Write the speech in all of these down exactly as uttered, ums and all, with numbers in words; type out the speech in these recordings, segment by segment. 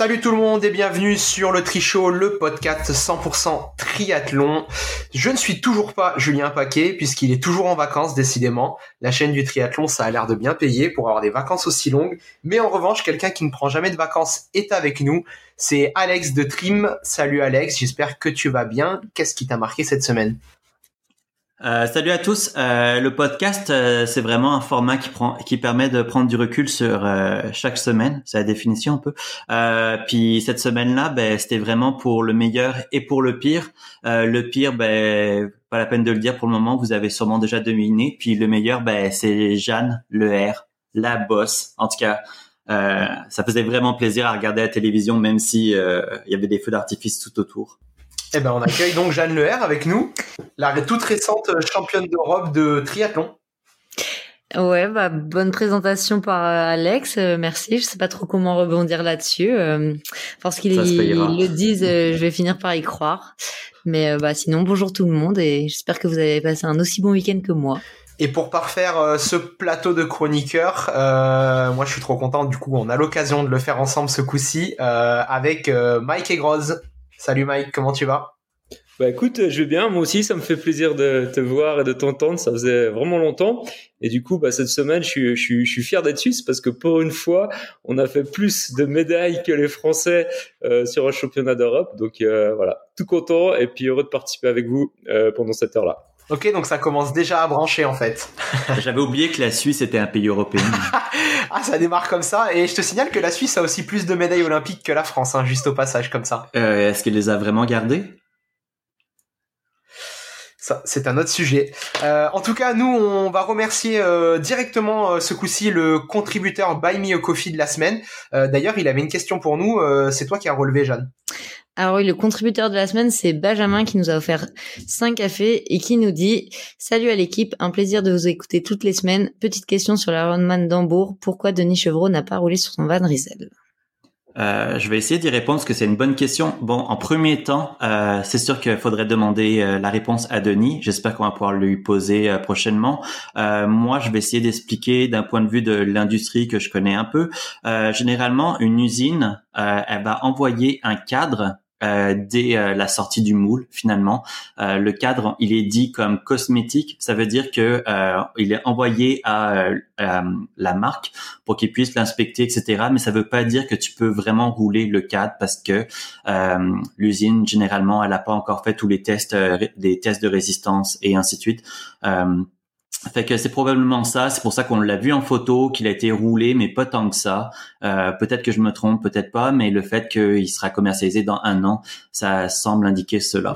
Salut tout le monde et bienvenue sur le Tri Chaud, le podcast cent pour cent triathlon. Je ne suis toujours pas Julien Paquet puisqu'il est toujours en vacances décidément. La chaîne du triathlon, ça a l'air de bien payer pour avoir des vacances aussi longues. Mais en revanche, quelqu'un qui ne prend jamais de vacances est avec nous. C'est Alex de Trim. Salut Alex, j'espère que tu vas bien. Qu'est-ce qui t'a marqué cette semaine ? Euh, salut à tous. Euh, le podcast, euh, c'est vraiment un format qui prend, qui permet de prendre du recul sur euh, chaque semaine. C'est la définition un peu. Euh, puis cette semaine-là, ben c'était vraiment pour le meilleur et pour le pire. Euh, le pire, ben pas la peine de le dire pour le moment. Vous avez sûrement déjà deviné. Puis le meilleur, ben c'est Jeanne Lehair, la boss. En tout cas, euh, ça faisait vraiment plaisir à regarder à la télévision, même si euh, y avait des feux d'artifice tout autour. Eh ben, on accueille donc Jeanne Lehair avec nous, la toute récente championne d'Europe de triathlon. Ouais, bah, bonne présentation par Alex, euh, merci. Je sais pas trop comment rebondir là-dessus. Euh, parce qu'ils le disent, euh, je vais finir par y croire. Mais euh, bah, sinon, bonjour tout le monde et j'espère que vous avez passé un aussi bon week-end que moi. Et pour parfaire euh, ce plateau de chroniqueurs, euh, moi je suis trop content, du coup, on a l'occasion de le faire ensemble ce coup-ci euh, avec euh, Mike et Groz. Salut Mike, comment tu vas ? Bah écoute, je vais bien, moi aussi ça me fait plaisir de te voir et de t'entendre, ça faisait vraiment longtemps et du coup bah cette semaine je suis je suis je suis fier d'être suisse parce que pour une fois, on a fait plus de médailles que les Français euh, sur un championnat d'Europe. Donc euh, voilà, tout content et puis heureux de participer avec vous euh, pendant cette heure-là. Ok, donc ça commence déjà à brancher en fait. J'avais oublié que la Suisse était un pays européen. Ah, ça démarre comme ça. Et je te signale que la Suisse a aussi plus de médailles olympiques que la France, hein, juste au passage, comme ça. Euh, est-ce qu'elle les a vraiment gardées ? Ça, c'est un autre sujet. Euh, en tout cas, nous, on va remercier euh, directement euh, ce coup-ci le contributeur Buy Me a Coffee de la semaine. Euh, d'ailleurs, il avait une question pour nous. Euh, c'est toi qui as relevé, Jeanne. Alors oui, le contributeur de la semaine, c'est Benjamin qui nous a offert cinq cafés et qui nous dit « Salut à l'équipe, un plaisir de vous écouter toutes les semaines. Petite question sur l'Ironman d'Hambourg, pourquoi Denis Chevreau n'a pas roulé sur son Van Rysel ?» Euh, je vais essayer d'y répondre parce que c'est une bonne question. Bon, en premier temps, euh, c'est sûr qu'il faudrait demander euh, la réponse à Denis. J'espère qu'on va pouvoir lui poser euh, prochainement. Euh, moi, je vais essayer d'expliquer d'un point de vue de l'industrie que je connais un peu. Euh, généralement, une usine, euh, elle va envoyer un cadre Euh, dès euh, la sortie du moule finalement. Euh, le cadre, il est dit comme cosmétique, ça veut dire que euh, il est envoyé à, euh, à la marque pour qu'ils puissent l'inspecter, et cetera. Mais ça veut pas dire que tu peux vraiment rouler le cadre parce que euh, l'usine, généralement, elle a pas encore fait tous les tests, euh, les tests de résistance et ainsi de suite. Euh, Fait que c'est probablement ça, c'est pour ça qu'on l'a vu en photo, qu'il a été roulé, mais pas tant que ça. Euh, peut-être que je me trompe, peut-être pas, mais le fait qu'il sera commercialisé dans un an, ça semble indiquer cela.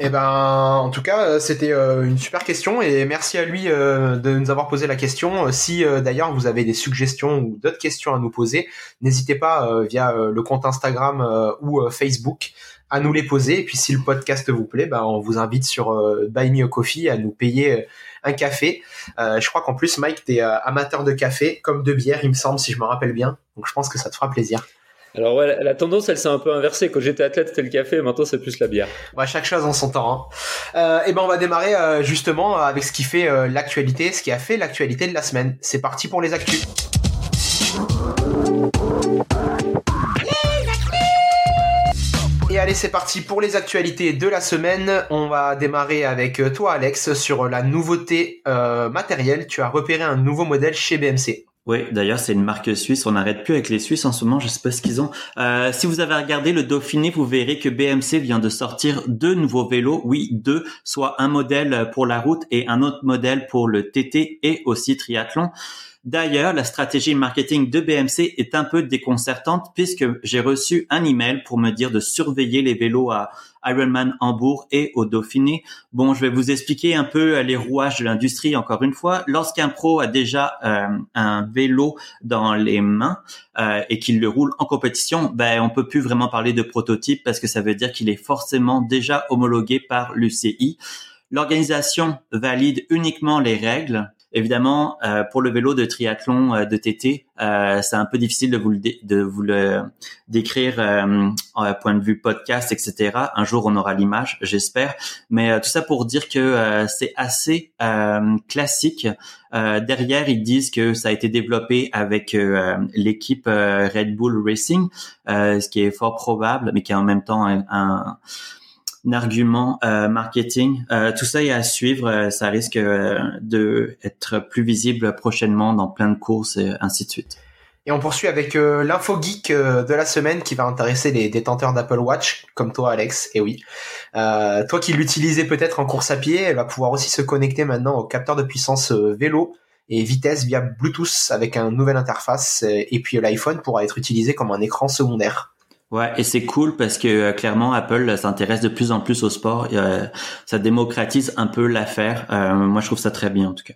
Eh ben, en tout cas, c'était une super question et merci à lui de nous avoir posé la question. Si d'ailleurs vous avez des suggestions ou d'autres questions à nous poser, n'hésitez pas via le compte Instagram ou Facebook à nous les poser. Et puis si le podcast vous plaît, ben on vous invite sur Buy Me a Coffee à nous payer un café. Je crois qu'en plus, Mike, t'es amateur de café comme de bière, il me semble, si je me rappelle bien. Donc je pense que ça te fera plaisir. Alors ouais, la tendance, elle s'est un peu inversée. Quand j'étais athlète, c'était le café, maintenant c'est plus la bière. Ouais, chaque chose en son temps. Hein. Euh, et ben on va démarrer euh, justement avec ce qui fait euh, l'actualité, ce qui a fait l'actualité de la semaine. C'est parti pour les actus. Et allez, c'est parti pour les actualités de la semaine. On va démarrer avec toi, Alex, sur la nouveauté euh, matérielle. Tu as repéré un nouveau modèle chez B M C. Oui, d'ailleurs, c'est une marque suisse. On n'arrête plus avec les Suisses en ce moment. Je sais pas ce qu'ils ont. Euh, si vous avez regardé le Dauphiné, vous verrez que B M C vient de sortir deux nouveaux vélos. Oui, deux, soit un modèle pour la route et un autre modèle pour le T T et aussi triathlon. D'ailleurs, la stratégie marketing de B M C est un peu déconcertante puisque j'ai reçu un email pour me dire de surveiller les vélos à Ironman Hambourg et au Dauphiné. Bon, je vais vous expliquer un peu les rouages de l'industrie encore une fois. Lorsqu'un pro a déjà euh, un vélo dans les mains euh, et qu'il le roule en compétition, ben on peut plus vraiment parler de prototype parce que ça veut dire qu'il est forcément déjà homologué par l'U C I. L'organisation valide uniquement les règles Évidemment, euh, pour le vélo de triathlon euh, de T T, euh, c'est un peu difficile de vous le, dé- de vous le décrire euh, euh, point de vue podcast, et cetera. Un jour, on aura l'image, j'espère. Mais euh, tout ça pour dire que euh, c'est assez euh, classique. Euh, derrière, ils disent que ça a été développé avec euh, l'équipe euh, Red Bull Racing, euh, ce qui est fort probable, mais qui est en même temps un... un un argument euh, marketing. Euh, tout ça est à suivre. Euh, ça risque euh, de être plus visible prochainement dans plein de courses et ainsi de suite. Et on poursuit avec euh, l'info geek euh, de la semaine qui va intéresser les détenteurs d'Apple Watch, comme toi Alex, et eh oui. Euh, toi qui l'utilisais peut-être en course à pied, elle va pouvoir aussi se connecter maintenant au capteur de puissance euh, vélo et vitesse via Bluetooth avec une nouvelle interface. Euh, et puis euh, l'iPhone pourra être utilisé comme un écran secondaire. Ouais, et c'est cool parce que euh, clairement Apple euh, s'intéresse de plus en plus au sport. Euh, ça démocratise un peu l'affaire. Euh, moi, je trouve ça très bien en tout cas.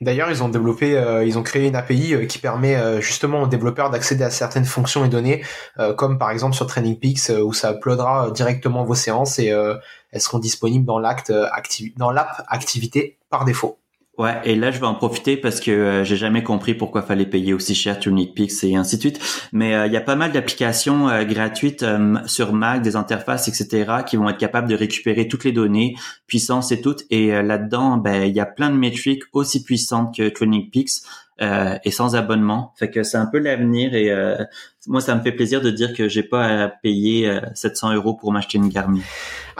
D'ailleurs, ils ont développé, euh, ils ont créé une A P I euh, qui permet euh, justement aux développeurs d'accéder à certaines fonctions et données, euh, comme par exemple sur Training Peaks euh, où ça uploadera euh, directement vos séances et euh, elles seront disponibles dans l'acte euh, activi- dans l'app activité par défaut. Ouais, et là je vais en profiter parce que euh, j'ai jamais compris pourquoi fallait payer aussi cher Training Peaks et ainsi de suite. Mais il euh, y a pas mal d'applications euh, gratuites euh, sur Mac, des interfaces, et cetera, qui vont être capables de récupérer toutes les données, puissance et tout. Et euh, là-dedans, ben il y a plein de métriques aussi puissantes que Training Peaks euh, et sans abonnement. Fait que c'est un peu l'avenir. Et euh, moi, ça me fait plaisir de dire que j'ai pas à payer euh, sept cents euros pour m'acheter une Garmin.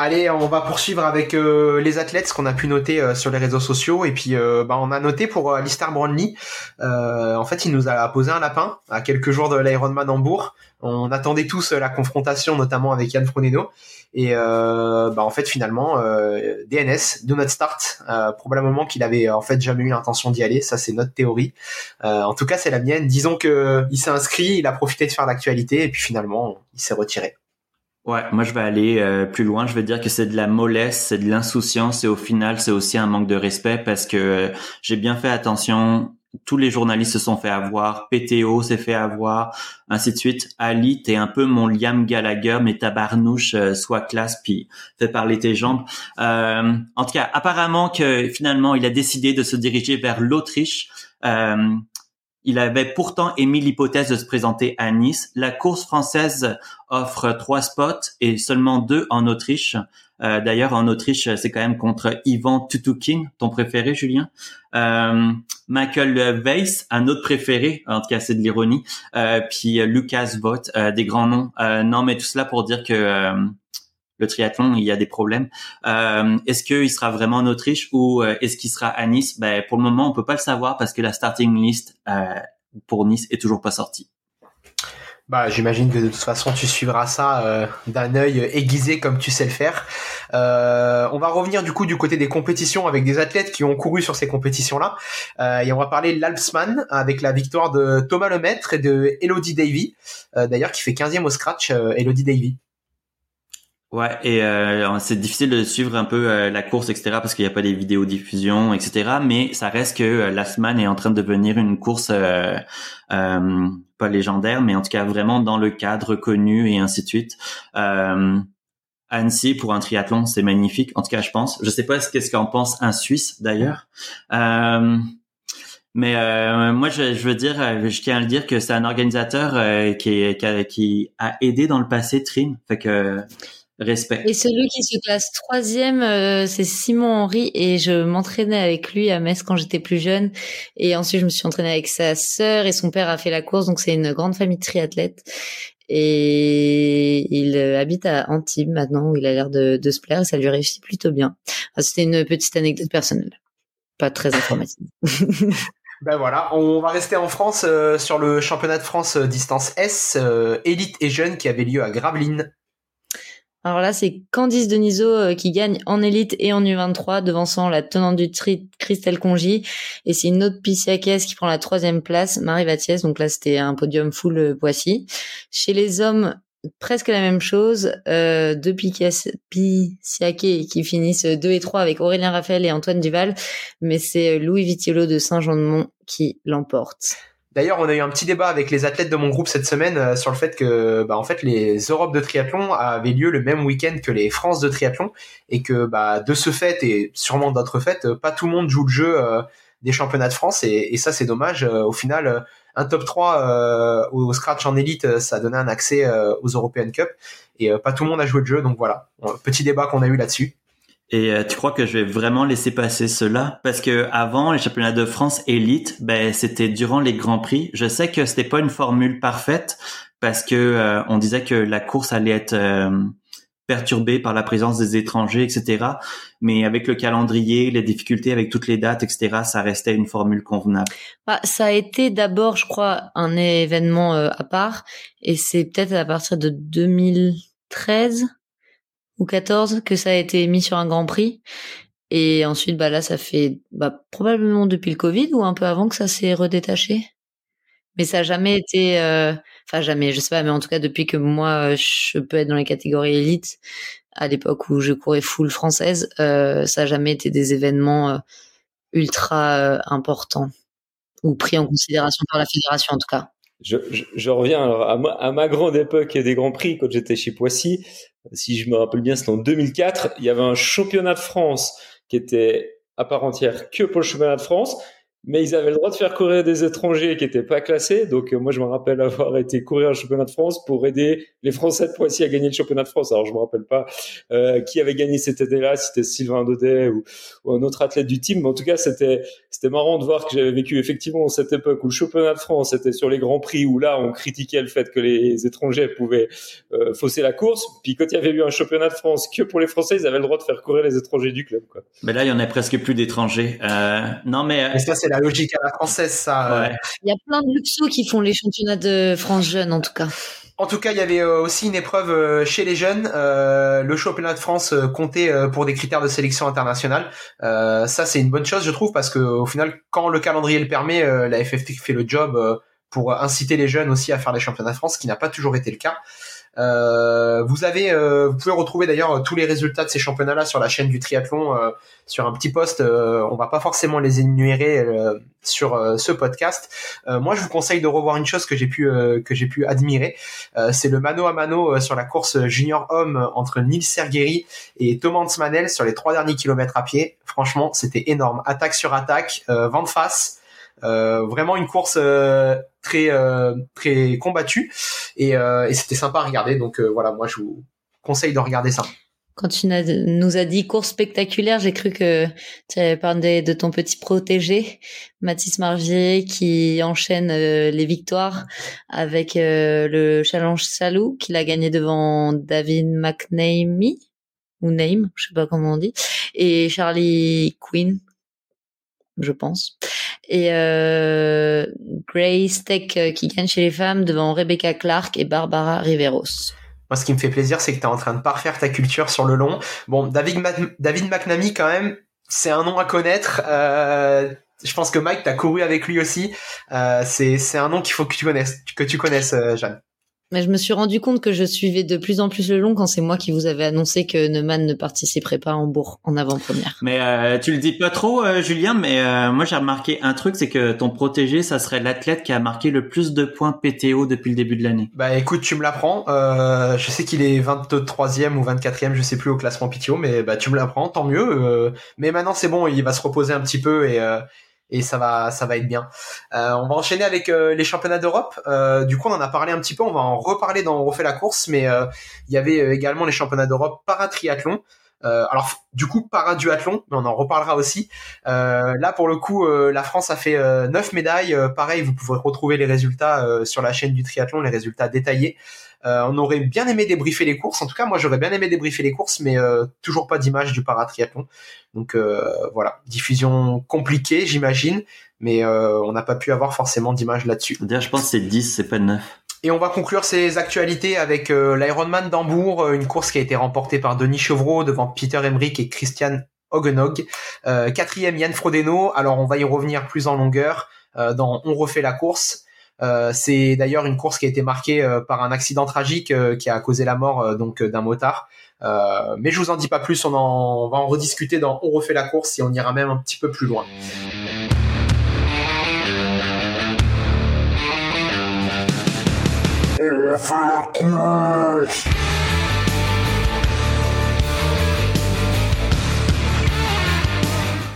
Allez, on va poursuivre avec euh, les athlètes, ce qu'on a pu noter euh, sur les réseaux sociaux. Et puis, euh, bah, on a noté pour euh, Alistair Brownlee, euh, en fait, il nous a posé un lapin à quelques jours de l'Ironman Hambourg. On attendait tous euh, la confrontation, notamment avec Jan Frodeno. Et euh, bah, en fait, finalement, euh, D N S, do not start, euh, probablement qu'il avait en fait jamais eu l'intention d'y aller. Ça, c'est notre théorie. Euh, en tout cas, c'est la mienne. Disons qu'il s'est inscrit, il a profité de faire l'actualité et puis finalement, il s'est retiré. Ouais, moi je vais aller euh, plus loin, je vais dire que c'est de la mollesse, c'est de l'insouciance et au final c'est aussi un manque de respect parce que euh, j'ai bien fait attention, tous les journalistes se sont fait avoir, P T O s'est fait avoir, ainsi de suite. Ali, t'es un peu mon Liam Gallagher, mais tabarnouche, euh, sois classe puis fais parler tes jambes. Euh, en tout cas, apparemment que finalement il a décidé de se diriger vers l'Autriche. Euh, Il avait pourtant émis l'hypothèse de se présenter à Nice. La course française offre trois spots et seulement deux en Autriche. Euh, d'ailleurs, en Autriche, c'est quand même contre Ivan Tutukin, ton préféré, Julien. Euh, Michael Weiss, un autre préféré, en tout cas, c'est de l'ironie. Euh, puis Lukas Vogt, euh, des grands noms. Euh, non, mais tout cela pour dire que... Euh, le triathlon, il y a des problèmes. Euh, est-ce qu'il sera vraiment en Autriche ou euh, est-ce qu'il sera à Nice? Ben, pour le moment, on peut pas le savoir parce que la starting list euh, pour Nice est toujours pas sortie. Bah, j'imagine que de toute façon, tu suivras ça euh, d'un œil aiguisé comme tu sais le faire. Euh, on va revenir du coup du côté des compétitions avec des athlètes qui ont couru sur ces compétitions-là. Euh, et on va parler de l'Alpsman avec la victoire de Thomas Lemaître et de Elodie Davy, euh, d'ailleurs qui fait quinzième au scratch, euh, Elodie Davy. Ouais, et euh, c'est difficile de suivre un peu euh, la course, et cetera, parce qu'il n'y a pas des vidéodiffusions, et cetera, mais ça reste que euh, l'Alpsman est en train de devenir une course, euh, euh, pas légendaire, mais en tout cas vraiment dans le cadre connu et ainsi de suite. Euh, Annecy, pour un triathlon, c'est magnifique, en tout cas, je pense. Je sais pas ce qu'est-ce qu'en pense un Suisse, d'ailleurs. Euh... Mais euh, moi, je, je veux dire, je tiens à le dire que c'est un organisateur euh, qui, qui, a, qui a aidé dans le passé Trim, fait que... Respect. Et celui qui se classe troisième, euh, c'est Simon Henry et je m'entraînais avec lui à Metz quand j'étais plus jeune et ensuite je me suis entraînée avec sa sœur et son père a fait la course, donc c'est une grande famille de triathlètes et il euh, habite à Antibes maintenant où il a l'air de, de se plaire et ça lui réussit plutôt bien. Enfin, c'était une petite anecdote personnelle, pas très informative. Ben voilà, on va rester en France euh, sur le championnat de France euh, distance S, euh, élite et jeune qui avait lieu à Gravelines. Alors là, c'est Candice Denisot qui gagne en élite et en U vingt-trois, devançant la tenante du tri Christelle Congy. Et c'est une autre Pissiacaise qui prend la troisième place, Marie Vathiès. Donc là, c'était un podium full Poissy. Chez les hommes, presque la même chose. Euh, deux Pissiaquais qui finissent deux et trois avec Aurélien Raphaël et Antoine Duval. Mais c'est Louis Vitiolo de Saint-Jean-de-Mont qui l'emporte. D'ailleurs, on a eu un petit débat avec les athlètes de mon groupe cette semaine euh, sur le fait que, bah, en fait, les Europes de triathlon avaient lieu le même week-end que les France de triathlon et que, bah, de ce fait et sûrement d'autres faits, pas tout le monde joue le jeu euh, des championnats de France, et, et ça c'est dommage. Euh, au final, euh, un top trois euh, au scratch en élite, ça donnait un accès euh, aux European Cup, et euh, pas tout le monde a joué le jeu, donc voilà, bon, petit débat qu'on a eu là-dessus. Et euh, tu crois que je vais vraiment laisser passer cela? Parce que avant les championnats de France élite, ben c'était durant les grands prix. Je sais que c'était pas une formule parfaite parce que euh, on disait que la course allait être euh, perturbée par la présence des étrangers, et cetera. Mais avec le calendrier, les difficultés avec toutes les dates, et cetera, ça restait une formule convenable. Bah, ça a été d'abord, je crois, un événement euh, à part, et c'est peut-être à partir de deux mille treize. Ou quatorze que ça a été mis sur un Grand Prix, et ensuite bah là ça fait bah probablement depuis le Covid ou un peu avant que ça s'est redétaché, mais ça a jamais été euh... enfin jamais, je sais pas, mais en tout cas depuis que moi je peux être dans les catégories élites, à l'époque où je courais full française, euh, ça a jamais été des événements euh, ultra euh, importants ou pris en considération par la fédération en tout cas. Je, je, je reviens alors à, ma, à ma grande époque des Grands Prix, quand j'étais chez Poissy. Si je me rappelle bien, c'était en deux mille quatre. Il y avait un championnat de France qui était à part entière que pour le championnat de France, mais ils avaient le droit de faire courir des étrangers qui n'étaient pas classés. Donc euh, moi, je me rappelle avoir été courir un championnat de France pour aider les Français de Poissy à gagner le championnat de France. Alors je me rappelle pas euh, qui avait gagné cette année-là, si c'était Sylvain Daudet ou, ou un autre athlète du team. Mais en tout cas, c'était c'était marrant de voir que j'avais vécu effectivement cette époque où le championnat de France était sur les grands prix, où là on critiquait le fait que les étrangers pouvaient euh, fausser la course. Puis quand il y avait eu un championnat de France que pour les Français, ils avaient le droit de faire courir les étrangers du club, quoi. Mais là, il y en a presque plus d'étrangers. Euh, non, mais, euh... mais ça, c'est la logique à la française, ça. Ouais. Il y a plein de luxos qui font les championnats de France jeunes, en tout cas. En tout cas, il y avait aussi une épreuve chez les jeunes. Euh, le championnat de France comptait pour des critères de sélection internationale. Euh, ça, c'est une bonne chose, je trouve, parce que au final, quand le calendrier le permet, la F F T fait le job pour inciter les jeunes aussi à faire les championnats de France, ce qui n'a pas toujours été le cas. Euh, vous avez, euh, vous pouvez retrouver d'ailleurs tous les résultats de ces championnats-là sur la chaîne du triathlon, euh, sur un petit post. Euh, on va pas forcément les énumérer euh, sur euh, ce podcast. Euh, moi, je vous conseille de revoir une chose que j'ai pu euh, que j'ai pu admirer. Euh, c'est le mano à mano euh, sur la course junior homme entre Nils Sergeri et Thomas Manel sur les trois derniers kilomètres à pied. Franchement, c'était énorme. Attaque sur attaque, euh, vent de face. Euh, vraiment une course euh, très euh, très combattue, et, euh, et c'était sympa à regarder, donc euh, voilà, moi je vous conseille de regarder ça. Quand tu nous as dit course spectaculaire, j'ai cru que tu avais parlé de ton petit protégé Mathis Margier qui enchaîne euh, les victoires avec euh, le Challenge Salou qu'il a gagné devant David McNamee ou Name, je sais pas comment on dit, et Charlie Quinn, je pense, et euh, Grace Tech euh, qui gagne chez les femmes devant Rebecca Clark et Barbara Riveros. Moi, ce qui me fait plaisir, c'est que t'es en train de parfaire ta culture sur le long. Bon, David, Ma- David McNamee, quand même, c'est un nom à connaître. Euh, je pense que Mike, t'as couru avec lui aussi. Euh, c'est, c'est un nom qu'il faut que tu connaisses, que tu connaisses, euh, Jeanne. Mais je me suis rendu compte que je suivais de plus en plus le long quand c'est moi qui vous avais annoncé que Neumann ne participerait pas à Hambourg en avant-première. Mais euh, tu le dis pas trop, euh, Julien, mais euh, moi j'ai remarqué un truc, c'est que ton protégé, ça serait l'athlète qui a marqué le plus de points P T O depuis le début de l'année. Bah écoute, tu me l'apprends. Euh, je sais qu'il est vingt-troisième ou vingt-quatrième, je sais plus, au classement P T O, mais bah tu me l'apprends, tant mieux. Euh, mais maintenant c'est bon, il va se reposer un petit peu et... Euh, et ça va ça va être bien. Euh, on va enchaîner avec euh, les championnats d'Europe. Euh, du coup, on en a parlé un petit peu, on va en reparler dans On refait la course, mais euh, il y avait également les championnats d'Europe paratriathlon. Euh, alors du coup paraduathlon, mais on en reparlera aussi. Euh, là pour le coup, euh, la France a fait euh, neuf médailles. Euh, pareil, vous pouvez retrouver les résultats euh, sur la chaîne du triathlon, les résultats détaillés. Euh, on aurait bien aimé débriefer les courses. En tout cas, moi, j'aurais bien aimé débriefer les courses, mais euh, toujours pas d'image du paratriathlon. Donc euh, voilà, diffusion compliquée, j'imagine, mais euh, on n'a pas pu avoir forcément d'image là-dessus. D'ailleurs, je pense que c'est dix, c'est pas neuf. Et on va conclure ces actualités avec euh, l'Ironman d'Hambourg, une course qui a été remportée par Denis Chevreau devant Peter Emmerich et Kristian Høgenhaug. Euh, quatrième, Jan Frodeno. Alors, on va y revenir plus en longueur euh, dans On refait la course. Euh, c'est d'ailleurs une course qui a été marquée euh, par un accident tragique euh, qui a causé la mort euh, donc euh, d'un motard. Euh, mais je vous en dis pas plus, on, en, on va en rediscuter dans On refait la course et on ira même un petit peu plus loin. On refait la course.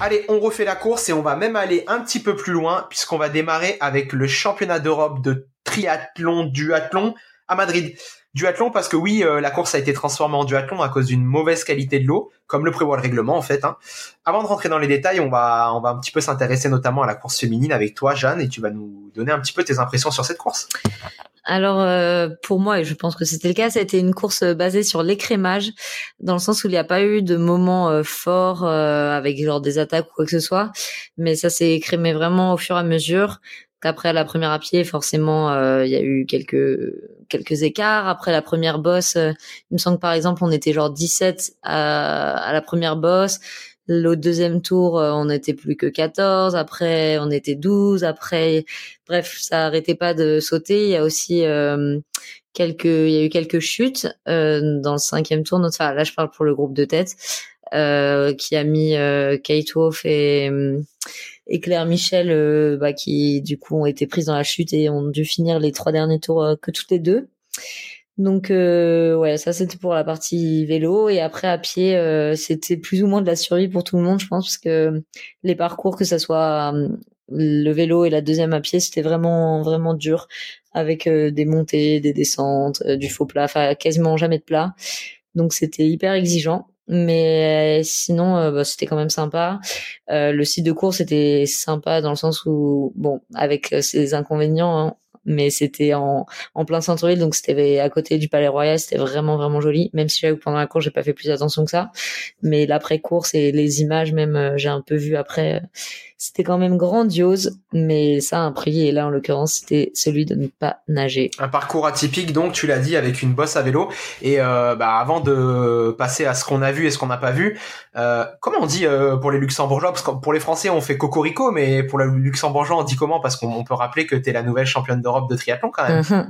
Allez, on refait la course et on va même aller un petit peu plus loin puisqu'on va démarrer avec le championnat d'Europe de triathlon duathlon à Madrid. Duathlon parce que oui, euh, la course a été transformée en duathlon à cause d'une mauvaise qualité de l'eau, comme le prévoit le règlement en fait, hein. Avant de rentrer dans les détails, on va on va un petit peu s'intéresser notamment à la course féminine avec toi, Jeanne, et tu vas nous donner un petit peu tes impressions sur cette course. Alors euh, pour moi, et je pense que c'était le cas, ça a été une course basée sur l'écrémage, dans le sens où il n'y a pas eu de moment euh, fort euh, avec genre des attaques ou quoi que ce soit, mais ça s'est écrémé vraiment au fur et à mesure. Après la première à pied, forcément, il euh, y a eu quelques quelques écarts. Après la première bosse, euh, il me semble que par exemple, on était genre dix-sept à, à la première bosse. Le deuxième tour, euh, on n'était plus que quatorze. Après, on était douze. Après, bref, ça arrêtait pas de sauter. Il y a aussi euh, quelques, il y a eu quelques chutes euh, dans le cinquième tour. Notre, enfin, là, je parle pour le groupe de tête euh, qui a mis euh, Kate Wolf et euh, et Claire Michel euh, bah, qui du coup ont été prises dans la chute et ont dû finir les trois derniers tours euh, que toutes les deux. Donc euh, ouais, ça c'était pour la partie vélo, et après à pied euh, c'était plus ou moins de la survie pour tout le monde, je pense, parce que les parcours, que ça soit euh, le vélo et la deuxième à pied, c'était vraiment vraiment dur, avec euh, des montées, des descentes, euh, du faux plat, enfin quasiment jamais de plat, donc c'était hyper exigeant. Mais sinon, euh, bah, c'était quand même sympa. Euh, le site de course était sympa dans le sens où, bon, avec ses inconvénients, hein, mais c'était en, en plein centre-ville, donc c'était à côté du Palais Royal, c'était vraiment, vraiment joli. Même si j'avoue, pendant la course, j'ai pas fait plus attention que ça. Mais l'après-course et les images, même, euh, j'ai un peu vu après, euh, c'était quand même grandiose, mais ça a un prix. Et là, en l'occurrence, c'était celui de ne pas nager. Un parcours atypique, donc, tu l'as dit, avec une bosse à vélo. Et euh, bah, avant de passer à ce qu'on a vu et ce qu'on n'a pas vu, euh, comment on dit euh, pour les Luxembourgeois? Parce que pour les Français, on fait cocorico, mais pour les Luxembourgeois, on dit comment? Parce qu'on peut rappeler que t'es la nouvelle championne d'Europe de triathlon quand même. Mm-hmm.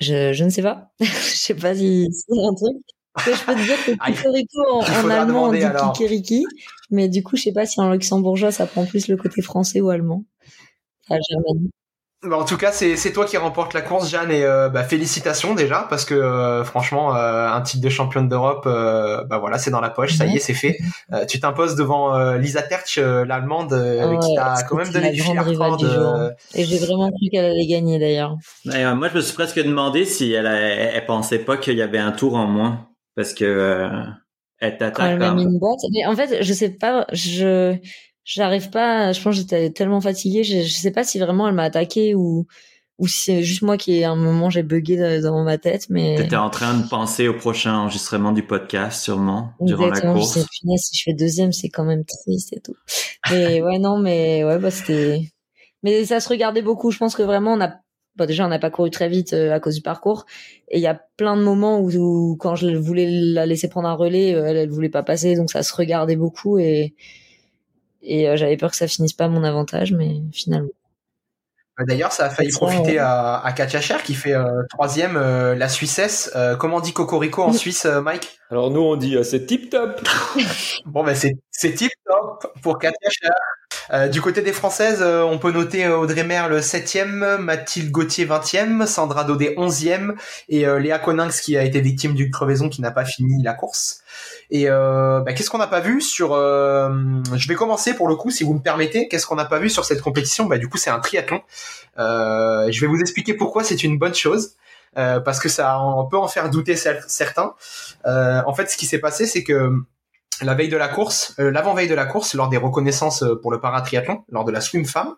je, je ne sais pas. Je sais pas si c'est un truc. Parce que je peux te dire que Kikeriki en, en allemand on dit Kikeriki, mais du coup je sais pas si en luxembourgeois ça prend plus le côté français ou allemand. Enfin, bah, en tout cas c'est, c'est toi qui remporte la course, Jeanne, et euh, bah, félicitations déjà, parce que euh, franchement euh, un titre de championne d'Europe, euh, bah voilà, c'est dans la poche, ça mm-hmm. y est, c'est fait. Euh, tu t'imposes devant euh, Lisa Tertsch, euh, l'allemande, euh, oh, qui t'a quand même donné du fil à retordre. Euh... Et j'ai vraiment cru qu'elle allait gagner d'ailleurs. Et, euh, moi je me suis presque demandé si elle, elle, elle pensait pas qu'il y avait un tour en moins, parce que euh, elle t'attaque. Elle m'a mis une boîte. Mais en fait je sais pas, je j'arrive pas, je pense que j'étais tellement fatiguée, je, je sais pas si vraiment elle m'a attaqué ou ou si c'est juste moi qui à un moment j'ai bugué dans, dans ma tête, mais t'étais en train de penser au prochain enregistrement du podcast sûrement. Exactement, durant la course. Je sais, punaise, si je fais deuxième, c'est quand même triste et tout. Mais ouais non mais ouais bah c'était, mais ça se regardait beaucoup, je pense que vraiment on a Bon, déjà, on n'a pas couru très vite à cause du parcours. Et il y a plein de moments où, où, quand je voulais la laisser prendre un relais, elle, elle voulait pas passer. Donc, ça se regardait beaucoup. Et, et euh, j'avais peur que ça finisse pas à mon avantage, mais finalement. D'ailleurs, ça a failli ça, profiter ouais. à, à Katia Tschär, qui fait euh, troisième, euh, la Suissesse. Euh, comment on dit cocorico en Suisse, euh, Mike? Alors, nous, on dit euh, c'est tip-top. Bon, ben, c'est, c'est tip-top pour Katia Tschär. Euh, du côté des Françaises, euh, on peut noter Audrey Merle septième, Mathilde Gauthier vingtième, Sandra Daudet onzième et euh, Léa Coninx qui a été victime d'une crevaison qui n'a pas fini la course. Et euh, bah, qu'est-ce qu'on n'a pas vu sur... Euh, je vais commencer pour le coup, si vous me permettez. Qu'est-ce qu'on n'a pas vu sur cette compétition? Bah, du coup, c'est un triathlon. Euh, je vais vous expliquer pourquoi c'est une bonne chose. Euh, parce que ça on peut en faire douter certains. Euh, en fait, ce qui s'est passé, c'est que... La veille de la course, euh, l'avant-veille de la course, lors des reconnaissances euh, pour le paratriathlon, lors de la swim femme,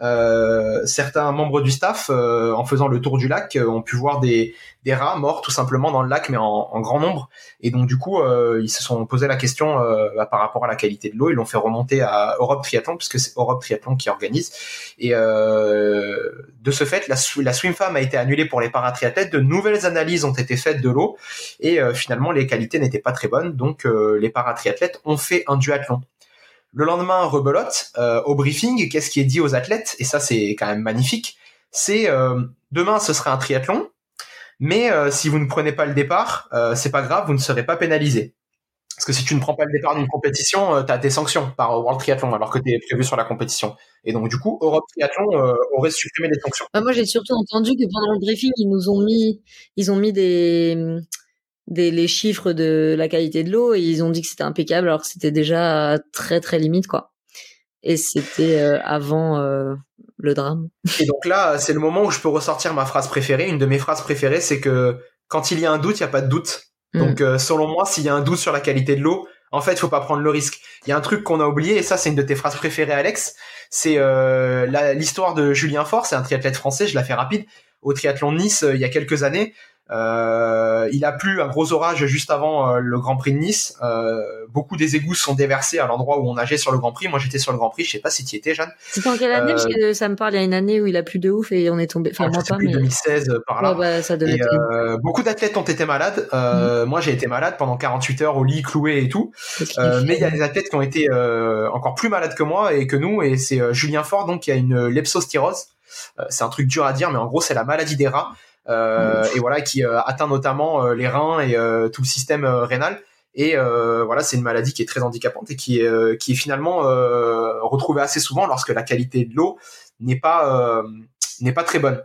euh, certains membres du staff, euh, en faisant le tour du lac, euh, ont pu voir des, des rats morts tout simplement dans le lac, mais en, en grand nombre. Et donc du coup, euh, ils se sont posé la question euh, bah, par rapport à la qualité de l'eau. Ils l'ont fait remonter à Europe Triathlon, puisque c'est Europe Triathlon qui organise. Et euh, de ce fait, la, la swim femme a été annulée pour les paratriathlètes. De nouvelles analyses ont été faites de l'eau, et euh, finalement les qualités n'étaient pas très bonnes. Donc euh, les paratriathlètes triathlètes ont fait un duathlon. Le lendemain, rebelote, euh, au briefing, qu'est-ce qui est dit aux athlètes? Et ça, c'est quand même magnifique. C'est euh, demain, ce sera un triathlon, mais euh, si vous ne prenez pas le départ, euh, c'est pas grave, vous ne serez pas pénalisé. Parce que si tu ne prends pas le départ d'une compétition, euh, tu as tes sanctions par World Triathlon, alors que tu es prévu sur la compétition. Et donc, du coup, Europe Triathlon euh, aurait supprimé les sanctions. Bah, moi, j'ai surtout entendu que pendant le briefing, ils nous ont mis, ils ont mis des... Des, les chiffres de la qualité de l'eau, et ils ont dit que c'était impeccable alors que c'était déjà très très limite quoi. et c'était euh, avant euh, le drame. Et donc là, c'est le moment où je peux ressortir ma phrase préférée. Une de mes phrases préférées, c'est que quand il y a un doute, il n'y a pas de doute. Donc, mmh. euh, selon moi, s'il y a un doute sur la qualité de l'eau, en fait, faut pas prendre le risque. Il y a un truc qu'on a oublié, et ça, c'est une de tes phrases préférées, Alex. C'est euh, la, l'histoire de Julien Faure, c'est un triathlète français, je la fais rapide, au triathlon de Nice, euh, il y a quelques années. Euh, il a plu un gros orage juste avant euh, le Grand Prix de Nice. Euh, beaucoup des égouts sont déversés à l'endroit où on nageait sur le Grand Prix. Moi, j'étais sur le Grand Prix. Je sais pas si tu y étais, Jeanne. C'était en quelle année? Euh, Parce que ça me parle, il y a une année où il a plu de ouf et on est tombé. Enfin, moi pas, mais deux mille seize par là. Ouais, bah, ça devait et, être... euh, beaucoup d'athlètes ont été malades. Euh, mmh. Moi, j'ai été malade pendant quarante-huit heures au lit, cloué et tout. Euh, mais il y a des athlètes qui ont été euh, encore plus malades que moi et que nous. Et c'est euh, Julien Faure, donc, qui a une leptospirose. Euh, c'est un truc dur à dire, mais en gros, c'est la maladie des rats. Euh, et voilà, qui euh, atteint notamment euh, les reins et euh, tout le système euh, rénal. Et euh, voilà, c'est une maladie qui est très handicapante et qui est, euh, qui est finalement euh, retrouvée assez souvent lorsque la qualité de l'eau n'est pas, euh, n'est pas très bonne.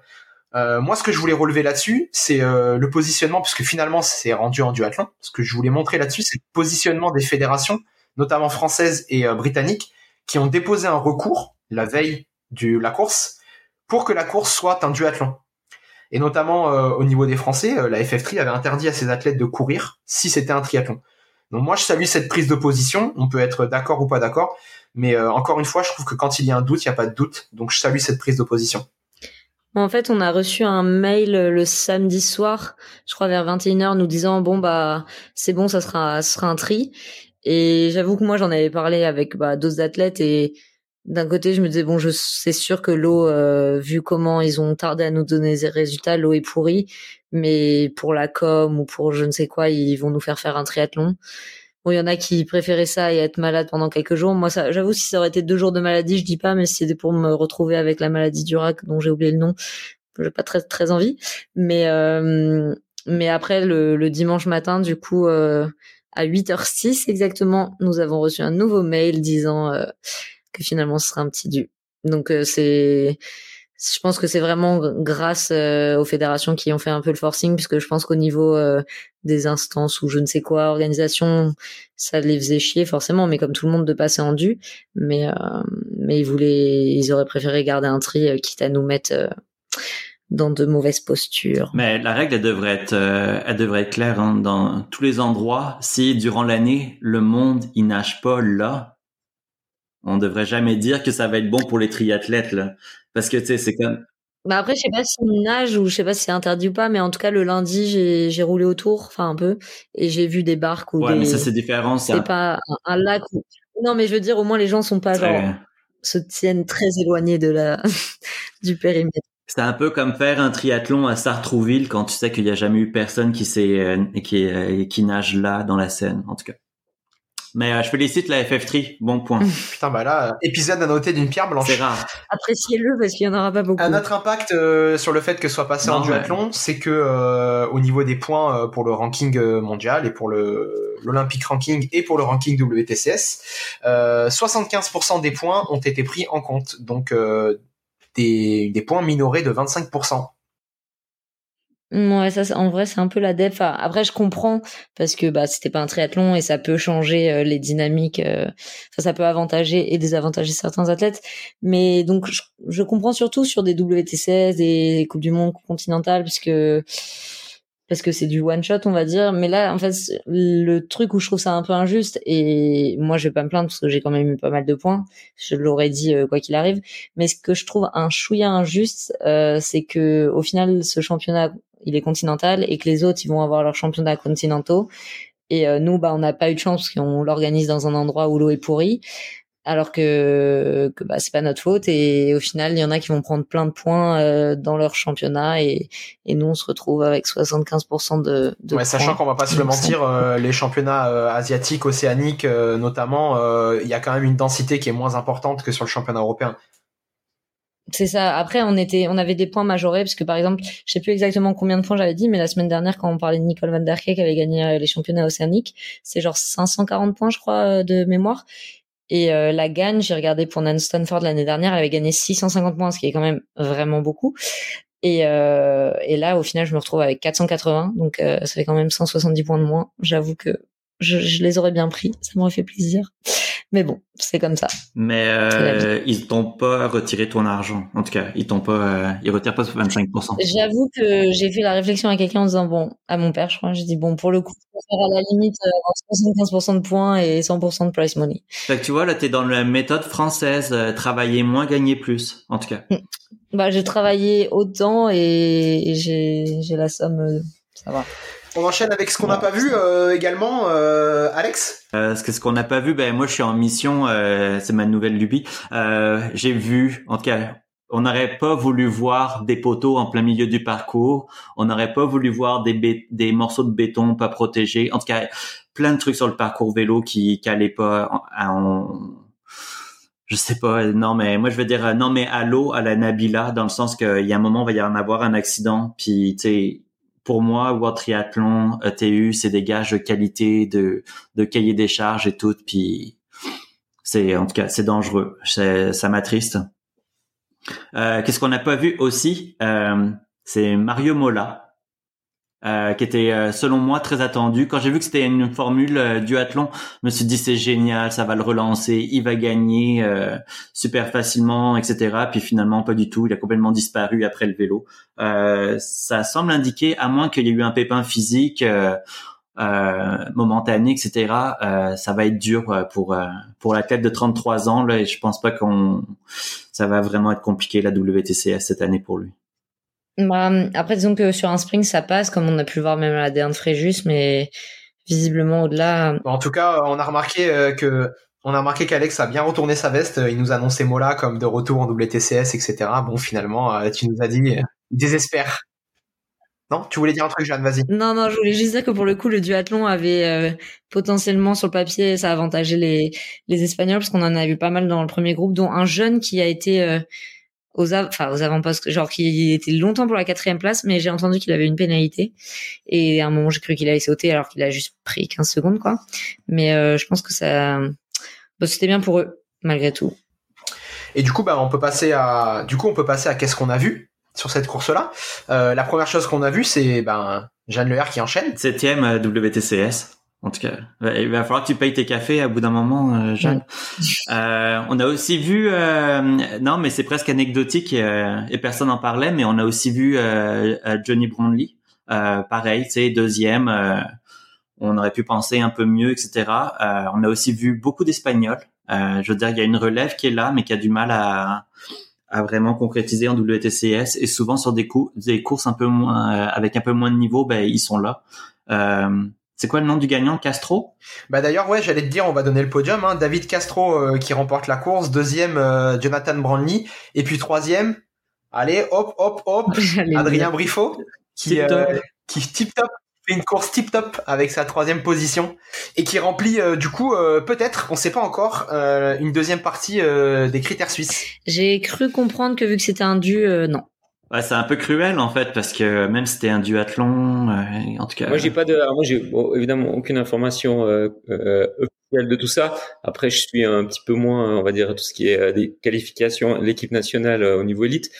Euh, moi, ce que je voulais relever là-dessus, c'est euh, le positionnement, puisque finalement, c'est rendu en duathlon. Ce que je voulais montrer là-dessus, c'est le positionnement des fédérations, notamment françaises et euh, britanniques, qui ont déposé un recours la veille de la course pour que la course soit un duathlon. Et notamment euh, au niveau des Français, euh, la F F Tri avait interdit à ses athlètes de courir si c'était un triathlon. Donc moi, je salue cette prise de position. On peut être d'accord ou pas d'accord, mais euh, encore une fois, je trouve que quand il y a un doute, il n'y a pas de doute. Donc je salue cette prise de position. En fait, on a reçu un mail le samedi soir, je crois vers vingt et une heures, nous disant bon bah c'est bon, ça sera, ça sera un tri. Et j'avoue que moi, j'en avais parlé avec bah, d'autres athlètes et d'un côté, je me disais, bon, je, c'est sûr que l'eau, euh, vu comment ils ont tardé à nous donner des résultats, l'eau est pourrie. Mais pour la com ou pour je ne sais quoi, ils vont nous faire faire un triathlon. Bon, il y en a qui préféraient ça et être malade pendant quelques jours. Moi, ça, j'avoue, si ça aurait été deux jours de maladie, je dis pas, mais si c'était pour me retrouver avec la maladie du rack, dont j'ai oublié le nom, j'ai pas très, très envie. Mais, euh, mais après, le, le dimanche matin, du coup, euh, à huit heures six exactement, nous avons reçu un nouveau mail disant, euh, que finalement ce sera un petit dû. Donc euh, c'est, je pense que c'est vraiment grâce euh, aux fédérations qui ont fait un peu le forcing, puisque je pense qu'au niveau euh, des instances ou je ne sais quoi, organisation, ça les faisait chier forcément, mais comme tout le monde, de passer en dû. Mais euh, mais ils voulaient, ils auraient préféré garder un tri, euh, quitte à nous mettre euh, dans de mauvaises postures. Mais la règle, elle devrait être, euh, elle devrait être claire, hein, dans tous les endroits. Si durant l'année le monde il nage pas là, on devrait jamais dire que ça va être bon pour les triathlètes, là. Parce que, tu sais, c'est comme... Bah après, je sais pas si on nage ou je sais pas si c'est interdit ou pas, mais en tout cas, le lundi, j'ai, j'ai roulé autour, enfin, un peu, et j'ai vu des barques ou ouais, des... Ouais, mais ça, c'est différent, ça. C'est pas un, un lac ou... Non, mais je veux dire, au moins, les gens sont pas, genre, ouais. se tiennent très éloignés de la... du périmètre. C'est un peu comme faire un triathlon à Sartrouville quand tu sais qu'il y a jamais eu personne qui s'est, euh, qui, euh, qui nage là, dans la Seine, en tout cas. Mais euh, je félicite la F F Tri, bon point. Putain, bah là, euh, épisode à noter d'une pierre blanche. C'est rare. Appréciez-le parce qu'il n'y en aura pas beaucoup. Un autre impact euh, sur le fait que ce soit passé non, en duathlon, ouais. c'est que euh, au niveau des points euh, pour le ranking mondial et pour le l'Olympic ranking et pour le ranking W T C S, euh, soixante-quinze pour cent des points ont été pris en compte. Donc euh, des, des points minorés de vingt-cinq pour cent. Ouais, ça, en vrai, c'est un peu la def. Enfin, après, je comprends parce que bah, c'était pas un triathlon et ça peut changer euh, les dynamiques. Euh, ça, ça peut avantager et désavantager certains athlètes. Mais donc, je, je comprends surtout sur des W T C S, des Coupes du Monde continentales, parce que parce que c'est du one shot, on va dire. Mais là, en fait, le truc où je trouve ça un peu injuste, et moi, je vais pas me plaindre parce que j'ai quand même eu pas mal de points. Je l'aurais dit euh, quoi qu'il arrive. Mais ce que je trouve un chouïa injuste, euh, c'est que au final, ce championnat il est continental et que les autres, ils vont avoir leurs championnats continentaux. Et euh, nous, bah, on n'a pas eu de chance parce qu'on l'organise dans un endroit où l'eau est pourrie, alors que, que bah, c'est pas notre faute. Et au final, il y en a qui vont prendre plein de points euh, dans leur championnat et, et nous, on se retrouve avec soixante-quinze pour cent de, de ouais, points. Sachant qu'on va pas se le mentir, euh, les championnats euh, asiatiques, océaniques euh, notamment, il euh, y a quand même une densité qui est moins importante que sur le championnat européen. C'est ça. Après, on était, on avait des points majorés parce que, par exemple, je sais plus exactement combien de points j'avais dit, mais la semaine dernière, quand on parlait de Nicole Van Der Key qui avait gagné les championnats océaniques, c'est genre cinq cent quarante points, je crois, de mémoire. Et euh, la gagne, j'ai regardé pour Nan Stanford l'année dernière, elle avait gagné six cent cinquante points, ce qui est quand même vraiment beaucoup. Et, euh, et là, au final, je me retrouve avec quatre cent quatre-vingts, donc euh, ça fait quand même cent soixante-dix points de moins. J'avoue que je, je les aurais bien pris, ça m'aurait fait plaisir. Mais bon, c'est comme ça. Mais euh, ils t'ont pas retiré ton argent. En tout cas, ils t'ont pas, euh, ils retirent pas vingt-cinq pour cent. J'avoue que j'ai fait la réflexion à quelqu'un en disant bon, à mon père, je crois, j'ai dit bon, pour le coup, je vais faire à la limite soixante-quinze pour cent de points et cent pour cent de price money. Fait que tu vois, là, t'es dans la méthode française, euh, travailler moins, gagner plus, en tout cas. Bah, j'ai travaillé autant et, et j'ai, j'ai la somme, euh, ça va. On enchaîne avec ce qu'on n'a pas vu euh, également, euh, Alex. Euh, ce qu'on n'a pas vu, ben moi je suis en mission, euh, c'est ma nouvelle lubie. Euh, j'ai vu, en tout cas, on n'aurait pas voulu voir des poteaux en plein milieu du parcours. On n'aurait pas voulu voir des, bé- des morceaux de béton pas protégés. En tout cas, plein de trucs sur le parcours vélo qui n'allaient pas en, en... Je sais pas, non, mais moi, je veux dire, non, mais à l'eau, à la Nabila, dans le sens qu'il y a un moment, il va y en avoir un accident, puis, tu sais... Pour moi, World Triathlon, E T U, c'est des gages de qualité, de, de cahier des charges et tout. Puis, c'est, en tout cas, c'est dangereux. C'est, ça m'attriste. Euh, qu'est-ce qu'on n'a pas vu aussi? Euh, c'est Mario Mola, euh, qui était, selon moi, très attendu. Quand j'ai vu que c'était une formule euh, duathlon, je me suis dit, c'est génial, ça va le relancer, il va gagner euh, super facilement, et cetera. Puis finalement, pas du tout. Il a complètement disparu après le vélo. Euh, ça semble indiquer, à moins qu'il y ait eu un pépin physique euh, euh, momentané, et cetera. Euh, ça va être dur pour euh, pour l'athlète de trente-trois ans là. Et je pense pas qu'on, ça va vraiment être compliqué la W T C S cette année pour lui. Bah, après, disons que sur un sprint ça passe, comme on a pu le voir même à la dernière Fréjus, mais visiblement au-delà. En tout cas, on a remarqué que. On a remarqué qu'Alex a bien retourné sa veste. Il nous annonçait Mola comme de retour en W T C S, et cetera. Bon, finalement, tu nous as dit il désespère. Non, tu voulais dire un truc, Jeanne, vas-y. Non, non, je voulais juste dire que pour le coup, le duathlon avait euh, potentiellement sur le papier, ça avantageait les les Espagnols parce qu'on en a vu pas mal dans le premier groupe, dont un jeune qui a été euh, aux av- enfin aux avant-postes, genre qui était longtemps pour la quatrième place, mais j'ai entendu qu'il avait une pénalité et à un moment j'ai cru qu'il allait sauter alors qu'il a juste pris quinze secondes quoi. Mais euh, je pense que ça. Bon, c'était bien pour eux, malgré tout. Et du coup, bah, on peut passer à, du coup, on peut passer à qu'est-ce qu'on a vu sur cette course-là. Euh, la première chose qu'on a vue, c'est ben Jeanne Lehair qui enchaîne. Septième euh, W T C S. En tout cas, il va falloir que tu payes tes cafés à bout d'un moment, euh, Jeanne. Oui. Euh, on a aussi vu, euh, non, mais c'est presque anecdotique et, euh, et personne n'en parlait, mais on a aussi vu euh, Johnny Brownlee. Euh, pareil, c'est deuxième. Euh, On aurait pu penser un peu mieux, et cetera. Euh, on a aussi vu beaucoup d'Espagnols. Euh, je veux dire, il y a une relève qui est là, mais qui a du mal à, à vraiment concrétiser en W T C S. Et souvent sur des, cou- des courses un peu moins, euh, avec un peu moins de niveau, ben ils sont là. Euh, c'est quoi le nom du gagnant, Castro? Bah d'ailleurs, ouais, j'allais te dire, on va donner le podium. Hein. David Castro euh, qui remporte la course, deuxième euh, Jonathan Brownlee, et puis troisième. Allez, hop, hop, hop, Adrien Briffaut qui euh, qui tip top. Fait une course tip-top avec sa troisième position et qui remplit euh, du coup euh, peut-être, on ne sait pas encore, euh, une deuxième partie euh, des critères suisses. J'ai cru comprendre que vu que c'était un dû, euh, non. Ouais, c'est un peu cruel en fait parce que même si c'était un duathlon, euh, en tout cas. Moi j'ai pas de, moi j'ai bon, évidemment aucune information euh, euh, officielle de tout ça. Après je suis un petit peu moins, on va dire tout ce qui est euh, des qualifications, l'équipe nationale euh, au niveau élite.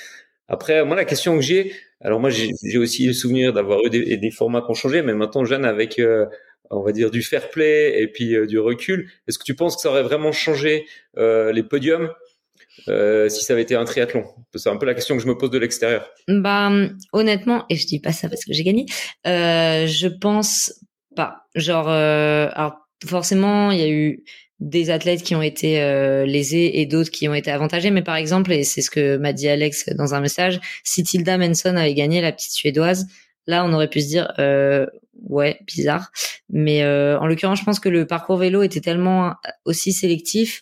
Après, moi, la question que j'ai, alors moi, j'ai, j'ai aussi le souvenir d'avoir eu des, des formats qui ont changé, mais maintenant, Jeanne, avec, euh, on va dire, du fair play et puis euh, du recul, est-ce que tu penses que ça aurait vraiment changé euh, les podiums euh, si ça avait été un triathlon? C'est un peu la question que je me pose de l'extérieur. Bah, honnêtement, et je dis pas ça parce que j'ai gagné, euh, je pense pas. Genre, euh, alors forcément, il y a eu... des athlètes qui ont été euh, lésés et d'autres qui ont été avantagés, mais par exemple, et c'est ce que m'a dit Alex dans un message, si Tilda Manson avait gagné, la petite suédoise, là on aurait pu se dire euh, ouais, bizarre, mais euh, en l'occurrence je pense que le parcours vélo était tellement aussi sélectif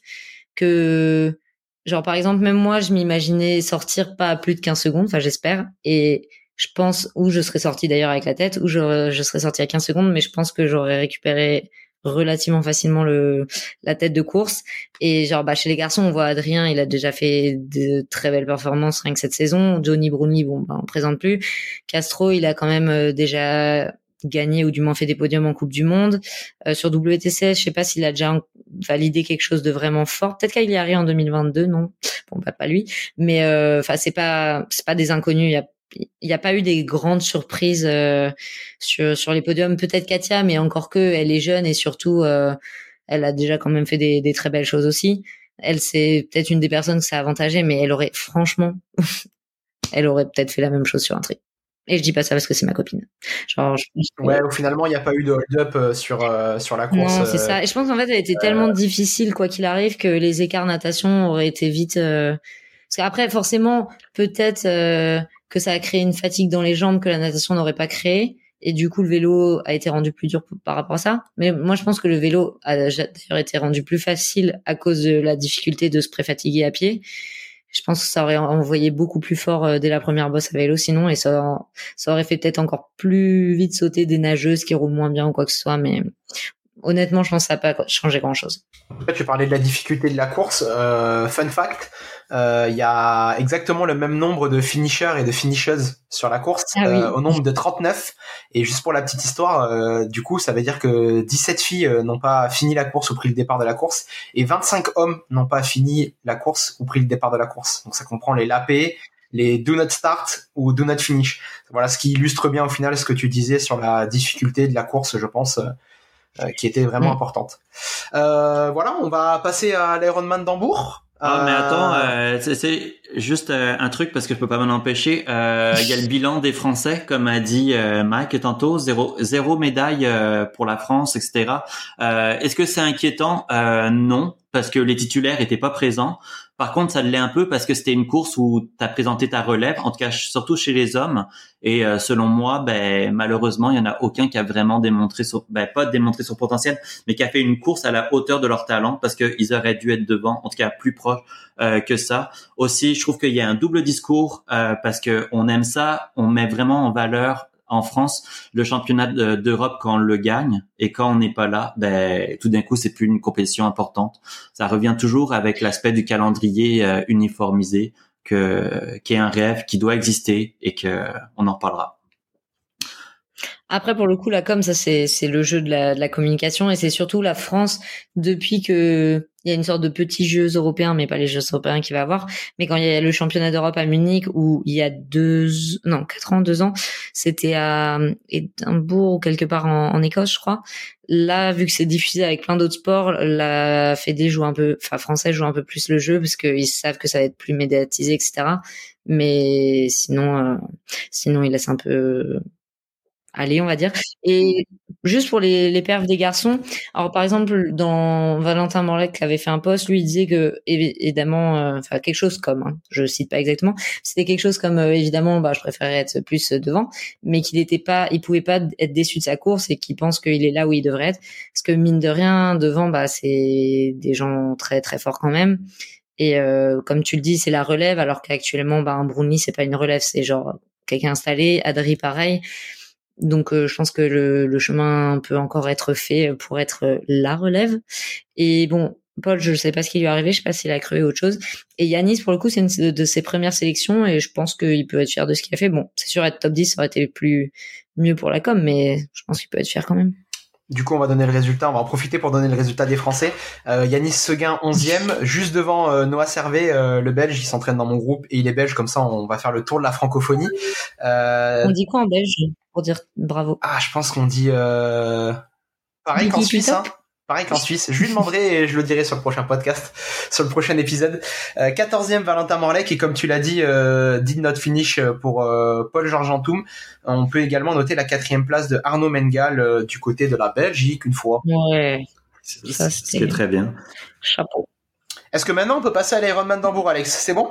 que genre par exemple même moi je m'imaginais sortir pas à plus de quinze secondes, enfin j'espère, et je pense où je serais sorti d'ailleurs avec la tête, où je, je serais sorti à quinze secondes, mais je pense que j'aurais récupéré relativement facilement le la tête de course. Et genre bah chez les garçons on voit Adrien, il a déjà fait de très belles performances rien que cette saison. Johnny Bruni, bon bah on présente plus. Castro, il a quand même déjà gagné ou du moins fait des podiums en Coupe du Monde. Euh, sur W T C S, je sais pas s'il a déjà validé quelque chose de vraiment fort. Peut-être qu'il y arrive en deux mille vingt-deux, non? Bon bah pas lui, mais enfin euh, c'est pas c'est pas des inconnus, il y a il n'y a pas eu des grandes surprises euh, sur sur les podiums, peut-être Katia, mais encore que elle est jeune et surtout euh, elle a déjà quand même fait des, des très belles choses aussi. Elle, c'est peut-être une des personnes que ça a avantagé, mais elle aurait, franchement, elle aurait peut-être fait la même chose sur un tri. Et je dis pas ça parce que c'est ma copine. Genre, je... ouais, finalement, il n'y a pas eu de hold-up sur, euh, sur la course. Non, c'est euh... ça. Et je pense qu'en fait, elle était euh... tellement difficile, quoi qu'il arrive, que les écarts natation auraient été vite... Euh... Parce qu'après, forcément, peut-être euh, que ça a créé une fatigue dans les jambes que la natation n'aurait pas créée. Et du coup, le vélo a été rendu plus dur par rapport à ça. Mais moi, je pense que le vélo a d'ailleurs été rendu plus facile à cause de la difficulté de se préfatiguer à pied. Je pense que ça aurait envoyé beaucoup plus fort dès la première bosse à vélo sinon, et ça, ça aurait fait peut-être encore plus vite sauter des nageuses qui roulent moins bien ou quoi que ce soit. Mais honnêtement, je pense que ça n'a pas changé grand-chose. Tu parlais de la difficulté de la course. Euh, fun fact, il euh, y a exactement le même nombre de finishers et de finisheuses sur la course, ah oui. euh, au nombre de trente-neuf. Et juste pour la petite histoire, euh, du coup, ça veut dire que dix-sept filles euh, n'ont pas fini la course ou pris le départ de la course, et vingt-cinq hommes n'ont pas fini la course ou pris le départ de la course. Donc ça comprend les lapés, les do not start ou do not finish. Voilà, ce qui illustre bien au final ce que tu disais sur la difficulté de la course, je pense, euh, Euh, qui était vraiment mmh. importante. Euh, voilà, on va passer à l'Ironman d'Hambourg. Ah, mais attends, euh, c'est, c'est juste euh, un truc parce que je peux pas m'en empêcher. Euh, il y a le bilan des Français, comme a dit euh, Mike tantôt, zéro, zéro médaille euh, pour la France, et cetera. Euh, est-ce que c'est inquiétant? euh, Non, parce que les titulaires étaient pas présents. Par contre, ça l'est un peu parce que c'était une course où t'as présenté ta relève, en tout cas surtout chez les hommes. Et euh, selon moi, ben malheureusement, il y en a aucun qui a vraiment démontré, son, ben pas démontré son potentiel, mais qui a fait une course à la hauteur de leur talent parce qu'ils auraient dû être devant, en tout cas plus proche euh, que ça. Aussi, je trouve qu'il y a un double discours euh, parce que on aime ça, on met vraiment en valeur. En France, le championnat d'Europe, quand on le gagne et quand on n'est pas là, ben tout d'un coup, c'est plus une compétition importante. Ça revient toujours avec l'aspect du calendrier euh, uniformisé, que qui est un rêve qui doit exister et que on en reparlera. Après, pour le coup, la com, ça c'est c'est le jeu de la, de la communication, et c'est surtout la France depuis que il y a une sorte de petits jeux européens, mais pas les jeux européens qu'il va avoir. Mais quand il y a le championnat d'Europe à Munich, où il y a deux, non quatre ans, deux ans, c'était à Édimbourg ou quelque part en, en Écosse, je crois. Là, vu que c'est diffusé avec plein d'autres sports, la Fédé joue un peu, enfin français joue un peu plus le jeu parce qu'ils savent que ça va être plus médiatisé, et cetera. Mais sinon, euh, sinon ils laissent un peu. Allez, on va dire. Et juste pour les, les perfs des garçons, alors par exemple, dans Valentin Morlec qui avait fait un post, lui il disait que, évidemment, euh, enfin quelque chose comme, hein, je cite pas exactement, c'était quelque chose comme, euh, évidemment, bah je préférais être plus devant, mais qu'il était pas, il pouvait pas être déçu de sa course et qu'il pense qu'il est là où il devrait être, parce que mine de rien, devant, bah c'est des gens très très forts quand même. Et euh, comme tu le dis, c'est la relève, alors qu'actuellement, bah un Brownlee c'est pas une relève, c'est genre quelqu'un installé, Adri pareil. Donc euh, je pense que le, le chemin peut encore être fait pour être euh, la relève. Et bon, Paul, je ne sais pas ce qui lui est arrivé, je ne sais pas s'il a crevé ou autre chose. Et Yanis, pour le coup, c'est une de, de ses premières sélections et je pense qu'il peut être fier de ce qu'il a fait. Bon, c'est sûr, être top dix, ça aurait été plus mieux pour la com, mais je pense qu'il peut être fier quand même. Du coup, on va donner le résultat. On va en profiter pour donner le résultat des Français. Euh, Yanis Seguin, onzième, juste devant euh, Noah Servet, euh, le Belge. Il s'entraîne dans mon groupe et il est belge. Comme ça, on va faire le tour de la francophonie. Euh... On dit quoi en belge pour dire bravo? Ah, je pense qu'on dit euh... pareil qu'en Suisse. Hein. Pareil qu'en Suisse. Je lui demanderai et je le dirai sur le prochain podcast, sur le prochain épisode. Euh, quatorzième, Valentin Morlec. Et comme tu l'as dit, euh, did not finish pour euh, Paul-Georges Antoum. On peut également noter la quatrième place de Arnaud Mengal euh, du côté de la Belgique, une fois. Ouais. C'est, ça, c'est, c'est très bien. Chapeau. Est-ce que maintenant, on peut passer à l'Ironman d'Hambourg, Alex? C'est bon?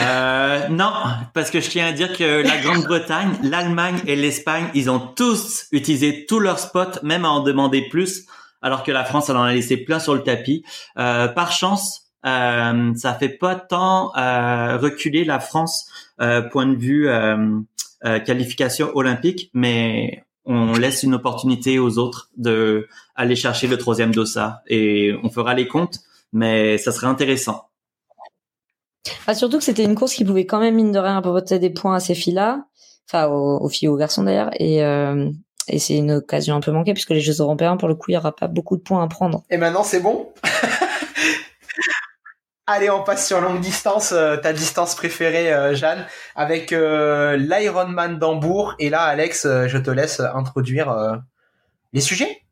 Euh, non, parce que je tiens à dire que la Grande-Bretagne, l'Allemagne et l'Espagne, ils ont tous utilisé tous leurs spots, même à en demander plus. Alors que la France, elle en a laissé plein sur le tapis. Euh, par chance, euh, ça fait pas tant euh, reculer la France euh, point de vue euh, euh, qualification olympique, mais on laisse une opportunité aux autres de aller chercher le troisième dossard et on fera les comptes, mais ça serait intéressant. Ah, surtout que c'était une course qui pouvait quand même mine de rien apporter des points à ces filles-là, enfin aux, aux filles et aux garçons d'ailleurs, et euh... Et c'est une occasion un peu manquée puisque les Jeux européens, pour le coup, il n'y aura pas beaucoup de points à prendre. Et maintenant, c'est bon. Allez, on passe sur longue distance, euh, ta distance préférée, euh, Jeanne, avec euh, l'Ironman d'Hambourg. Et là, Alex, euh, je te laisse introduire euh, les sujets.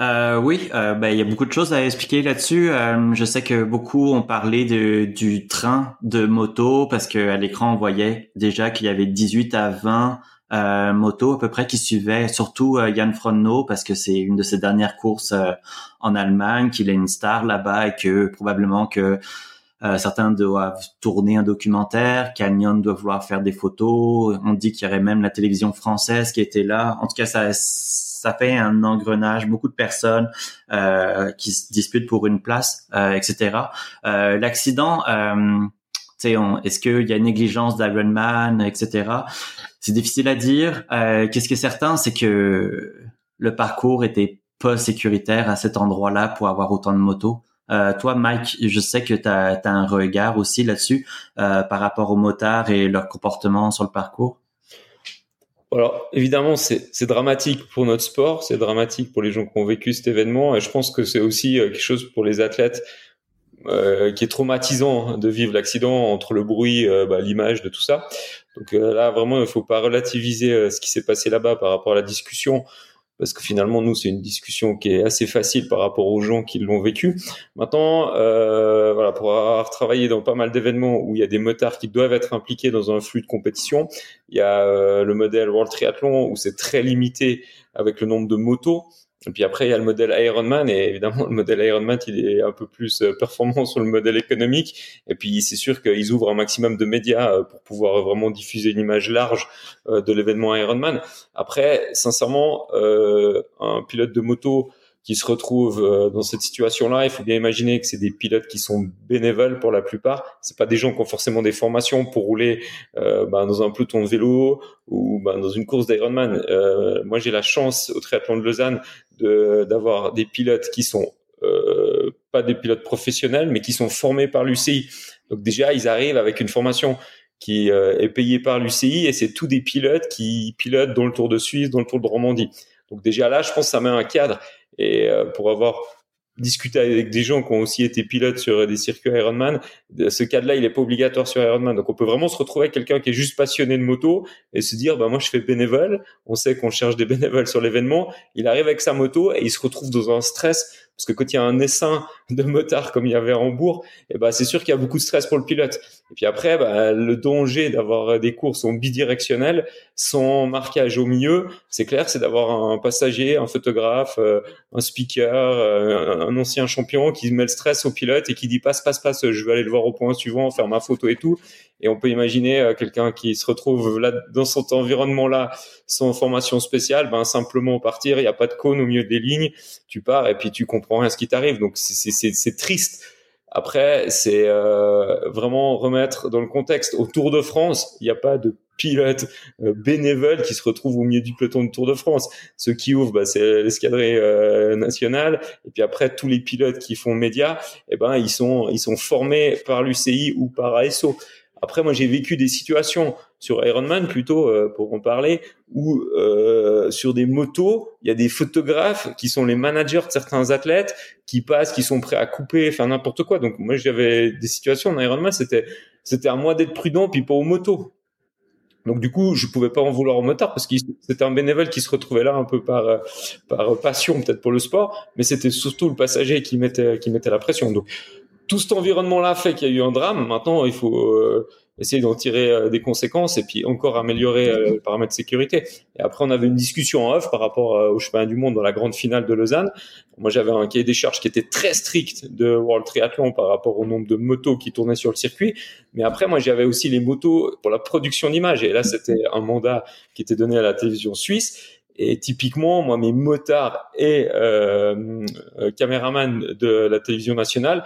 Euh, oui, euh, ben il y a beaucoup de choses à expliquer là-dessus. Euh, je sais que beaucoup ont parlé de, du train de moto parce que à l'écran on voyait déjà qu'il y avait dix-huit à vingt euh, motos à peu près qui suivaient, surtout euh, Jan Frodeno parce que c'est une de ses dernières courses euh, en Allemagne, qu'il est une star là-bas et que probablement que Euh, certains doivent tourner un documentaire, Canyon doit vouloir faire des photos, on dit qu'il y aurait même la télévision française qui était là. En tout cas, ça, ça fait un engrenage, beaucoup de personnes euh, qui se disputent pour une place, euh, et cetera. Euh, l'accident, euh, t'sais, on, est-ce qu'il y a négligence d'Ironman, et cetera. C'est difficile à dire. Euh, qu'est-ce qui est certain, c'est que le parcours était pas sécuritaire à cet endroit-là pour avoir autant de motos. Euh, toi, Mike, je sais que tu as un regard aussi là-dessus euh, par rapport aux motards et leur comportement sur le parcours. Alors, évidemment, c'est, c'est dramatique pour notre sport, c'est dramatique pour les gens qui ont vécu cet événement et je pense que c'est aussi quelque chose pour les athlètes euh, qui est traumatisant de vivre l'accident entre le bruit, euh, bah, l'image de tout ça. Donc euh, là, vraiment, il ne faut pas relativiser euh, ce qui s'est passé là-bas par rapport à la discussion. Parce que finalement, nous, c'est une discussion qui est assez facile par rapport aux gens qui l'ont vécu. Maintenant, euh, voilà, pour avoir travaillé dans pas mal d'événements où il y a des motards qui doivent être impliqués dans un flux de compétition, il y a euh, le modèle World Triathlon où c'est très limité avec le nombre de motos. Et puis après, il y a le modèle Ironman et évidemment, le modèle Ironman, il est un peu plus performant sur le modèle économique. Et puis, c'est sûr qu'ils ouvrent un maximum de médias pour pouvoir vraiment diffuser une image large de l'événement Ironman. Après, sincèrement, un pilote de moto qui se retrouvent dans cette situation-là, il faut bien imaginer que c'est des pilotes qui sont bénévoles pour la plupart. C'est pas des gens qui ont forcément des formations pour rouler euh, ben, dans un peloton de vélo ou ben, dans une course d'Ironman. Euh, moi, j'ai la chance au triathlon de Lausanne de, d'avoir des pilotes qui sont euh, pas des pilotes professionnels, mais qui sont formés par l'U C I. Donc déjà, ils arrivent avec une formation qui euh, est payée par l'U C I et c'est tous des pilotes qui pilotent dans le Tour de Suisse, dans le Tour de Romandie. Donc déjà là, je pense que ça met un cadre. Et pour avoir discuté avec des gens qui ont aussi été pilotes sur des circuits Ironman, ce cadre-là, il n'est pas obligatoire sur Ironman. Donc, on peut vraiment se retrouver avec quelqu'un qui est juste passionné de moto et se dire, bah, moi, je fais bénévole. On sait qu'on cherche des bénévoles sur l'événement. Il arrive avec sa moto et il se retrouve dans un stress. Parce que quand il y a un essaim de motards comme il y avait à Hambourg, eh ben, c'est sûr qu'il y a beaucoup de stress pour le pilote. Et puis après, ben, le danger d'avoir des courses en bidirectionnel, sans marquage au milieu, c'est clair, c'est d'avoir un passager, un photographe, euh, un speaker, euh, un ancien champion qui met le stress au pilote et qui dit passe, passe, passe, je vais aller le voir au point suivant, faire ma photo et tout. Et on peut imaginer euh, quelqu'un qui se retrouve là, dans cet environnement-là, sans formation spéciale, ben, simplement partir, il n'y a pas de cône au milieu des lignes, tu pars et puis tu comprends rien à ce qui t'arrive, donc c'est, c'est, c'est, c'est triste. Après, c'est euh, vraiment remettre dans le contexte. Au Tour de France, il n'y a pas de pilote euh, bénévole qui se retrouve au milieu du peloton du Tour de France. Ceux qui ouvrent, bah, c'est l'escadrille euh, nationale. Et puis après, tous les pilotes qui font médias, eh ben, ils sont, ils sont formés par l'U C I ou par A S O. Après, moi, j'ai vécu des situations sur Ironman, plutôt, euh, pour en parler, où euh, sur des motos, il y a des photographes qui sont les managers de certains athlètes qui passent, qui sont prêts à couper, faire n'importe quoi. Donc, moi, j'avais des situations en Ironman, c'était, c'était à moi d'être prudent, puis pas aux motos. Donc, du coup, je pouvais pas en vouloir aux motards parce que c'était un bénévole qui se retrouvait là un peu par, euh, par passion, peut-être pour le sport, mais c'était surtout le passager qui mettait, qui mettait la pression. Donc, tout cet environnement-là fait qu'il y a eu un drame. Maintenant, il faut euh, essayer d'en tirer euh, des conséquences et puis encore améliorer euh, le paramètre de sécurité. Et après, on avait une discussion en off par rapport euh, au championnat du monde dans la grande finale de Lausanne. Moi, j'avais un cahier des charges qui était très strict de World Triathlon par rapport au nombre de motos qui tournaient sur le circuit. Mais après, moi, j'avais aussi les motos pour la production d'images. Et là, c'était un mandat qui était donné à la télévision suisse. Et typiquement, moi, mes motards et euh, euh, caméramans de la télévision nationale,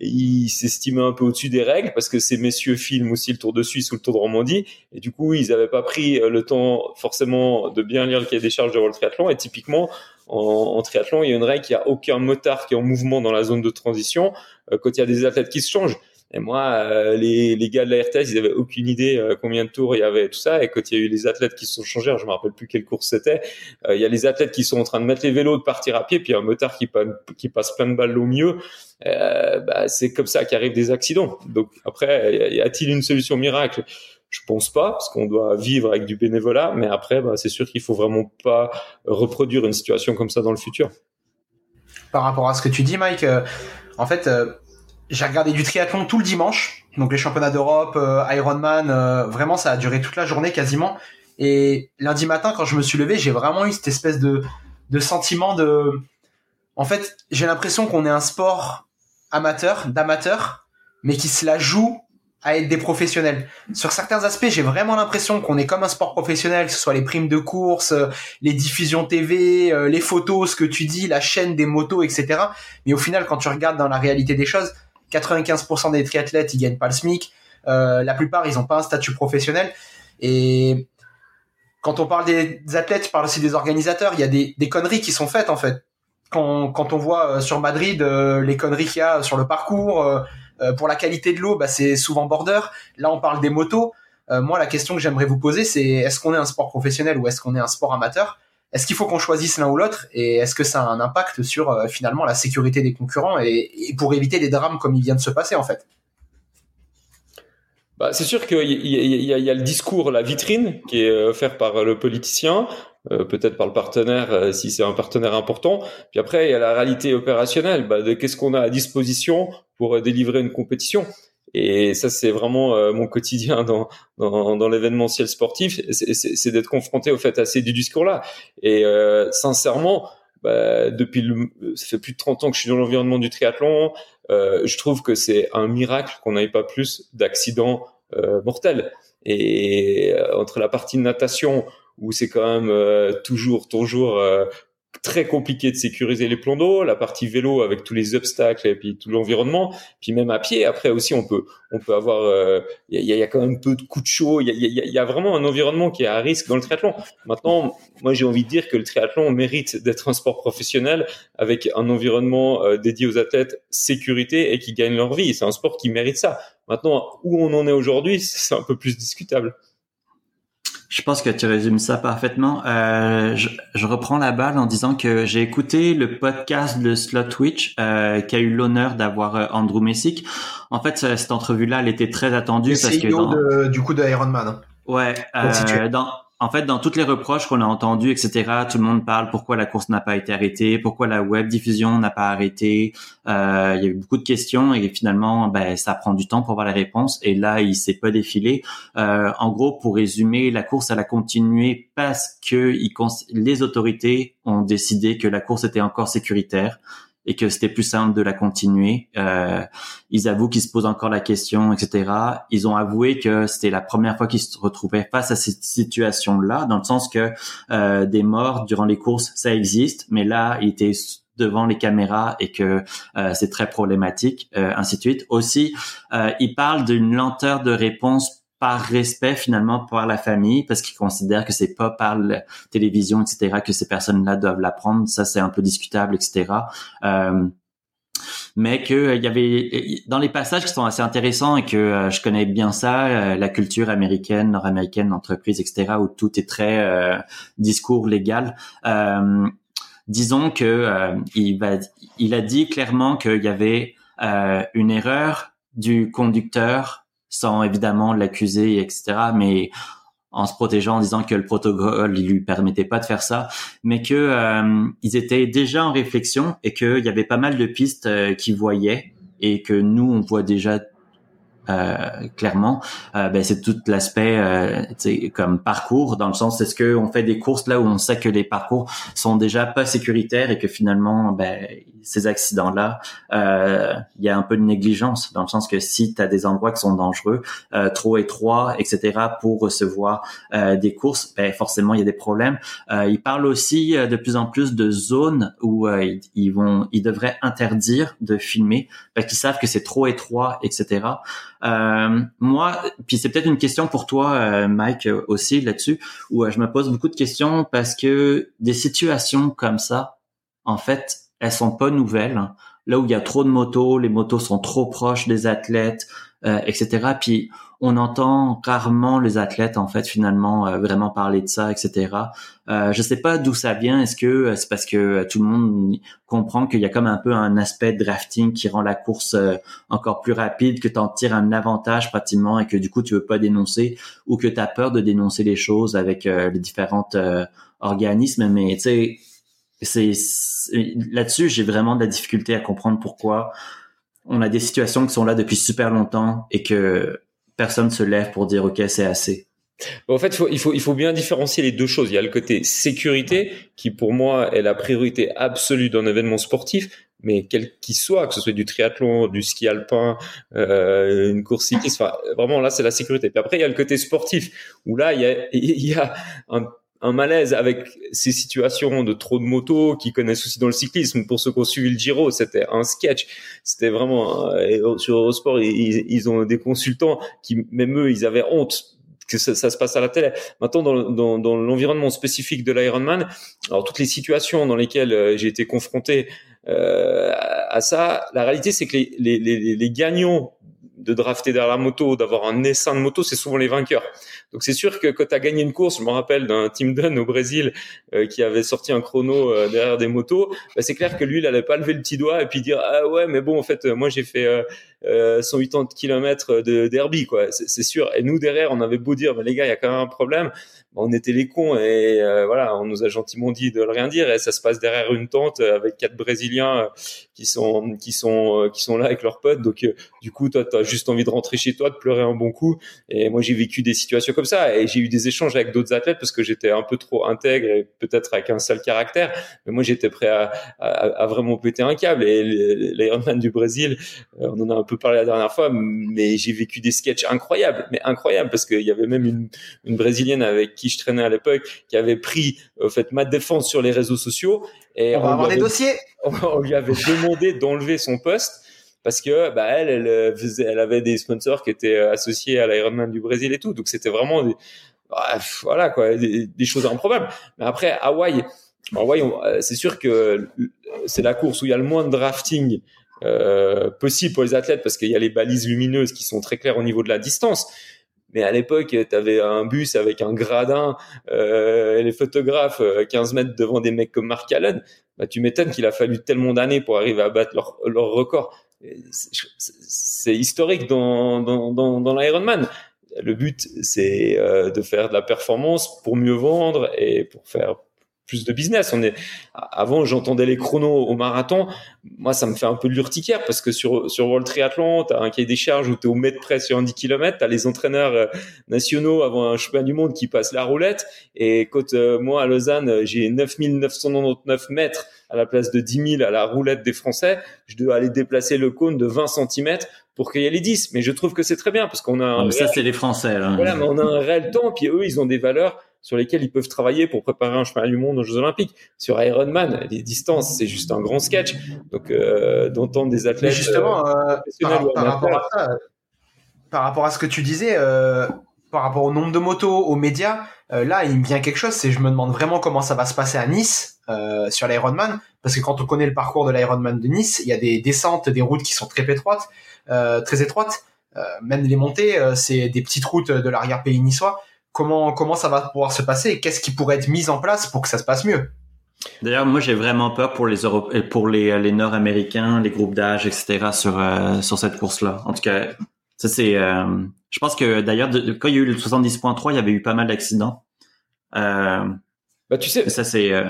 ils s'estimaient un peu au-dessus des règles parce que ces messieurs filment aussi le Tour de Suisse ou le Tour de Romandie et du coup ils n'avaient pas pris le temps forcément de bien lire le cahier des charges de World Triathlon. Et typiquement en, en triathlon, il y a une règle, il n'y a aucun motard qui est en mouvement dans la zone de transition euh, quand il y a des athlètes qui se changent. Et moi, euh, les, les gars de la R T S, ils n'avaient aucune idée euh, combien de tours il y avait tout ça. Et quand il y a eu les athlètes qui se sont changés, je ne me rappelle plus quelle course c'était, euh, il y a les athlètes qui sont en train de mettre les vélos, de partir à pied, puis un motard qui, qui passe plein de balles au mieux. Euh, bah, c'est comme ça qu'arrivent des accidents. Donc après, y a-t-il une solution miracle ? Je pense pas, parce qu'on doit vivre avec du bénévolat. Mais après, bah, c'est sûr qu'il faut vraiment pas reproduire une situation comme ça dans le futur. par rapport à ce que tu dis, Mike. Euh, en fait, euh, j'ai regardé du triathlon tout le dimanche, donc les championnats d'Europe, euh, Ironman, euh, vraiment ça a duré toute la journée quasiment. Et lundi matin, quand je me suis levé, j'ai vraiment eu cette espèce de, de sentiment de... En fait, j'ai l'impression qu'on est un sport amateur, d'amateur, mais qui se la joue à être des professionnels. Sur certains aspects, j'ai vraiment l'impression qu'on est comme un sport professionnel, que ce soit les primes de course, les diffusions T V, les photos, ce que tu dis, la chaîne des motos, et cetera. Mais au final, quand tu regardes dans la réalité des choses, quatre-vingt-quinze pour cent des triathlètes, ils gagnent pas le SMIC. Euh, la plupart, ils ont pas un statut professionnel. Et quand on parle des athlètes, je parle aussi des organisateurs. Il y a des, des conneries qui sont faites, en fait. Quand, quand on voit sur Madrid euh, les conneries qu'il y a sur le parcours, euh, euh, pour la qualité de l'eau, bah, c'est souvent border. Là, on parle des motos. Euh, moi, la question que j'aimerais vous poser, c'est est-ce qu'on est un sport professionnel ou est-ce qu'on est un sport amateur ? Est-ce qu'il faut qu'on choisisse l'un ou l'autre ? Et est-ce que ça a un impact sur euh, finalement la sécurité des concurrents et, et pour éviter des drames comme il vient de se passer, en fait ? Bah, c'est sûr qu'il y, y, y, y a le discours, la vitrine qui est offert par le politicien, euh, peut-être par le partenaire euh, si c'est un partenaire important. Puis après, il y a la réalité opérationnelle, bah, de qu'est-ce qu'on a à disposition pour délivrer une compétition. Et ça, c'est vraiment euh, mon quotidien dans, dans, dans l'événementiel sportif, c'est, c'est, c'est d'être confronté au fait assez du discours-là. Et euh, sincèrement, bah, depuis le, ça fait plus de trente ans que je suis dans l'environnement du triathlon. Euh, je trouve que c'est un miracle qu'on n'ait pas plus d'accidents euh, mortels. Et euh, entre la partie de natation, où c'est quand même euh, toujours, toujours euh, très compliqué de sécuriser les plans d'eau, la partie vélo avec tous les obstacles et puis tout l'environnement, puis même à pied. Après aussi, on peut, on peut avoir, il euh, y, y a quand même peu de coups de chaud. Il y a, y, a, y a vraiment un environnement qui est à risque dans le triathlon. Maintenant, moi, j'ai envie de dire que le triathlon mérite d'être un sport professionnel avec un environnement euh, dédié aux athlètes, sécurité et qui gagnent leur vie. C'est un sport qui mérite ça. Maintenant, où on en est aujourd'hui, c'est un peu plus discutable. Je pense que tu résumes ça parfaitement. Euh, je, je reprends la balle en disant que j'ai écouté le podcast de Slotwitch euh, qui a eu l'honneur d'avoir euh, Andrew Messick. En fait, cette entrevue-là, elle était très attendue. Le parce C E O que dans... de, du coup de Ironman. Hein. Ouais. Euh, dans, en fait, dans toutes les reproches qu'on a entendues, et cetera, tout le monde parle pourquoi la course n'a pas été arrêtée, pourquoi la web diffusion n'a pas arrêté. Euh, il y a eu beaucoup de questions et finalement, ben, ça prend du temps pour avoir les réponses. Et là, il s'est pas défilé. Euh, en gros, pour résumer, la course, elle a continué parce que il cons- les autorités ont décidé que la course était encore sécuritaire et que c'était plus simple de la continuer. Euh, ils avouent qu'ils se posent encore la question, et cetera. Ils ont avoué que c'était la première fois qu'ils se retrouvaient face à cette situation-là, dans le sens que euh, des morts durant les courses, ça existe, mais là, ils étaient devant les caméras et que euh, c'est très problématique, euh, ainsi de suite. Aussi, euh, ils parlent d'une lenteur de réponse par respect finalement pour la famille, parce qu'ils considèrent que c'est pas par la télévision, et cetera, que ces personnes-là doivent l'apprendre. Ça, c'est un peu discutable, et cetera. Euh, mais que il euh, y avait dans les passages qui sont assez intéressants et que euh, je connais bien ça, euh, la culture américaine, nord-américaine, entreprise, et cetera, où tout est très euh, discours légal. Euh, disons que euh, il va, il a dit clairement qu'il y avait euh, une erreur du conducteur, sans évidemment l'accuser, et cetera, mais en se protégeant, en disant que le protocole, il lui permettait pas de faire ça, mais que euh, ils étaient déjà en réflexion et qu'il y avait pas mal de pistes euh, qu'ils voyaient et que nous, on voit déjà euh, clairement. Euh, ben, c'est tout l'aspect euh, comme parcours, dans le sens, est-ce qu'on fait des courses là où on sait que les parcours sont déjà pas sécuritaires et que finalement, ben, ces accidents-là, euh, il y a un peu de négligence, dans le sens que si tu as des endroits qui sont dangereux, euh, trop étroits, et cetera, pour recevoir euh, des courses, ben, forcément, il y a des problèmes. Euh, ils parlent aussi euh, de plus en plus de zones où euh, ils vont, ils devraient interdire de filmer parce qu'ils savent que c'est trop étroit, et cetera. Euh, moi, puis c'est peut-être une question pour toi, euh, Mike, aussi là-dessus, où euh, je me pose beaucoup de questions parce que des situations comme ça, en fait, elles sont pas nouvelles. Là où il y a trop de motos, les motos sont trop proches des athlètes, euh, et cetera. Puis on entend rarement les athlètes, en fait, finalement, euh, vraiment parler de ça, et cetera. Euh, je sais pas d'où ça vient. Est-ce que euh, c'est parce que euh, tout le monde comprend qu'il y a comme un peu un aspect drafting qui rend la course euh, encore plus rapide, que t'en tires un avantage pratiquement et que du coup tu veux pas dénoncer ou que t'as peur de dénoncer les choses avec euh, les différentes euh, organismes. Mais tu sais, c'est, c'est là-dessus, j'ai vraiment de la difficulté à comprendre pourquoi on a des situations qui sont là depuis super longtemps et que personne se lève pour dire « OK, c'est assez ». En fait, faut, il, faut, il faut bien différencier les deux choses. Il y a le côté sécurité qui, pour moi, est la priorité absolue d'un événement sportif, mais quel qu'il soit, que ce soit du triathlon, du ski alpin, euh, une course cycliste, enfin, vraiment, là, c'est la sécurité. Puis après, il y a le côté sportif où là, il y a, il y a un, un malaise avec ces situations de trop de motos qui connaissent aussi dans le cyclisme. Pour ceux qui ont suivi le Giro, c'était un sketch. C'était vraiment, euh, sur Eurosport, ils, ils ont des consultants qui, même eux, ils avaient honte que ça, ça se passe à la télé. Maintenant, dans, dans, dans l'environnement spécifique de l'Ironman, alors toutes les situations dans lesquelles j'ai été confronté euh, à ça, la réalité, c'est que les, les, les, les gagnants de drafter derrière la moto, d'avoir un essaim de moto, c'est souvent les vainqueurs. Donc, c'est sûr que quand tu as gagné une course, je me rappelle d'un Tim Dunn au Brésil euh, qui avait sorti un chrono euh, derrière des motos, bah, c'est clair que lui, il n'allait pas lever le petit doigt et puis dire « Ah ouais, mais bon, en fait, moi, j'ai fait euh, euh, cent quatre-vingts kilomètres de, d'herby, quoi. » C'est, c'est sûr. Et nous, derrière, on avait beau dire « Mais les gars, il y a quand même un problème. » Bah, on était les cons et euh, voilà, on nous a gentiment dit de rien dire et ça se passe derrière une tente avec quatre Brésiliens euh, qui sont qui sont euh, qui sont là avec leurs potes. Donc euh, du coup, toi, t'as juste envie de rentrer chez toi, de pleurer un bon coup. Et moi, j'ai vécu des situations comme ça et j'ai eu des échanges avec d'autres athlètes parce que j'étais un peu trop intègre et peut-être avec un sale caractère. Mais moi, j'étais prêt à, à, à vraiment péter un câble. Et l'Ironman du Brésil, euh, on en a un peu parlé la dernière fois, mais j'ai vécu des sketchs incroyables, mais incroyables parce qu'il y avait même une, une Brésilienne avec qui je traînais à l'époque, qui avait pris en fait ma défense sur les réseaux sociaux. Et on, on va avoir avait, des dossiers. On lui avait demandé d'enlever son poste parce que bah elle, elle faisait, elle avait des sponsors qui étaient associés à l'Ironman du Brésil et tout. Donc c'était vraiment des, voilà quoi, des, des choses improbables. Mais après Hawaï, Hawaï, on, c'est sûr que c'est la course où il y a le moins de drafting euh, possible pour les athlètes parce qu'il y a les balises lumineuses qui sont très claires au niveau de la distance. Mais à l'époque, t'avais un bus avec un gradin, euh, et les photographes euh, quinze mètres devant des mecs comme Mark Allen. Bah, tu m'étonnes qu'il a fallu tellement d'années pour arriver à battre leur, leur record. C'est, c'est historique dans, dans, dans, dans l'Ironman. Le but, c'est euh, de faire de la performance pour mieux vendre et pour faire plus de business. On est, avant, j'entendais les chronos au marathon. Moi, ça me fait un peu de l'urticaire parce que sur, sur World Triathlon, t'as un cahier des charges où t'es au mètre près sur un dix kilomètres. T'as les entraîneurs nationaux avant un championnat du monde qui passent la roulette. Et quand, euh, moi, à Lausanne, j'ai neuf mille neuf cent quatre-vingt-dix-neuf mètres à la place de dix mille à la roulette des Français. Je dois aller déplacer le cône de vingt centimètres pour qu'il y ait les dix. Mais je trouve que c'est très bien parce qu'on a un, non, mais ça, réel... c'est les Français, là. Voilà, mais on a un réel temps. Puis eux, ils ont des valeurs sur lesquels ils peuvent travailler pour préparer un championnat du monde aux Jeux Olympiques. Sur Ironman, les distances, c'est juste un grand sketch. Donc, euh, d'entendre des athlètes... Mais justement, euh, par, par rapport à ça, par rapport à ce que tu disais, euh, par rapport au nombre de motos, aux médias, euh, là, il me vient quelque chose, c'est je me demande vraiment comment ça va se passer à Nice, euh, sur l'Ironman, parce que quand on connaît le parcours de l'Ironman de Nice, il y a des descentes, des routes qui sont très étroites, euh, très étroites. Euh, même les montées, euh, c'est des petites routes de l'arrière-pays niçois. Comment, comment ça va pouvoir se passer et qu'est-ce qui pourrait être mis en place pour que ça se passe mieux? D'ailleurs, moi, j'ai vraiment peur pour les, Euro- pour les, les Nord-Américains, les groupes d'âge, et cetera sur, euh, sur cette course-là. En tout cas, ça, c'est... Euh, je pense que, d'ailleurs, de, quand il y a eu le soixante-dix point trois, il y avait eu pas mal d'accidents. Euh, bah, tu sais, ça, c'est, euh...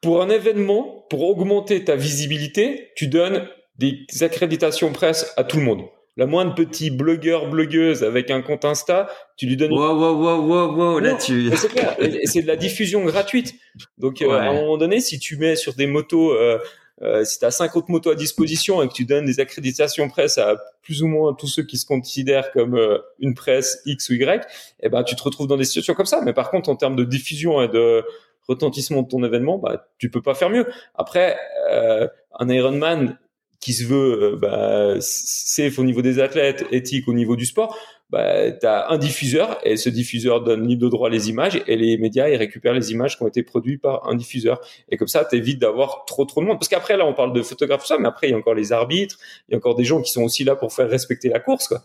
pour un événement, pour augmenter ta visibilité, tu donnes des accréditations presse à tout le monde. La moindre petit blogueur, blogueuse avec un compte Insta, tu lui donnes... Wow, wow, wow, wow, wow, là tu... C'est clair, c'est de la diffusion gratuite. Donc, ouais. euh, à un moment donné, si tu mets sur des motos, euh, euh, si tu as cinquante motos à disposition et que tu donnes des accréditations presse à plus ou moins tous ceux qui se considèrent comme euh, une presse X ou Y, eh ben, tu te retrouves dans des situations comme ça. Mais par contre, en termes de diffusion et de retentissement de ton événement, bah, tu peux pas faire mieux. Après, euh, un Ironman... qui se veut, bah, safe au niveau des athlètes, éthique au niveau du sport, bah, t'as un diffuseur et ce diffuseur donne libre de droit les images et les médias, ils récupèrent les images qui ont été produites par un diffuseur. Et comme ça, t'évites d'avoir trop, trop de monde. Parce qu'après, là, on parle de photographes, ça, mais après, il y a encore les arbitres, il y a encore des gens qui sont aussi là pour faire respecter la course, quoi.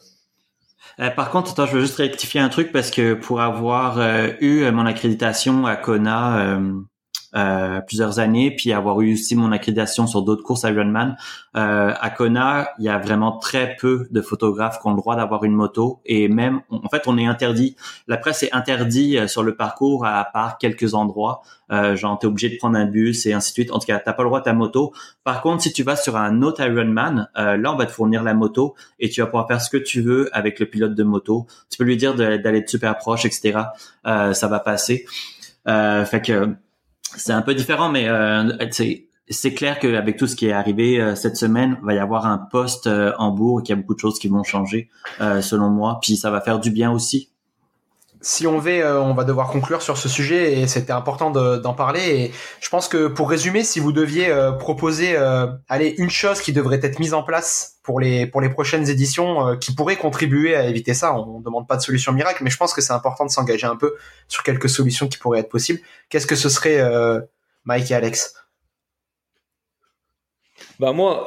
Euh, par contre, attends, je veux juste rectifier un truc parce que pour avoir euh, eu mon accréditation à Kona, euh, euh, plusieurs années, puis avoir eu aussi mon accréditation sur d'autres courses Ironman. Euh, à Kona, il y a vraiment très peu de photographes qui ont le droit d'avoir une moto, et même, on, en fait, on est interdit. La presse est interdite sur le parcours à part quelques endroits. Euh, genre, t'es obligé de prendre un bus et ainsi de suite. En tout cas, t'as pas le droit à ta moto. Par contre, si tu vas sur un autre Ironman, euh, là, on va te fournir la moto et tu vas pouvoir faire ce que tu veux avec le pilote de moto. Tu peux lui dire de, d'aller de super proche, et cetera. Euh, ça va passer. Euh, fait que c'est un peu différent, mais euh, c'est, c'est clair qu'avec tout ce qui est arrivé euh, cette semaine, il va y avoir un poste euh, Hambourg et qu'il y a beaucoup de choses qui vont changer, euh, selon moi. Puis ça va faire du bien aussi. Si on veut, on va devoir conclure sur ce sujet et c'était important de, d'en parler. Et je pense que pour résumer, si vous deviez euh, proposer, euh, allez, une chose qui devrait être mise en place pour les pour les prochaines éditions, euh, qui pourrait contribuer à éviter ça. On ne demande pas de solution miracle, mais je pense que c'est important de s'engager un peu sur quelques solutions qui pourraient être possibles. Qu'est-ce que ce serait, euh, Mike et Alex ? Bah moi,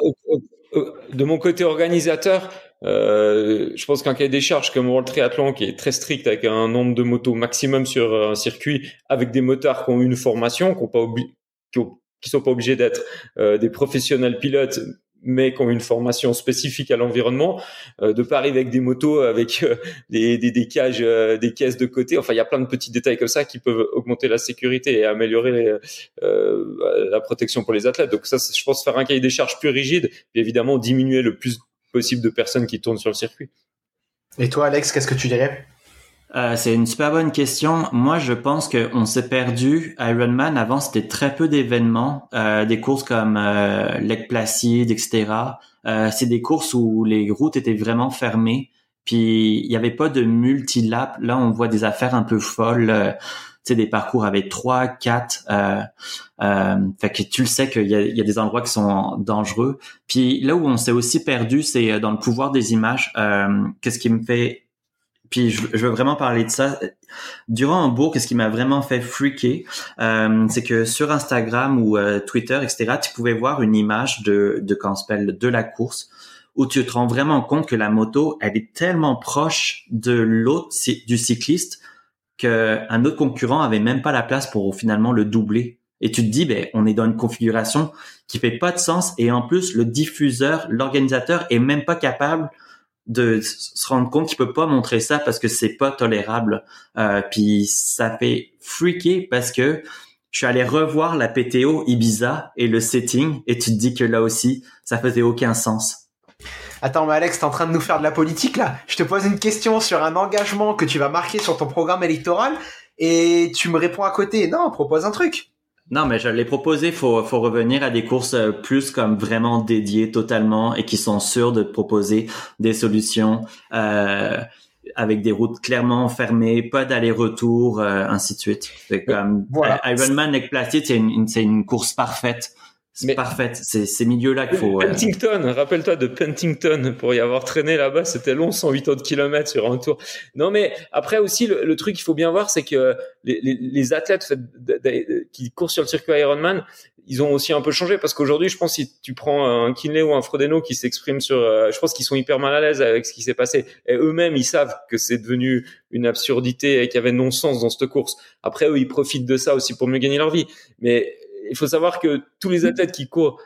de mon côté organisateur. Euh, je pense qu'un cahier des charges comme World Triathlon qui est très strict avec un nombre de motos maximum sur un circuit, avec des motards qui ont une formation, qui ont pas obli- qui ont, qui sont pas obligés d'être euh, des professionnels pilotes, mais qui ont une formation spécifique à l'environnement, euh, de pas arriver avec des motos avec euh, des, des, des cages, euh, des caisses de côté. Enfin, il y a plein de petits détails comme ça qui peuvent augmenter la sécurité et améliorer les, euh, la protection pour les athlètes. Donc ça, c'est, je pense, faire un cahier des charges plus rigide, et évidemment diminuer le plus possible de personnes qui tournent sur le circuit. Et toi, Alex, qu'est-ce que tu dirais ? Euh, c'est une super bonne question. Moi, je pense qu'on s'est perdu. Ironman, avant, c'était très peu d'événements, euh, des courses comme euh, Lake Placid, et cetera. Euh, c'est des courses où les routes étaient vraiment fermées, puis il n'y avait pas de multi-lap. Là, on voit des affaires un peu folles, euh, tu sais, des parcours avec trois, quatre. Euh, euh, fait que tu le sais qu'il y a, il y a des endroits qui sont dangereux. Puis là où on s'est aussi perdu, c'est dans le pouvoir des images. Euh, qu'est-ce qui me fait... Puis je, je veux vraiment parler de ça. Durant Hambourg, qu'est-ce qui m'a vraiment fait freaker, euh, c'est que sur Instagram ou euh, Twitter, et cetera, tu pouvais voir une image de, de, quand on s'appelle, de la course, où tu te rends vraiment compte que la moto, elle est tellement proche de l'autre, du cycliste, qu'un autre concurrent avait même pas la place pour finalement le doubler. Et tu te dis, ben, on est dans une configuration qui fait pas de sens. Et en plus, le diffuseur, l'organisateur est même pas capable de se rendre compte qu'il peut pas montrer ça parce que c'est pas tolérable. Euh, puis ça fait freaker parce que je suis allé revoir la P T O Ibiza et le setting. Et tu te dis que là aussi, ça faisait aucun sens. Attends, mais Alex, t'es en train de nous faire de la politique, là. Je te pose une question sur un engagement que tu vas marquer sur ton programme électoral et tu me réponds à côté. Non, propose un truc. Non, mais je l'ai proposé. Faut, faut revenir à des courses plus comme vraiment dédiées totalement et qui sont sûres de proposer des solutions, euh, avec des routes clairement fermées, pas d'aller-retour, euh, ainsi de suite. C'est comme, voilà. Ironman Lake Placid, c'est une, c'est une course parfaite. C'est mais parfait, c'est ces milieux-là qu'il faut... Pentington, euh... rappelle-toi de Pentington, pour y avoir traîné là-bas, c'était long, cent huit kilomètres sur un tour. Non, mais après aussi, le, le truc qu'il faut bien voir, c'est que les, les, les athlètes fait, d, d, qui courent sur le circuit Ironman, ils ont aussi un peu changé, parce qu'aujourd'hui, je pense, si tu prends un Kinley ou un Frodeno qui s'exprime sur... Euh, je pense qu'ils sont hyper mal à l'aise avec ce qui s'est passé. Et eux-mêmes, ils savent que c'est devenu une absurdité et qu'il y avait non-sens dans cette course. Après, eux, ils profitent de ça aussi pour mieux gagner leur vie. Mais... il faut savoir que tous les athlètes qui courent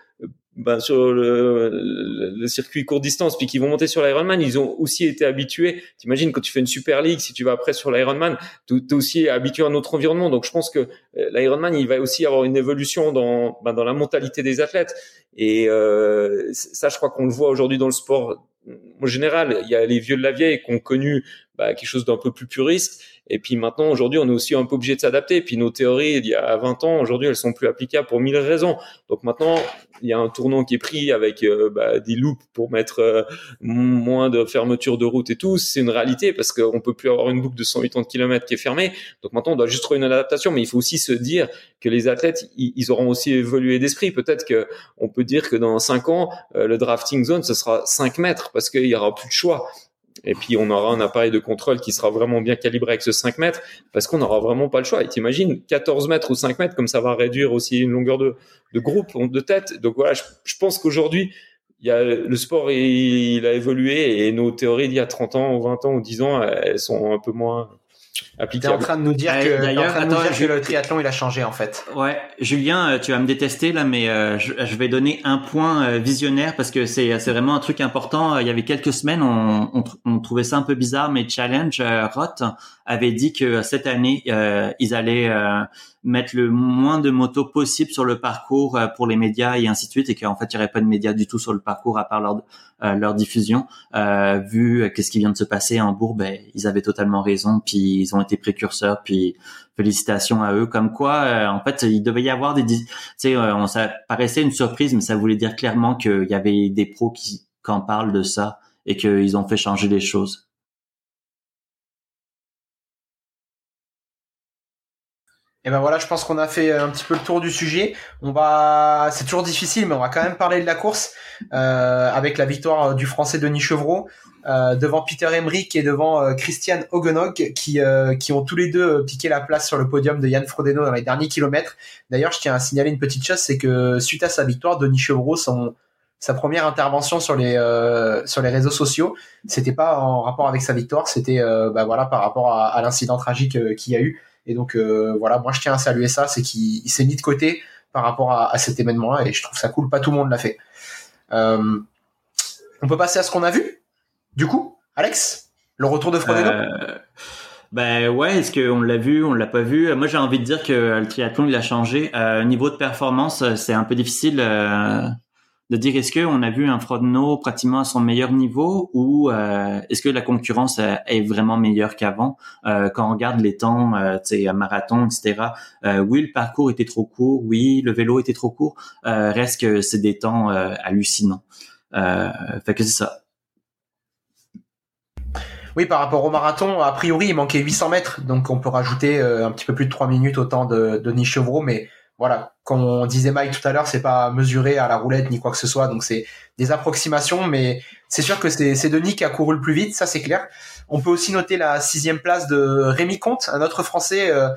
ben, sur le, le, le circuit court distance puis qui vont monter sur l'Ironman, ils ont aussi été habitués. T'imagines quand tu fais une Super League, si tu vas après sur l'Ironman, tu es aussi habitué à notre environnement. Donc je pense que l'Ironman, il va aussi avoir une évolution dans, ben, dans la mentalité des athlètes. Et euh, ça, je crois qu'on le voit aujourd'hui dans le sport en général. Il y a les vieux de la vieille qui ont connu bah, quelque chose d'un peu plus puriste. Et puis maintenant, aujourd'hui, on est aussi un peu obligé de s'adapter. Et puis nos théories, il y a vingt ans, aujourd'hui, elles sont plus applicables pour mille raisons. Donc maintenant, il y a un tournant qui est pris avec euh, bah, des loupes pour mettre euh, moins de fermeture de route et tout. C'est une réalité parce qu'on peut plus avoir une boucle de cent quatre-vingts kilomètres qui est fermée. Donc maintenant, on doit juste trouver une adaptation. Mais il faut aussi se dire que les athlètes, ils auront aussi évolué d'esprit. Peut-être que on peut dire que dans cinq ans, euh, le drafting zone, ce sera cinq mètres parce qu'il y aura plus de choix. Et puis, on aura un appareil de contrôle qui sera vraiment bien calibré avec ce cinq mètres parce qu'on n'aura vraiment pas le choix. Et t'imagines, quatorze mètres ou cinq mètres, comme ça va réduire aussi une longueur de, de groupe, de tête. Donc voilà, je, je pense qu'aujourd'hui, il y a, le sport, il, il a évolué et nos théories d'il y a trente ans ou vingt ans ou dix ans, elles sont un peu moins T'es en train de nous dire, ouais, que, en train de attends, nous dire je... que le triathlon il a changé en fait. Ouais, Julien, tu vas me détester là, mais euh, je, je vais donner un point euh, visionnaire parce que c'est c'est vraiment un truc important. Il y avait quelques semaines, on on, on trouvait ça un peu bizarre, mais Challenge euh, Roth avait dit que cette année euh, ils allaient euh, mettre le moins de motos possible sur le parcours euh, pour les médias et ainsi de suite, et qu'en fait il y aurait pas de médias du tout sur le parcours à part leur euh, leur diffusion. Euh, vu euh, qu'est-ce qui vient de se passer à Hambourg, ben ils avaient totalement raison, puis ils ont été précurseurs, puis félicitations à eux. Comme quoi, euh, en fait, il devait y avoir des... Tu sais, euh, on, ça paraissait une surprise, mais ça voulait dire clairement qu'il y avait des pros qui, qui en parlent de ça et qu'ils ont fait changer les choses. Et ben voilà, je pense qu'on a fait un petit peu le tour du sujet. On va, c'est toujours difficile, mais on va quand même parler de la course euh, avec la victoire du Français Denis Chevreau euh, devant Peter Emmerich et devant euh, Kristian Høgenhaug qui euh, qui ont tous les deux piqué la place sur le podium de Jan Frodeno dans les derniers kilomètres. D'ailleurs, je tiens à signaler une petite chose, c'est que suite à sa victoire, Denis Chevreau, son sa première intervention sur les euh, sur les réseaux sociaux, c'était pas en rapport avec sa victoire, c'était euh, ben voilà par rapport à, à l'incident tragique euh, qu'il y a eu. Et donc euh, voilà, moi je tiens à saluer ça, c'est qu'il s'est mis de côté par rapport à, à cet événement-là, et je trouve ça cool, pas tout le monde l'a fait. Euh, on peut passer à ce qu'on a vu, du coup, Alex, le retour de Frodeno. Euh, ben ouais, est-ce qu'on l'a vu, on l'a pas vu? Moi j'ai envie de dire que le triathlon il a changé. Euh, niveau de performance, c'est un peu difficile euh, de dire est-ce qu'on a vu un Frodeno pratiquement à son meilleur niveau, ou euh, est-ce que la concurrence euh, est vraiment meilleure qu'avant? Euh, quand on regarde les temps, euh, tu sais, marathon, et cetera. Euh, oui, le parcours était trop court. Oui, le vélo était trop court. Euh, reste que c'est des temps euh, hallucinants. Euh, fait que c'est ça. Oui, par rapport au marathon, a priori, il manquait huit cents mètres, donc on peut rajouter euh, un petit peu plus de trois minutes au temps de, de Denis Chevreau, mais voilà, comme on disait Mike tout à l'heure, c'est pas mesuré à la roulette ni quoi que ce soit, donc c'est des approximations, mais c'est sûr que c'est, c'est Denis qui a couru le plus vite, ça c'est clair. On peut aussi noter la sixième place de Rémi Comte, un autre Français euh,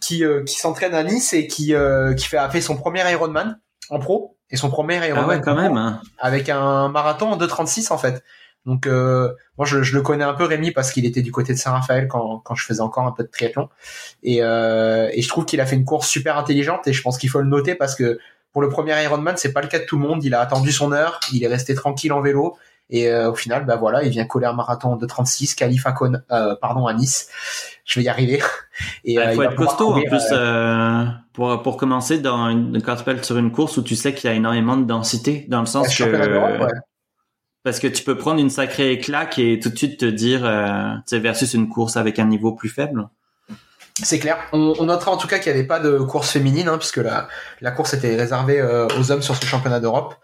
qui euh, qui s'entraîne à Nice et qui euh, qui fait a fait son premier Ironman en pro et son premier Ironman ah ouais, quand même, hein, avec un marathon en deux trente-six en fait. Donc euh, moi je, je le connais un peu Rémi parce qu'il était du côté de Saint-Raphaël quand quand je faisais encore un peu de triathlon, et euh, et je trouve qu'il a fait une course super intelligente, et je pense qu'il faut le noter parce que pour le premier Ironman c'est pas le cas de tout le monde. Il a attendu son heure, il est resté tranquille en vélo, et euh, au final bah voilà il vient coller un marathon de trente-six, qualif à Con, euh, pardon à Nice. Je vais y arriver. Et, bah, euh, faut il faut être costaud courir, en plus euh, pour pour commencer dans une, quand tu parles sur une course où tu sais qu'il y a énormément de densité dans le sens que euh, parce que tu peux prendre une sacrée claque et tout de suite te dire, euh, tu sais, versus une course avec un niveau plus faible. C'est clair. On, on notera en tout cas qu'il n'y avait pas de course féminine, hein, puisque la, la course était réservée euh, aux hommes sur ce championnat d'Europe.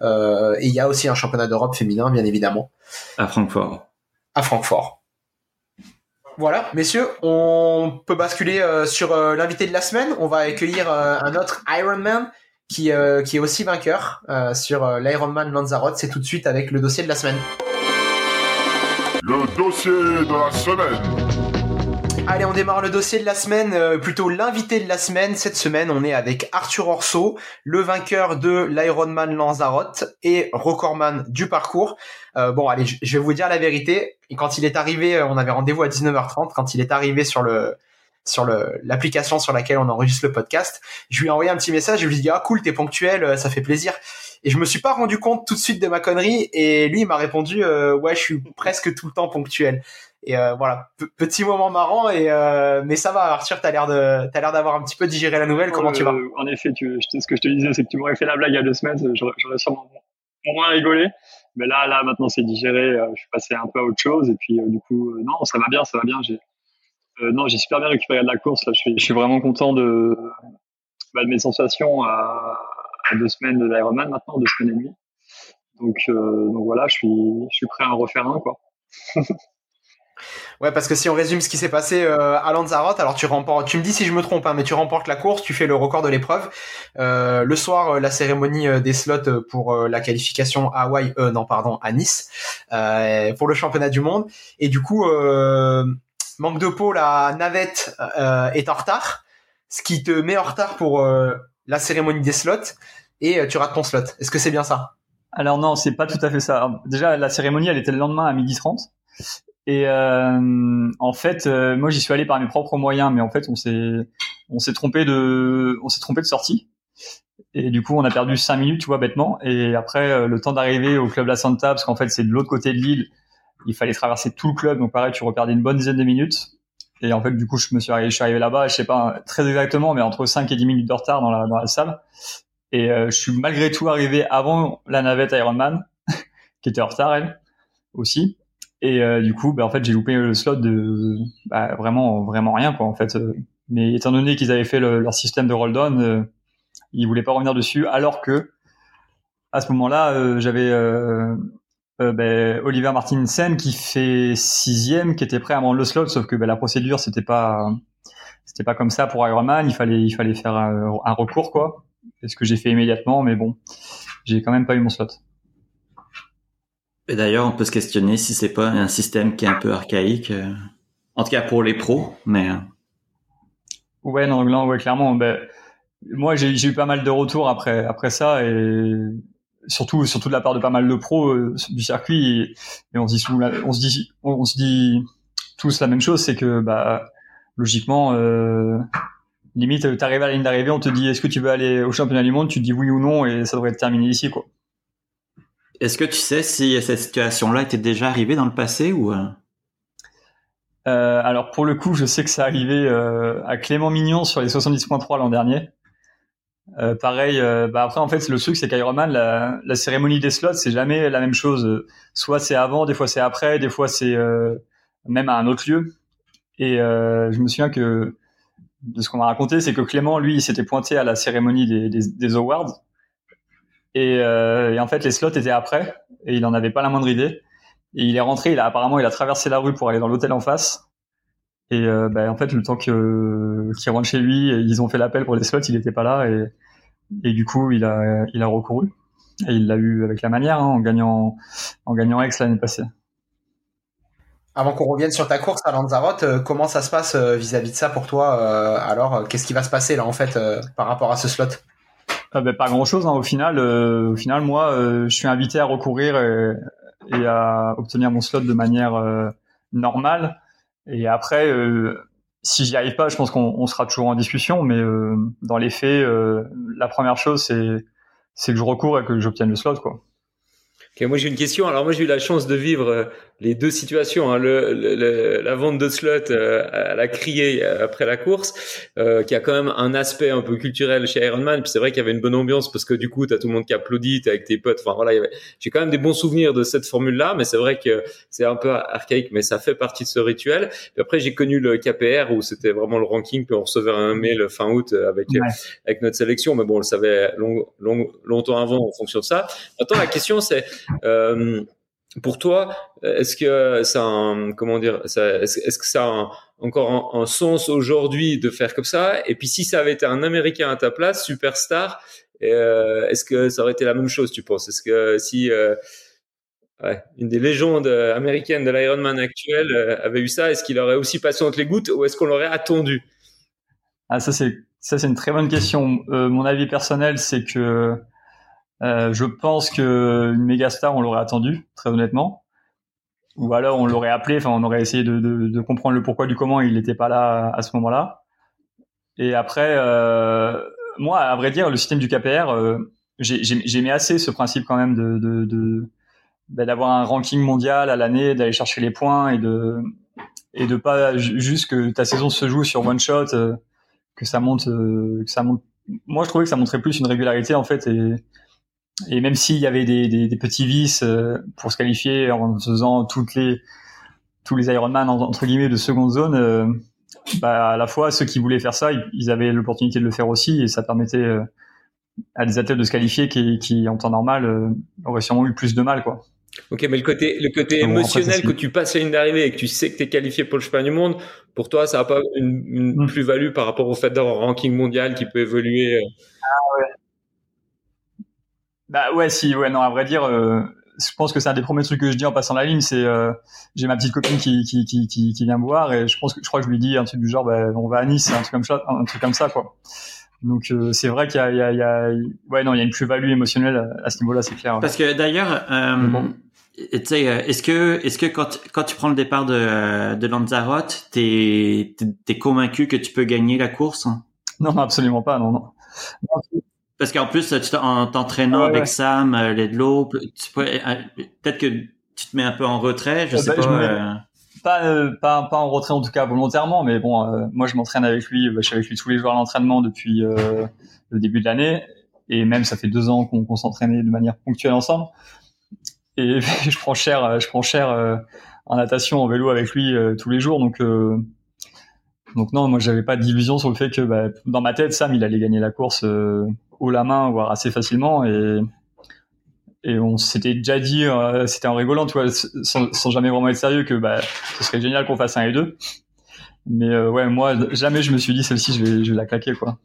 Euh, et il y a aussi un championnat d'Europe féminin, bien évidemment. À Francfort. À Francfort. Voilà, messieurs, on peut basculer euh, sur euh, l'invité de la semaine. On va accueillir euh, un autre Ironman, Qui, euh, qui est aussi vainqueur euh, sur euh, l'Ironman Lanzarote. C'est tout de suite avec le dossier de la semaine. Le dossier de la semaine. Allez, on démarre le dossier de la semaine, euh, plutôt l'invité de la semaine. Cette semaine, on est avec Arthur Orso, le vainqueur de l'Ironman Lanzarote et recordman du parcours. Euh, bon, allez, je vais vous dire la vérité. Et quand il est arrivé, on avait rendez-vous à dix-neuf heures trente. Quand il est arrivé sur le... sur le, l'application sur laquelle on enregistre le podcast, je lui ai envoyé un petit message et je lui ai dit ah cool, t'es ponctuel, ça fait plaisir, et je me suis pas rendu compte tout de suite de ma connerie, et lui il m'a répondu euh, ouais je suis presque tout le temps ponctuel, et euh, voilà, P- petit moment marrant, et euh, mais ça va Arthur, t'as l'air de t'as l'air d'avoir un petit peu digéré la nouvelle, comment euh, tu vas? En effet, tu, je, ce que je te disais c'est que tu m'aurais fait la blague il y a deux semaines, j'aurais, j'aurais sûrement au moins rigolé, mais là là maintenant c'est digéré, je suis passé un peu à autre chose, et puis euh, du coup euh, non ça va bien, ça va bien, j'ai Euh, non, j'ai super bien récupéré de la course. Là. Je, suis, je suis vraiment content de, bah, de mes sensations à, à deux semaines de l'Ironman maintenant, deux semaines et demie. Donc, euh, donc voilà, je suis, je suis prêt à en refaire un, quoi. Ouais, parce que si on résume ce qui s'est passé euh, à Lanzarote, alors tu remportes, tu me dis si je me trompe, hein, mais tu remportes la course, tu fais le record de l'épreuve. Euh, le soir, euh, la cérémonie euh, des slots pour euh, la qualification à Hawaï, euh, non pardon, à Nice, euh, pour le championnat du monde. Et du coup. Euh, Manque de peau, la navette euh, est en retard, ce qui te met en retard pour euh, la cérémonie des slots, et euh, tu rates ton slot. Est-ce que c'est bien ça? Alors non, c'est pas tout à fait ça. Alors, déjà, la cérémonie, elle était le lendemain à midi trente, Et euh, en fait, euh, moi j'y suis allé par mes propres moyens, mais en fait on s'est on s'est trompé de on s'est trompé de sortie. Et du coup, on a perdu cinq minutes, tu vois, bêtement. Et après, euh, le temps d'arriver au club La Santa, parce qu'en fait c'est de l'autre côté de l'île, il fallait traverser tout le club, donc pareil, tu reperdais une bonne dizaine de minutes. Et en fait, du coup, je me suis arrivé, je suis arrivé là-bas, je sais pas très exactement, mais entre cinq et dix minutes de retard dans la dans la salle. Et euh, je suis malgré tout arrivé avant la navette Ironman, qui était en retard elle aussi. Et euh, du coup, bah, en fait, j'ai loupé le slot de bah, vraiment, vraiment rien, quoi, en fait. Mais étant donné qu'ils avaient fait le, leur système de roll-down, euh, ils voulaient pas revenir dessus, alors que à ce moment-là, euh, j'avais euh, euh, bah, Oliver Martinsen qui fait sixième, qui était prêt à prendre le slot, sauf que bah, la procédure, c'était pas, c'était pas comme ça pour Ironman. Il fallait, il fallait faire un, un recours, quoi. C'est ce que j'ai fait immédiatement, mais bon, j'ai quand même pas eu mon slot. Et d'ailleurs, on peut se questionner si c'est pas un système qui est un peu archaïque, en tout cas pour les pros, mais... Ouais, non, non ouais, clairement. Ben, moi, j'ai, j'ai eu pas mal de retours après, après ça, et surtout, surtout de la part de pas mal de pros euh, du circuit, et, et on se dit, on se dit, on se dit tous la même chose, c'est que, bah, logiquement, euh, limite, t'arrives à la ligne d'arrivée, on te dit, est-ce que tu veux aller au championnat du monde? Tu te dis oui ou non, et ça devrait être terminé ici, quoi. Est-ce que tu sais si cette situation-là était déjà arrivée dans le passé ou... Euh, alors, pour le coup, je sais que ça arrivait euh, à Clément Mignon sur les soixante-dix point trois l'an dernier. Euh, pareil, euh, bah après, en fait, le truc, c'est qu'Ironman, la, la cérémonie des slots, c'est jamais la même chose. Soit c'est avant, des fois c'est après, des fois c'est euh, même à un autre lieu. Et euh, je me souviens que de ce qu'on m'a raconté, c'est que Clément, lui, il s'était pointé à la cérémonie des, des, des awards. Et, euh, et en fait les slots étaient après et il en avait pas la moindre idée, et il est rentré, il a apparemment il a traversé la rue pour aller dans l'hôtel en face, et euh, bah, en fait le temps que euh, qu'il rentre chez lui, ils ont fait l'appel pour les slots, il était pas là, et et du coup il a il a recouru, et il l'a eu avec la manière, hein, en gagnant en gagnant Aix l'année passée. Avant qu'on revienne sur ta course à Lanzarote, euh, comment ça se passe euh, vis-à-vis de ça pour toi, euh, alors euh, qu'est-ce qui va se passer là en fait euh, par rapport à ce slot? Euh, ben, pas grand-chose, hein. Au final, euh, au final, moi, euh, je suis invité à recourir et, et à obtenir mon slot de manière euh, normale. Et après, euh, si j'y arrive pas, je pense qu'on on sera toujours en discussion. Mais euh, dans les faits, euh, la première chose, c'est, c'est que je recours et que j'obtienne le slot, quoi. Okay, moi j'ai une question. Alors moi j'ai eu la chance de vivre euh, les deux situations, hein. le, le, la vente de slots euh, à la criée après la course, euh, qui a quand même un aspect un peu culturel chez Ironman. Et puis c'est vrai qu'il y avait une bonne ambiance parce que du coup t'as tout le monde qui applaudit, t'es avec tes potes. Enfin voilà, il y avait... j'ai quand même des bons souvenirs de cette formule-là, mais c'est vrai que c'est un peu archaïque, mais ça fait partie de ce rituel. Puis après j'ai connu le K P R où c'était vraiment le ranking, puis on recevait un mail fin août avec ouais. euh, avec notre sélection, mais bon on le savait long, long, longtemps avant en fonction de ça. Maintenant la question c'est Euh, pour toi, est-ce que ça, a un, comment dire, ça, est-ce, est-ce que ça a un, encore un, un sens aujourd'hui de faire comme ça? Et puis si ça avait été un Américain à ta place, superstar, euh, est-ce que ça aurait été la même chose, tu penses? Est-ce que si euh, ouais, une des légendes américaines de l'Ironman actuel euh, avait eu ça, est-ce qu'il aurait aussi passé entre les gouttes ou est-ce qu'on l'aurait attendu? Ah, ça c'est, ça c'est une très bonne question. Euh, mon avis personnel, c'est que Euh, je pense que une méga star, on l'aurait attendu, très honnêtement. Ou alors, on l'aurait appelé, enfin, on aurait essayé de, de, de comprendre le pourquoi du comment il n'était pas là à ce moment-là. Et après, euh, moi, à vrai dire, le système du K P R, euh, j'ai, j'ai, j'aimais assez ce principe quand même de, de, de, ben, d'avoir un ranking mondial à l'année, d'aller chercher les points et de, et de pas juste que ta saison se joue sur one shot, euh, que ça monte, euh, que ça monte. Moi, je trouvais que ça montrait plus une régularité, en fait, et, Et même s'il y avait des, des, des petits vices pour se qualifier en faisant toutes les, tous les Ironman entre guillemets de seconde zone, euh, bah à la fois ceux qui voulaient faire ça, ils avaient l'opportunité de le faire aussi, et ça permettait à des athlètes de se qualifier qui, qui en temps normal auraient sûrement eu plus de mal, quoi. Ok, mais le côté, le côté donc, émotionnel après, que tu passes la ligne d'arrivée et que tu sais que tu es qualifié pour le championnat du monde, pour toi, ça n'a pas une, une mmh. plus-value par rapport au fait d'avoir un ranking mondial qui peut évoluer? Ah ouais. Bah ouais, si, ouais, non, à vrai dire, euh, je pense que c'est un des premiers trucs que je dis en passant la ligne, c'est euh, j'ai ma petite copine qui qui qui qui, qui vient me voir, et je pense que je crois que je lui dis un truc du genre, bah, on va à Nice, un truc comme ça, un truc comme ça, quoi. Donc euh, c'est vrai qu'il y a, il y a, il y a, ouais, non, il y a une plus-value émotionnelle à, à ce niveau-là, c'est clair. Parce que d'ailleurs, euh, bon. Tu sais, est-ce que est-ce que quand quand tu prends le départ de de Lanzarote, t'es t'es convaincu que tu peux gagner la course? Non, absolument pas, non, non. non Parce qu'en plus, tu en t'entraînant ouais, avec ouais. Sam, Ledlow, peut-être que tu te mets un peu en retrait, je euh, sais bah, pas. Je me mets... euh... Pas, euh, pas, pas en retrait en tout cas volontairement, mais bon, euh, moi je m'entraîne avec lui, je suis avec lui tous les jours à l'entraînement depuis euh, le début de l'année, et même ça fait deux ans qu'on, qu'on s'entraînait de manière ponctuelle ensemble. Et je prends cher, je prends cher euh, en natation, en vélo avec lui euh, tous les jours, donc euh, donc non, moi j'avais pas d'illusion sur le fait que bah, dans ma tête Sam il allait gagner la course euh, haut la main, voire assez facilement, et et on s'était déjà dit, euh, c'était en rigolant, tu vois, sans, sans jamais vraiment être sérieux, que bah, ce serait génial qu'on fasse un et deux. Mais euh, ouais, moi, jamais je me suis dit, celle-ci, je vais, je vais la claquer, quoi.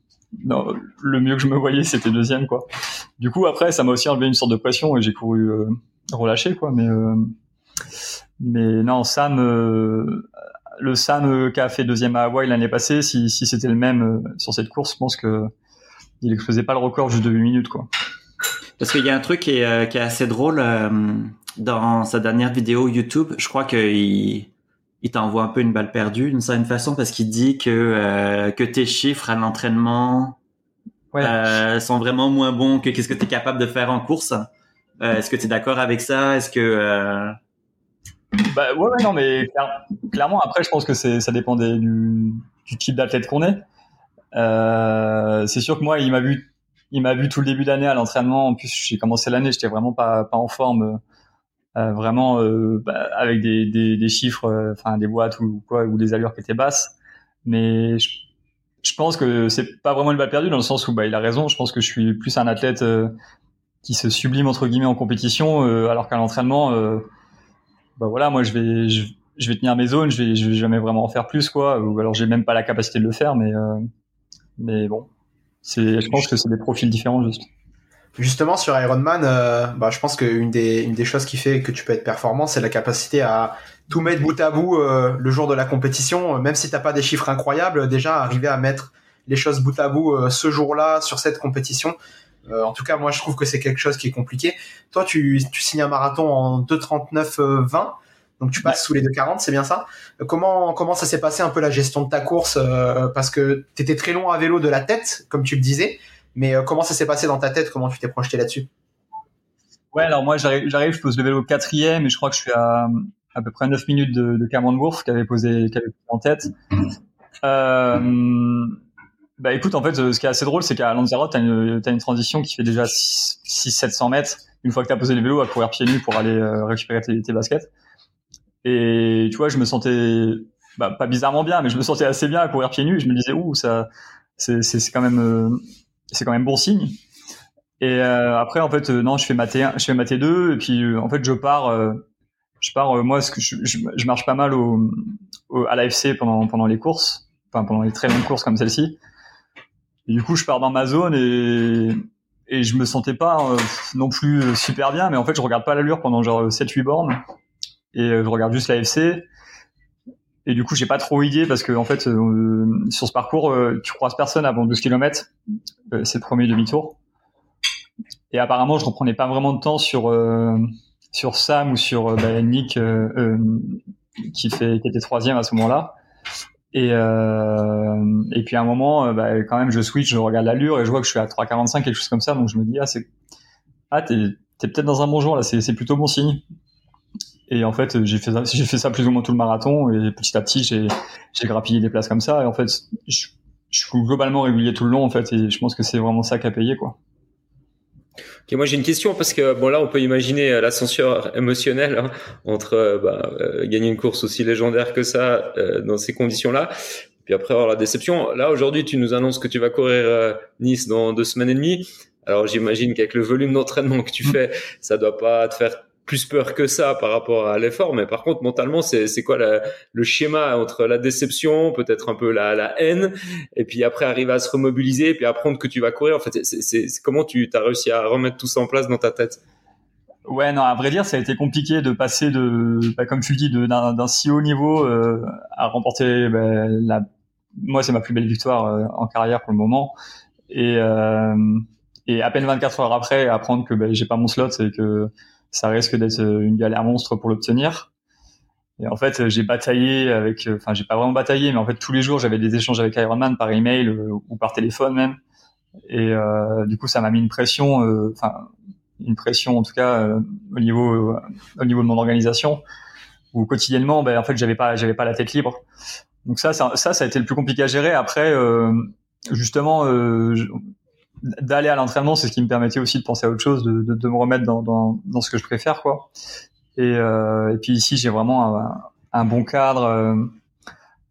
Non, le mieux que je me voyais, c'était deuxième, quoi. Du coup, après, ça m'a aussi enlevé une sorte de pression et j'ai couru euh, relâché, quoi. Mais, euh, mais non, Sam, euh, le Sam qui a fait deuxième à Hawaï l'année passée, si, si c'était le même euh, sur cette course, je pense qu'il n'explosait pas le record juste de huit minutes, quoi. Parce qu'il y a un truc qui est, euh, qui est assez drôle euh, dans sa dernière vidéo YouTube. Je crois qu'il il t'envoie un peu une balle perdue d'une certaine façon parce qu'il dit que euh, que tes chiffres à l'entraînement ouais. euh, sont vraiment moins bons que qu'est-ce que tu es capable de faire en course. Euh, est-ce que tu es d'accord avec ça? Est-ce que euh... bah ouais, ouais non mais clairement après je pense que c'est ça dépend des, du, du type d'athlète qu'on est. Euh, c'est sûr que moi il m'a vu Il m'a vu tout le début d'année à l'entraînement. En plus, j'ai commencé l'année, j'étais vraiment pas pas en forme, euh, vraiment euh, bah, avec des des, des chiffres, enfin euh, des boîtes ou quoi, ou des allures qui étaient basses. Mais je, je pense que c'est pas vraiment une balle perdue dans le sens où bah il a raison. Je pense que je suis plus un athlète euh, qui se sublime entre guillemets en compétition, euh, alors qu'à l'entraînement, euh, bah voilà, moi je vais je, je vais tenir mes zones, je vais je vais jamais vraiment en faire plus quoi. Ou alors j'ai même pas la capacité de le faire, mais euh, mais bon. C'est, je pense que c'est des profils différents juste. Justement sur Ironman, euh, bah, je pense qu'une des, une des choses qui fait que tu peux être performant, c'est la capacité à tout mettre bout à bout euh, le jour de la compétition, même si t'as pas des chiffres incroyables, déjà arriver à mettre les choses bout à bout euh, ce jour-là sur cette compétition. Euh, en tout cas, moi je trouve que c'est quelque chose qui est compliqué. Toi, tu, tu signes un marathon en deux trente-neuf vingt. Donc tu passes sous les deux quarante, c'est bien ça? Comment comment ça s'est passé un peu la gestion de ta course euh, parce que t'étais très loin à vélo de la tête, comme tu le disais, mais euh, comment ça s'est passé dans ta tête? Comment tu t'es projeté là-dessus? Ouais, alors moi j'arrive, j'arrive, je pose le vélo quatrième et je crois que je suis à à peu près neuf minutes de, de Cameron-Wurf qui avait posé qui avait posé en tête. Euh, bah écoute, en fait, ce qui est assez drôle, c'est qu'à Lanzarote, t'as une t'as une transition qui fait déjà six sept cents mètres une fois que t'as posé le vélo à courir pieds nus pour aller récupérer tes, tes baskets. Et tu vois, je me sentais bah, pas bizarrement bien, mais je me sentais assez bien à courir pieds nus. Et je me disais, ouh, ça, c'est, c'est, c'est quand même, euh, c'est quand même bon signe. Et euh, après, en fait, euh, non, je fais ma T un, je fais ma T deux, et puis euh, en fait, je pars, euh, je pars. Euh, moi, ce que je, je, je marche pas mal au, au à l'A F C pendant pendant les courses, enfin pendant les très longues courses comme celle-ci. Et du coup, je pars dans ma zone et et je me sentais pas euh, non plus super bien, mais en fait, je regarde pas l'allure pendant genre sept huit bornes. Et je regarde juste l'A F C et du coup j'ai pas trop idée parce que en fait euh, sur ce parcours euh, tu croises personne avant douze kilomètres, euh, c'est le premier demi-tour et apparemment je reprenais pas vraiment de temps sur euh, sur Sam ou sur euh, bah, Nick euh, euh, qui fait qui était troisième à ce moment-là et euh, et puis à un moment euh, bah, quand même je switch, je regarde l'allure et je vois que je suis à trois quarante-cinq quelque chose comme ça, donc je me dis ah c'est ah t'es t'es peut-être dans un bon jour là, c'est c'est plutôt bon signe. Et en fait, j'ai fait ça, j'ai fait ça plus ou moins tout le marathon et petit à petit, j'ai, j'ai grappillé des places comme ça. Et en fait, je, je suis globalement régulier tout le long, en fait, et je pense que c'est vraiment ça qui a payé, quoi. Okay, moi, j'ai une question parce que bon, là, on peut imaginer l'ascenseur émotionnel hein, entre bah, euh, gagner une course aussi légendaire que ça euh, dans ces conditions-là. Puis après avoir la déception, là, aujourd'hui, tu nous annonces que tu vas courir euh, Nice dans deux semaines et demie. Alors, j'imagine qu'avec le volume d'entraînement que tu fais, ça doit pas te faire plus peur que ça par rapport à l'effort, mais par contre mentalement c'est c'est quoi la, le schéma entre la déception, peut-être un peu la la haine, et puis après arriver à se remobiliser, et puis apprendre que tu vas courir. En fait, c'est c'est, c'est comment tu as réussi à remettre tout ça en place dans ta tête? Ouais, non, à vrai dire, ça a été compliqué de passer de, bah, comme tu le dis, de, d'un, d'un si haut niveau euh, à remporter. Bah, la, moi, c'est ma plus belle victoire euh, en carrière pour le moment, et euh, et à peine vingt-quatre heures après, apprendre que bah, j'ai pas mon slot, c'est que ça risque d'être une galère monstre pour l'obtenir. Et en fait, j'ai bataillé avec, enfin, j'ai pas vraiment bataillé, mais en fait, tous les jours, j'avais des échanges avec Ironman par email ou par téléphone même. Et euh, du coup, ça m'a mis une pression, enfin, euh, une pression en tout cas euh, au niveau, euh, au niveau de mon organisation, où quotidiennement, ben en fait, j'avais pas, j'avais pas la tête libre. Donc ça, ça, ça, ça a été le plus compliqué à gérer. Après, euh, justement, euh, je, d'aller à l'entraînement, c'est ce qui me permettait aussi de penser à autre chose, de, de, de me remettre dans, dans, dans ce que je préfère, quoi. Et, euh, et puis ici, j'ai vraiment un, un bon cadre euh,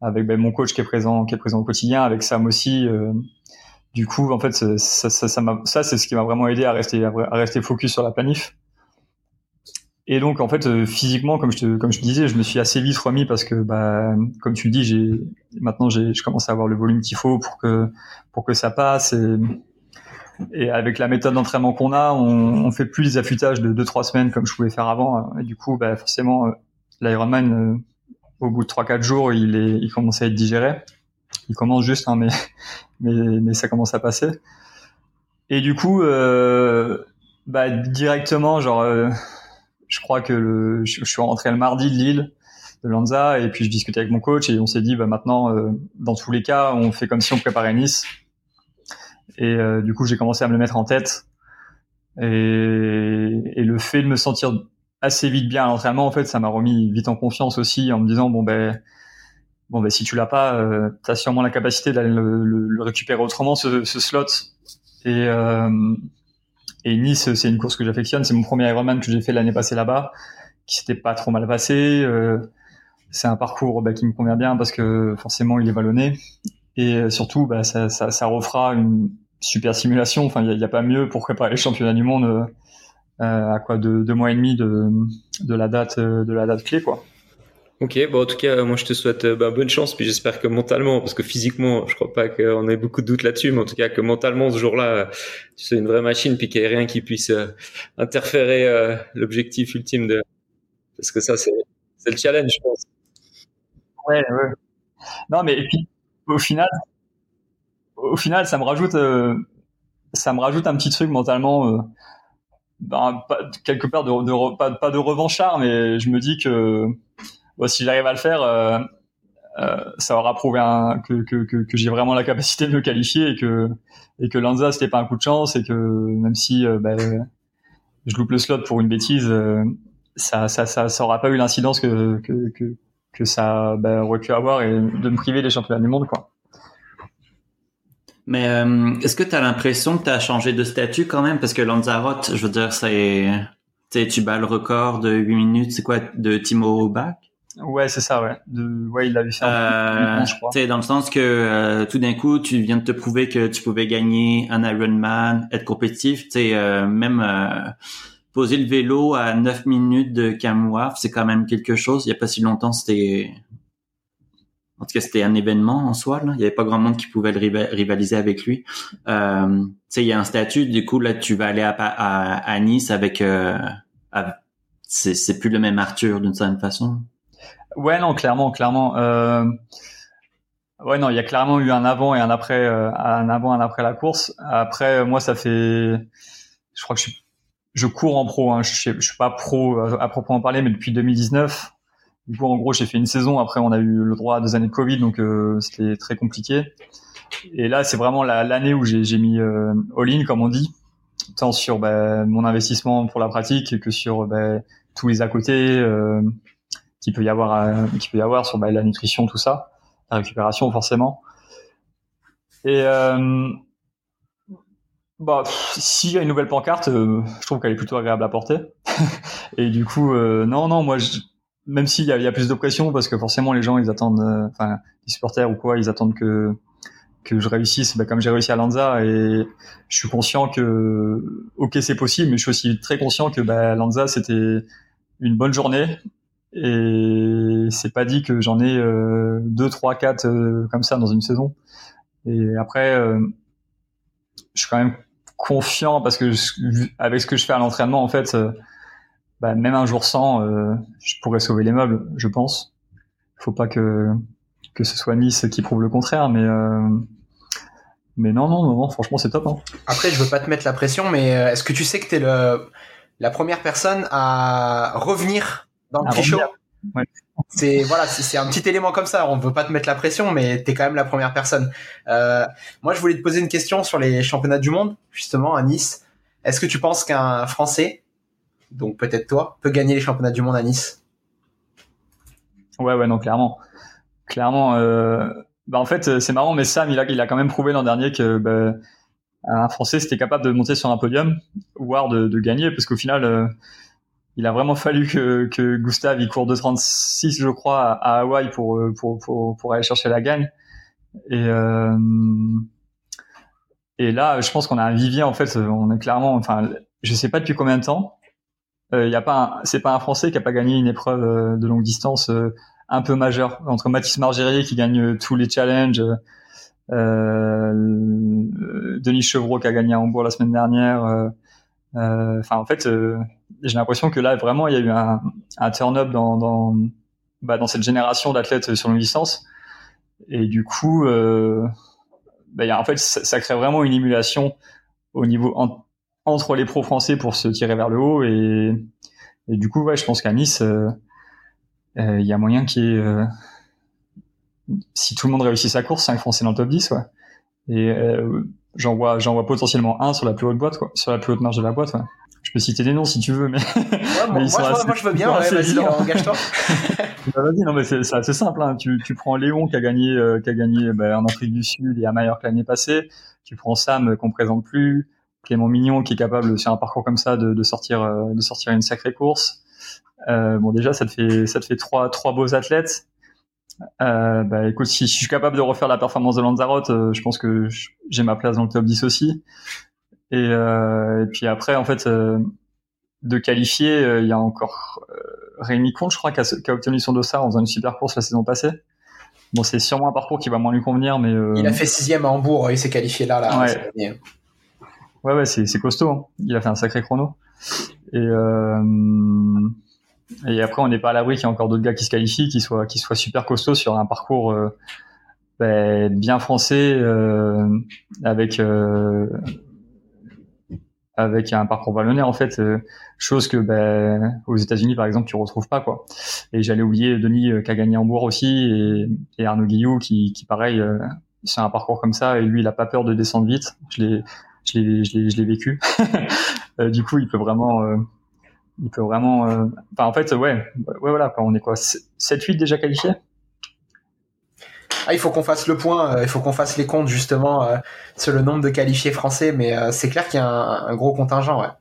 avec ben, mon coach qui est présent, qui est présent au quotidien, avec Sam aussi. Euh, du coup, en fait, ça, ça, ça, ça, m'a, ça, c'est ce qui m'a vraiment aidé à rester, à rester focus sur la planif. Et donc, en fait, euh, physiquement, comme je te, comme je te disais, je me suis assez vite remis parce que, bah, comme tu le dis, j'ai maintenant, j'ai, je commence à avoir le volume qu'il faut pour que, pour que ça passe. Et, Et avec la méthode d'entraînement qu'on a, on, on fait plus les affûtages de deux trois semaines comme je pouvais faire avant. Et du coup, bah forcément, l'Ironman, au bout de trois quatre jours, il, est, il commence à être digéré. Il commence juste, hein, mais, mais, mais ça commence à passer. Et du coup, euh, bah, directement, genre, euh, je crois que le, je, je suis rentré le mardi de Lille, de Lanza, et puis je discutais avec mon coach et on s'est dit, bah, maintenant, euh, dans tous les cas, on fait comme si on préparait Nice. Et euh, du coup, j'ai commencé à me le mettre en tête. Et, et le fait de me sentir assez vite bien à l'entraînement, en fait, ça m'a remis vite en confiance aussi, en me disant bon ben, bon ben, si tu l'as pas, euh, t'as sûrement la capacité d'aller le, le, le récupérer autrement ce, ce slot. Et, euh, et Nice, c'est une course que j'affectionne. C'est mon premier Ironman que j'ai fait l'année passée là-bas, qui s'était pas trop mal passé. Euh, c'est un parcours ben, qui me convient bien parce que forcément, il est vallonné. Et surtout, bah, ça, ça, ça refera une super simulation. Enfin, il y a, y a pas mieux pour préparer les championnats du monde euh, à quoi deux, deux mois et demi de, de la date, de la date clé, quoi. Ok, bon, en tout cas, moi, je te souhaite bah, bonne chance. Puis j'espère que mentalement, parce que physiquement, je crois pas qu'on ait beaucoup de doutes là-dessus, mais en tout cas que mentalement, ce jour-là, tu sois une vraie machine, puis qu'il n'y ait rien qui puisse euh, interférer euh, l'objectif ultime de. Parce que ça, c'est, c'est le challenge, je pense. Ouais, ouais. Non, mais et puis. Au final, au final, ça me rajoute, euh, ça me rajoute un petit truc mentalement, euh, ben, pas, quelque part de, de, de pas, pas de revanchard, mais je me dis que bon, si j'arrive à le faire, euh, euh, ça aura prouvé un, que, que, que, que j'ai vraiment la capacité de me qualifier et que et que Lanza c'était pas un coup de chance et que même si euh, ben, je loupe le slot pour une bêtise, euh, ça, ça, ça, ça aura pas eu l'incidence que que, que que ça bah, aurait pu avoir et de me priver des championnats du monde, quoi. Mais euh, est-ce que tu as l'impression que tu as changé de statut quand même? Parce que Lanzarote, je veux dire, c'est, tu bats le record de huit minutes, c'est quoi, de Timo Bach? Ouais, c'est ça, ouais. De, ouais, il l'avait fait en euh, minutes, je crois. Dans le sens que euh, tout d'un coup, tu viens de te prouver que tu pouvais gagner un Ironman, être compétitif, euh, même... Euh, poser le vélo à neuf minutes de Kamouaf, c'est quand même quelque chose. Il n'y a pas si longtemps, c'était... En tout cas, c'était un événement en soi. Là. Il n'y avait pas grand monde qui pouvait le rivaliser avec lui. Euh, tu sais, il y a un statut. Du coup, là, tu vas aller à, à, à Nice avec... Euh, à... C'est, c'est plus le même Arthur, d'une certaine façon. Ouais, non, clairement, clairement. Euh... Ouais, non, il y a clairement eu un avant et un après, euh, un avant et un après la course. Après, moi, ça fait... Je crois que je suis... Je cours en pro, hein. je, je suis pas pro à, à proprement parler, mais depuis deux mille dix-neuf, du coup en gros j'ai fait une saison. Après on a eu le droit à deux années de Covid, donc euh, c'était très compliqué. Et là c'est vraiment la, l'année où j'ai, j'ai mis euh, all-in comme on dit, tant sur bah, mon investissement pour la pratique que sur bah, tous les à côté euh, qu'il peut y avoir, euh, qu'il peut y avoir sur bah, la nutrition, tout ça, la récupération forcément. Et euh, Bah, s'il y a une nouvelle pancarte, euh, je trouve qu'elle est plutôt agréable à porter. Et du coup, euh, non, non, moi, je, même s'il y a, y a plus de pression, parce que forcément, les gens, ils attendent, enfin, euh, les supporters ou quoi, ils attendent que que je réussisse, bah, comme j'ai réussi à Lanza. Et je suis conscient que, ok, c'est possible, mais je suis aussi très conscient que bah, Lanza, c'était une bonne journée. Et c'est pas dit que j'en ai euh, deux, trois, quatre euh, comme ça dans une saison. Et après, euh, je suis quand même confiant parce que je, avec ce que je fais à l'entraînement en fait euh, bah, même un jour sans euh, je pourrais sauver les meubles, je pense. Faut pas que que ce soit Nice qui prouve le contraire, mais euh, mais non non non, non franchement c'est top, hein. Après je veux pas te mettre la pression, mais euh, est-ce que tu sais que t'es le la première personne à revenir dans le Tri Chaud. Ouais. C'est voilà, c'est, c'est un petit élément comme ça. On veut pas te mettre la pression, mais t'es quand même la première personne. Euh, moi, je voulais te poser une question sur les championnats du monde, justement à Nice. Est-ce que tu penses qu'un Français, donc peut-être toi, peut gagner les championnats du monde à Nice? Ouais, ouais, non, clairement, clairement. Euh... Bah en fait, c'est marrant, mais Sam, il a, il a quand même prouvé l'an dernier que bah, un Français c'était capable de monter sur un podium, voire de, de gagner, parce qu'au final. Euh... Il a vraiment fallu que, que Gustave, il court deux trente-six, je crois, à, à Hawaï pour, pour, pour, pour aller chercher la gagne. Et, euh, et là, je pense qu'on a un vivier, en fait, on est clairement, enfin, je sais pas depuis combien de temps, euh, y a pas un, c'est pas un Français qui a pas gagné une épreuve de longue distance euh, un peu majeure. Entre Mathis Margerier qui gagne tous les challenges, euh, Denis Chevreau qui a gagné à Hambourg la semaine dernière, euh, Enfin, euh, en fait, euh, j'ai l'impression que là, vraiment, il y a eu un, un turn-up dans, dans, bah, dans cette génération d'athlètes sur longue distance. Et du coup, euh, bah, y a, en fait, ça, ça crée vraiment une émulation au niveau en, entre les pros français pour se tirer vers le haut. Et, et du coup, ouais, je pense qu'à Nice, il euh, euh, y a moyen qu'il y ait, euh, si tout le monde réussit sa course, cinq Français dans le top dix, ouais. Et euh, J'en vois, j'en vois potentiellement un sur la plus haute boîte, quoi. Sur la plus haute marge de la boîte, ouais. Je peux citer des noms si tu veux, mais. Ouais, bon, mais moi, assez... moi, je veux bien, ouais, vas-y, engage-toi. Bah, vas-y, non, mais c'est, c'est assez simple, hein. Tu, tu prends Léon qui a gagné, euh, qui a gagné, bah, en Afrique du Sud et à Majorque l'année passée. Tu prends Sam qu'on présente plus. Clément Mignon qui est capable, sur un parcours comme ça, de, de sortir, euh, de sortir une sacrée course. Euh, bon, déjà, ça te fait, ça te fait trois, trois beaux athlètes. Euh, bah écoute, si, si je suis capable de refaire la performance de Lanzarote, euh, je pense que je, j'ai ma place dans le top dix aussi. Et, euh, et puis après, en fait, euh, de qualifier, euh, il y a encore euh, Rémi Comte, je crois, qui a, qui a obtenu son dossard en faisant une super course la saison passée. Bon, c'est sûrement un parcours qui va moins lui convenir, mais euh... il a fait sixième à Hambourg, il s'est qualifié là, là. Ouais, ouais, ouais, c'est, c'est costaud. Hein. Il a fait un sacré chrono. Et euh... Et après, on n'est pas à l'abri qu'il y a encore d'autres gars qui se qualifient, qui soient, qui soient super costauds sur un parcours euh, ben, bien français, euh, avec euh, avec un parcours ballonné en fait, euh, chose que ben, aux États-Unis par exemple tu retrouves pas quoi. Et j'allais oublier Denis euh, qui a gagné Hambourg aussi et, et Arnaud Guillou qui, qui pareil euh, sur un parcours comme ça et lui il a pas peur de descendre vite. Je l'ai, je l'ai, je l'ai, je l'ai vécu. Du coup, il peut vraiment. Euh, Il peut vraiment, euh... enfin en fait ouais, ouais voilà on est quoi, sept huit déjà qualifiés. Ah il faut qu'on fasse le point, euh, il faut qu'on fasse les comptes justement euh, sur le nombre de qualifiés français, mais euh, c'est clair qu'il y a un, un gros contingent ouais.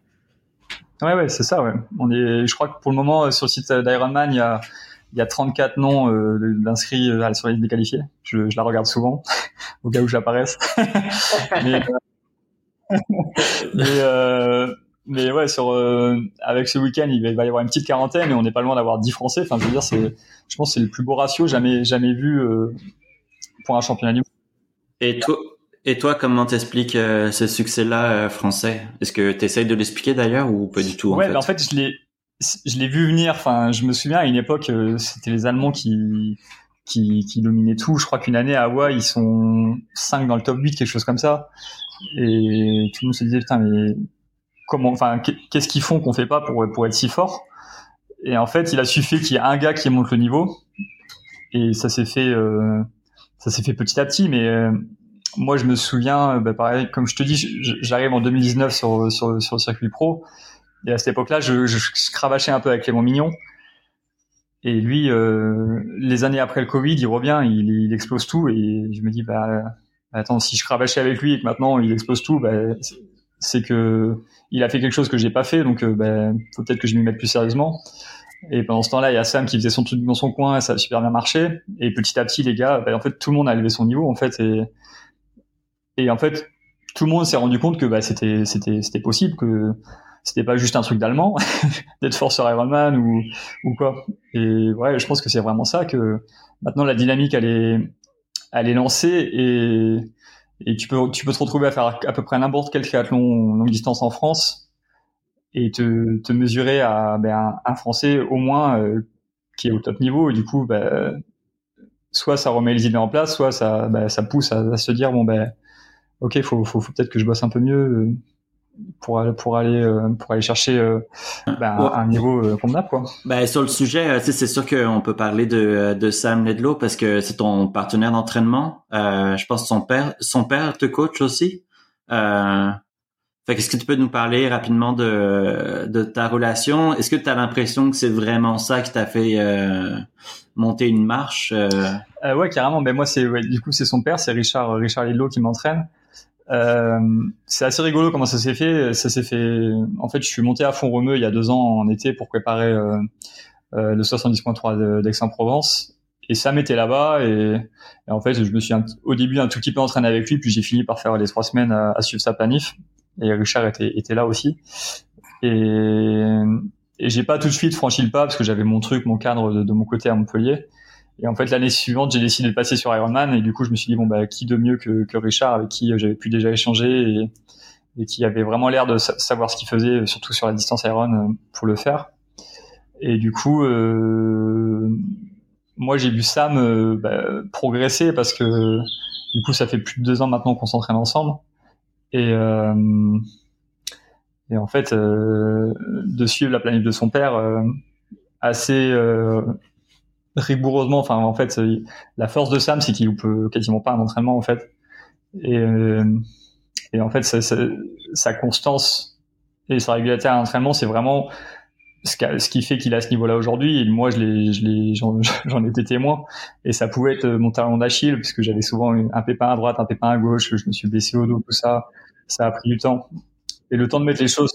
Ouais ouais c'est ça ouais, on est, je crois que pour le moment euh, sur le site d'Ironman il y a il y a trente-quatre noms euh, d'inscrits euh, sur la liste des qualifiés. Je, je la regarde souvent au cas où j'apparaisse. mais euh... mais euh... Mais ouais, sur euh, avec ce week-end, il va y avoir une petite quarantaine et on n'est pas loin d'avoir dix Français. Enfin, je veux dire, c'est, je pense, que c'est le plus beau ratio jamais jamais vu euh, pour un championnat du monde. Et toi, et toi, comment t'expliques euh, ce succès-là euh, français? Est-ce que t'essayes de l'expliquer d'ailleurs ou pas du tout? En ouais, fait ben en fait, je l'ai, je l'ai vu venir. Enfin, je me souviens à une époque, euh, c'était les Allemands qui qui qui dominaient tout. Je crois qu'une année à Hawaï, ils sont cinq dans le top huit, quelque chose comme ça. Et tout le monde se disait putain, mais comment, enfin, qu'est-ce qu'ils font qu'on fait pas pour, pour être si fort? Et en fait, il a suffi qu'il y ait un gars qui monte le niveau. Et ça s'est fait, euh, ça s'est fait petit à petit. Mais, euh, moi, je me souviens, bah, pareil, comme je te dis, j'arrive en deux mille dix-neuf sur, sur, sur le circuit pro. Et à cette époque-là, je, je, je cravachais un peu avec Clément Mignon. Et lui, euh, les années après le Covid, il revient, il, il explose tout. Et je me dis, bah, attends, si je cravachais avec lui et que maintenant il explose tout, bah, c'est, c'est que il a fait quelque chose que j'ai pas fait, donc euh, ben faut peut-être que je m'y mette plus sérieusement. Et pendant ce temps-là, il y a Sam qui faisait son truc dans son coin, et ça a super bien marché. Et petit à petit, les gars, ben, en fait, tout le monde a élevé son niveau, en fait, et et en fait, tout le monde s'est rendu compte que ben, c'était c'était c'était possible, que c'était pas juste un truc d'allemand d'être fort sur Ironman ou ou quoi. Et ouais, je pense que c'est vraiment ça, que maintenant la dynamique elle est elle est lancée et Et tu peux, tu peux te retrouver à faire à peu près n'importe quel triathlon longue distance en France et te, te mesurer à, ben, un Français au moins, euh, qui est au top niveau. Et du coup, ben, soit ça remet les idées en place, soit ça, ben, ça pousse à, à se dire, bon, ben, ok, faut, faut, faut peut-être que je bosse un peu mieux. pour pour aller pour aller chercher euh, bah, ouais. un niveau euh, convenable quoi. Ben sur le sujet, c'est sûr qu'on peut parler de de Sam Ledlow parce que c'est ton partenaire d'entraînement. Euh, je pense que son père son père te coach aussi. Euh, fait qu'est-ce que tu peux nous parler rapidement de de ta relation? Est-ce que tu as l'impression que c'est vraiment ça qui t'a fait euh, monter une marche? Euh... Euh, ouais carrément. Ben moi c'est ouais, du coup c'est son père, c'est Richard Richard Ledlow qui m'entraîne. Euh, c'est assez rigolo comment ça s'est fait. Ça s'est fait. En fait, je suis monté à Font-Romeu il y a deux ans en été pour préparer euh, euh, le soixante-dix point trois d'Aix-en-Provence. Et Sam était là-bas et, et en fait, je me suis un, au début un tout petit peu entraîné avec lui, puis j'ai fini par faire les trois semaines à, à suivre sa planif. Et Richard était, était là aussi. Et, et j'ai pas tout de suite franchi le pas parce que j'avais mon truc, mon cadre de, de mon côté à Montpellier. Et en fait, l'année suivante, j'ai décidé de passer sur Ironman et du coup, je me suis dit, bon, bah, qui de mieux que, que Richard, avec qui j'avais pu déjà échanger et, et qui avait vraiment l'air de sa- savoir ce qu'il faisait, surtout sur la distance Iron, pour le faire. Et du coup, euh, moi, j'ai vu Sam euh, bah, progresser parce que du coup, ça fait plus de deux ans maintenant qu'on s'entraîne ensemble. Et, euh, et en fait, euh, de suivre la planif de son père, euh, assez... Euh, rigoureusement, enfin en fait la force de Sam c'est qu'il ne peut quasiment pas un entraînement en fait et, et en fait ça, ça, sa constance et sa régularité à l'entraînement c'est vraiment ce, ce qui fait qu'il a ce niveau là aujourd'hui et moi je l'ai, je l'ai, j'en, j'en étais témoin et ça pouvait être mon talon d'Achille parce que j'avais souvent un pépin à droite, un pépin à gauche, je me suis blessé au dos, tout ça, ça a pris du temps et le temps de mettre les choses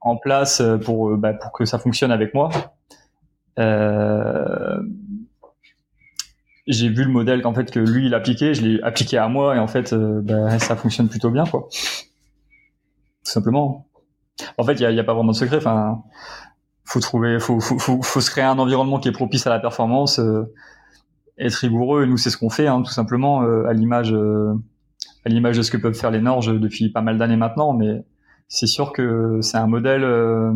en place pour, bah, pour que ça fonctionne avec moi. Euh, j'ai vu le modèle qu'en fait que lui il appliquait, je l'ai appliqué à moi et en fait euh, bah, ça fonctionne plutôt bien quoi. Tout simplement. En fait il y a, y a pas vraiment de secret. Enfin, faut trouver, faut, faut, faut, faut se créer un environnement qui est propice à la performance, euh, être rigoureux. Et nous c'est ce qu'on fait, hein, tout simplement euh, à l'image, euh, à l'image de ce que peuvent faire les Norges depuis pas mal d'années maintenant. Mais c'est sûr que c'est un modèle. Euh,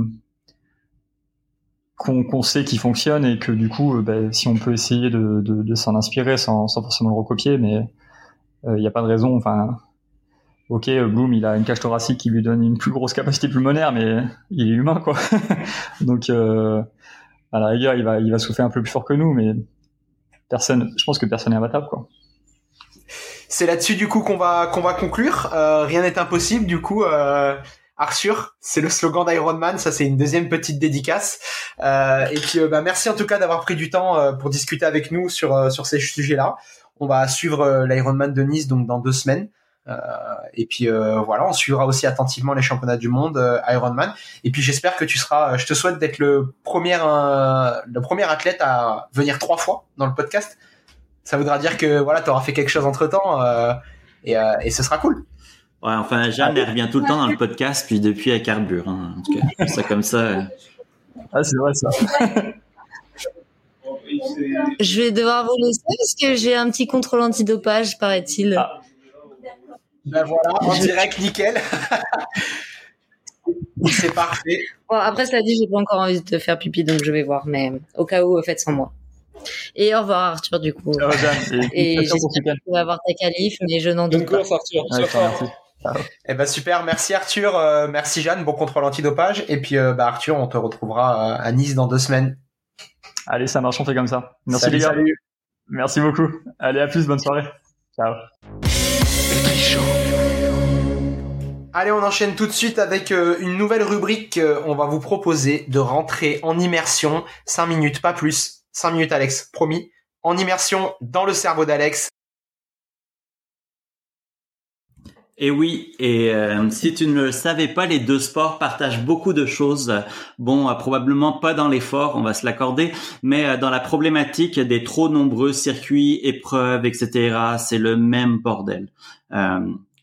Qu'on, qu'on sait qui fonctionne et que du coup, ben, si on peut essayer de, de, de s'en inspirer sans, sans forcément le recopier, mais il euh, n'y a pas de raison. Enfin, ok, Bloom, il a une cage thoracique qui lui donne une plus grosse capacité pulmonaire, mais il est humain, quoi. Donc, euh, à la rigueur, il va, il va souffler un peu plus fort que nous, mais personne, je pense que personne n'est imbattable, quoi. C'est là-dessus du coup qu'on va qu'on va conclure. Euh, rien n'est impossible, du coup. Euh... Arsure, c'est le slogan d'Ironman, ça c'est une deuxième petite dédicace. Euh, et puis euh, bah, merci en tout cas d'avoir pris du temps euh, pour discuter avec nous sur euh, sur ces sujets-là. On va suivre euh, l'Ironman de Nice donc dans deux semaines. Euh, et puis euh, voilà, on suivra aussi attentivement les championnats du monde euh, Ironman. Et puis j'espère que tu seras, euh, je te souhaite d'être le premier euh, le premier athlète à venir trois fois dans le podcast. Ça voudra dire que voilà, t'auras fait quelque chose entre temps euh, et euh, et ce sera cool. Ouais, enfin, Jeanne, elle revient tout le temps dans le podcast, puis depuis, elle carbure. Hein. En tout cas, ça comme ça. Ah, c'est vrai, ça. Je vais devoir vous laisser parce que j'ai un petit contrôle antidopage, paraît-il. Ah. Ben voilà, en je... direct, nickel. C'est parfait. Bon, après, cela dit, j'ai pas encore envie de faire pipi, donc je vais voir, mais au cas où, faites sans moi. Et au revoir Arthur du coup. Ciao, et, et j'espère que tu vas avoir ta qualif, mais je n'en doute pas. Bonne course Arthur. Ouais, merci. Eh ben super, merci Arthur, euh, merci Jeanne, bon contrôle antidopage. Et puis euh, bah Arthur, on te retrouvera euh, à Nice dans deux semaines. Allez, ça marche, on fait comme ça. Merci salut, les gars. Salut. Merci beaucoup. Allez, à plus, bonne soirée. Ciao. Allez, on enchaîne tout de suite avec euh, une nouvelle rubrique. On va vous proposer de rentrer en immersion, cinq minutes, pas plus. cinq minutes Alex, promis, en immersion dans le cerveau d'Alex. Et oui, et euh, si tu ne le savais pas, les deux sports partagent beaucoup de choses. Bon, euh, probablement pas dans l'effort, on va se l'accorder, mais euh, dans la problématique des trop nombreux circuits, épreuves, et cetera, c'est le même bordel. Euh,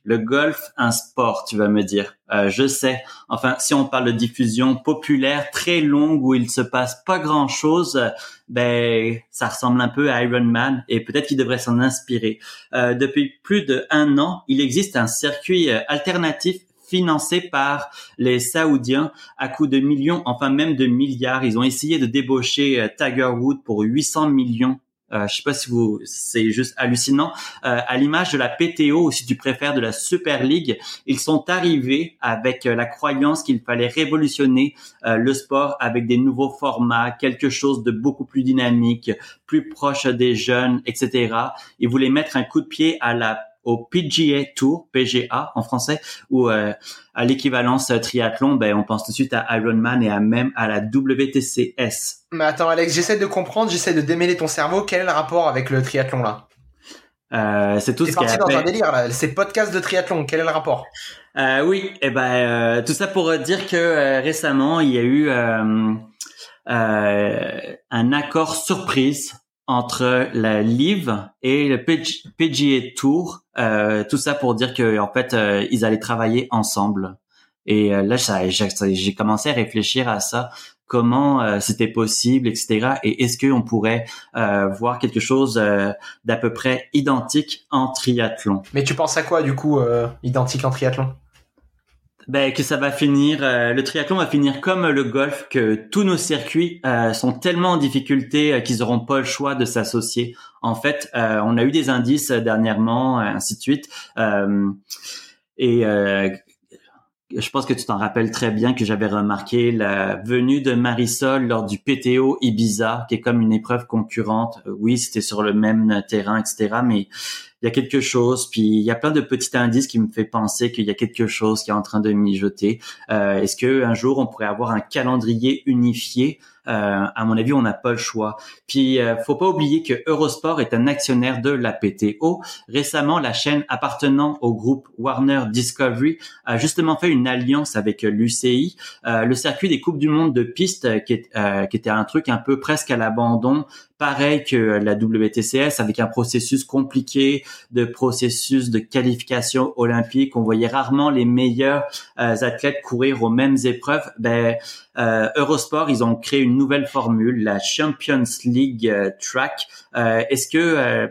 le golf, un sport, tu vas me dire. Euh, je sais. Enfin, si on parle de diffusion populaire très longue où il se passe pas grand chose, euh, ben ça ressemble un peu à Ironman et peut-être qu'il devrait s'en inspirer. Euh, depuis plus de un an, il existe un circuit euh, alternatif financé par les Saoudiens à coups de millions, enfin même de milliards. Ils ont essayé de débaucher euh, Tiger Woods pour huit cents millions Euh, je sais pas si vous, c'est juste hallucinant. Euh, à l'image de la P T O, ou si tu préfères de la Super League, ils sont arrivés avec euh, la croyance qu'il fallait révolutionner euh, le sport avec des nouveaux formats, quelque chose de beaucoup plus dynamique, plus proche des jeunes, et cetera. Ils voulaient mettre un coup de pied à la au P G A Tour, P G A en français, ou euh, à l'équivalence triathlon, ben on pense tout de suite à Ironman et à même à la W T C S. Mais attends Alex, j'essaie de comprendre, j'essaie de démêler ton cerveau, quel est le rapport avec le triathlon là ? Euh, c'est tout T'es ce parti dans un délire là, c'est podcast de triathlon, quel est le rapport ? euh, Oui, et ben euh, tout ça pour dire que euh, récemment il y a eu euh, euh, un accord surprise entre la L I V et le P G A Tour, euh, tout ça pour dire que en fait euh, ils allaient travailler ensemble. Et euh, là, ça, j'ai, j'ai commencé à réfléchir à ça, comment euh, c'était possible, et cetera. Et est-ce qu'on pourrait euh, voir quelque chose euh, d'à peu près identique en triathlon ? Mais tu penses à quoi du coup, euh, identique en triathlon ? Ben que ça va finir, euh, le triathlon va finir comme le golf, que tous nos circuits euh, sont tellement en difficulté euh, qu'ils n'auront pas le choix de s'associer. En fait, euh, on a eu des indices dernièrement, ainsi de suite. Euh, et euh, je pense que tu t'en rappelles très bien que j'avais remarqué la venue de Marisol lors du P T O Ibiza, qui est comme une épreuve concurrente. Oui, c'était sur le même terrain, et cetera. Mais il y a quelque chose, puis il y a plein de petits indices qui me fait penser qu'il y a quelque chose qui est en train de mijoter. Euh, est-ce que un jour on pourrait avoir un calendrier unifié ? Euh, à mon avis, on n'a pas le choix. Puis, euh, faut pas oublier que Eurosport est un actionnaire de la P T O. Récemment, la chaîne appartenant au groupe Warner Discovery a justement fait une alliance avec l'U C I. Euh, le circuit des Coupes du Monde de piste, qui, est, euh, qui était un truc un peu presque à l'abandon, pareil que la W T C S, avec un processus compliqué de processus de qualification olympique. On voyait rarement les meilleurs euh, athlètes courir aux mêmes épreuves. Ben, euh, Eurosport, ils ont créé une nouvelle formule, la Champions League euh, Track. Euh, est-ce que euh,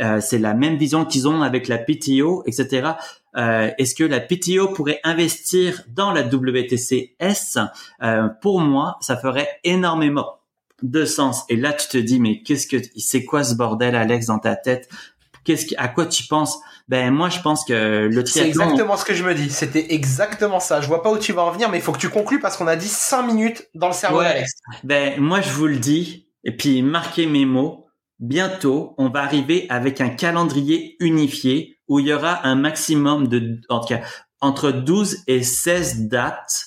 euh, c'est la même vision qu'ils ont avec la P T O, et cetera. Euh, est-ce que la P T O pourrait investir dans la W T C S? Euh, pour moi, ça ferait énormément de sens. Et là, tu te dis, mais qu'est-ce que, c'est quoi ce bordel, Alex, dans ta tête? Qu'est-ce qui, à quoi tu penses? Ben, moi, je pense que le triathlon. C'est exactement ce que je me dis. C'était exactement ça. Je vois pas où tu vas en venir, mais il faut que tu conclues parce qu'on a dit cinq minutes dans le cerveau, ouais, d'Alex. Ben, moi, je vous le dis. Et puis, marquez mes mots. Bientôt, on va arriver avec un calendrier unifié où il y aura un maximum de, en tout cas, entre douze et seize dates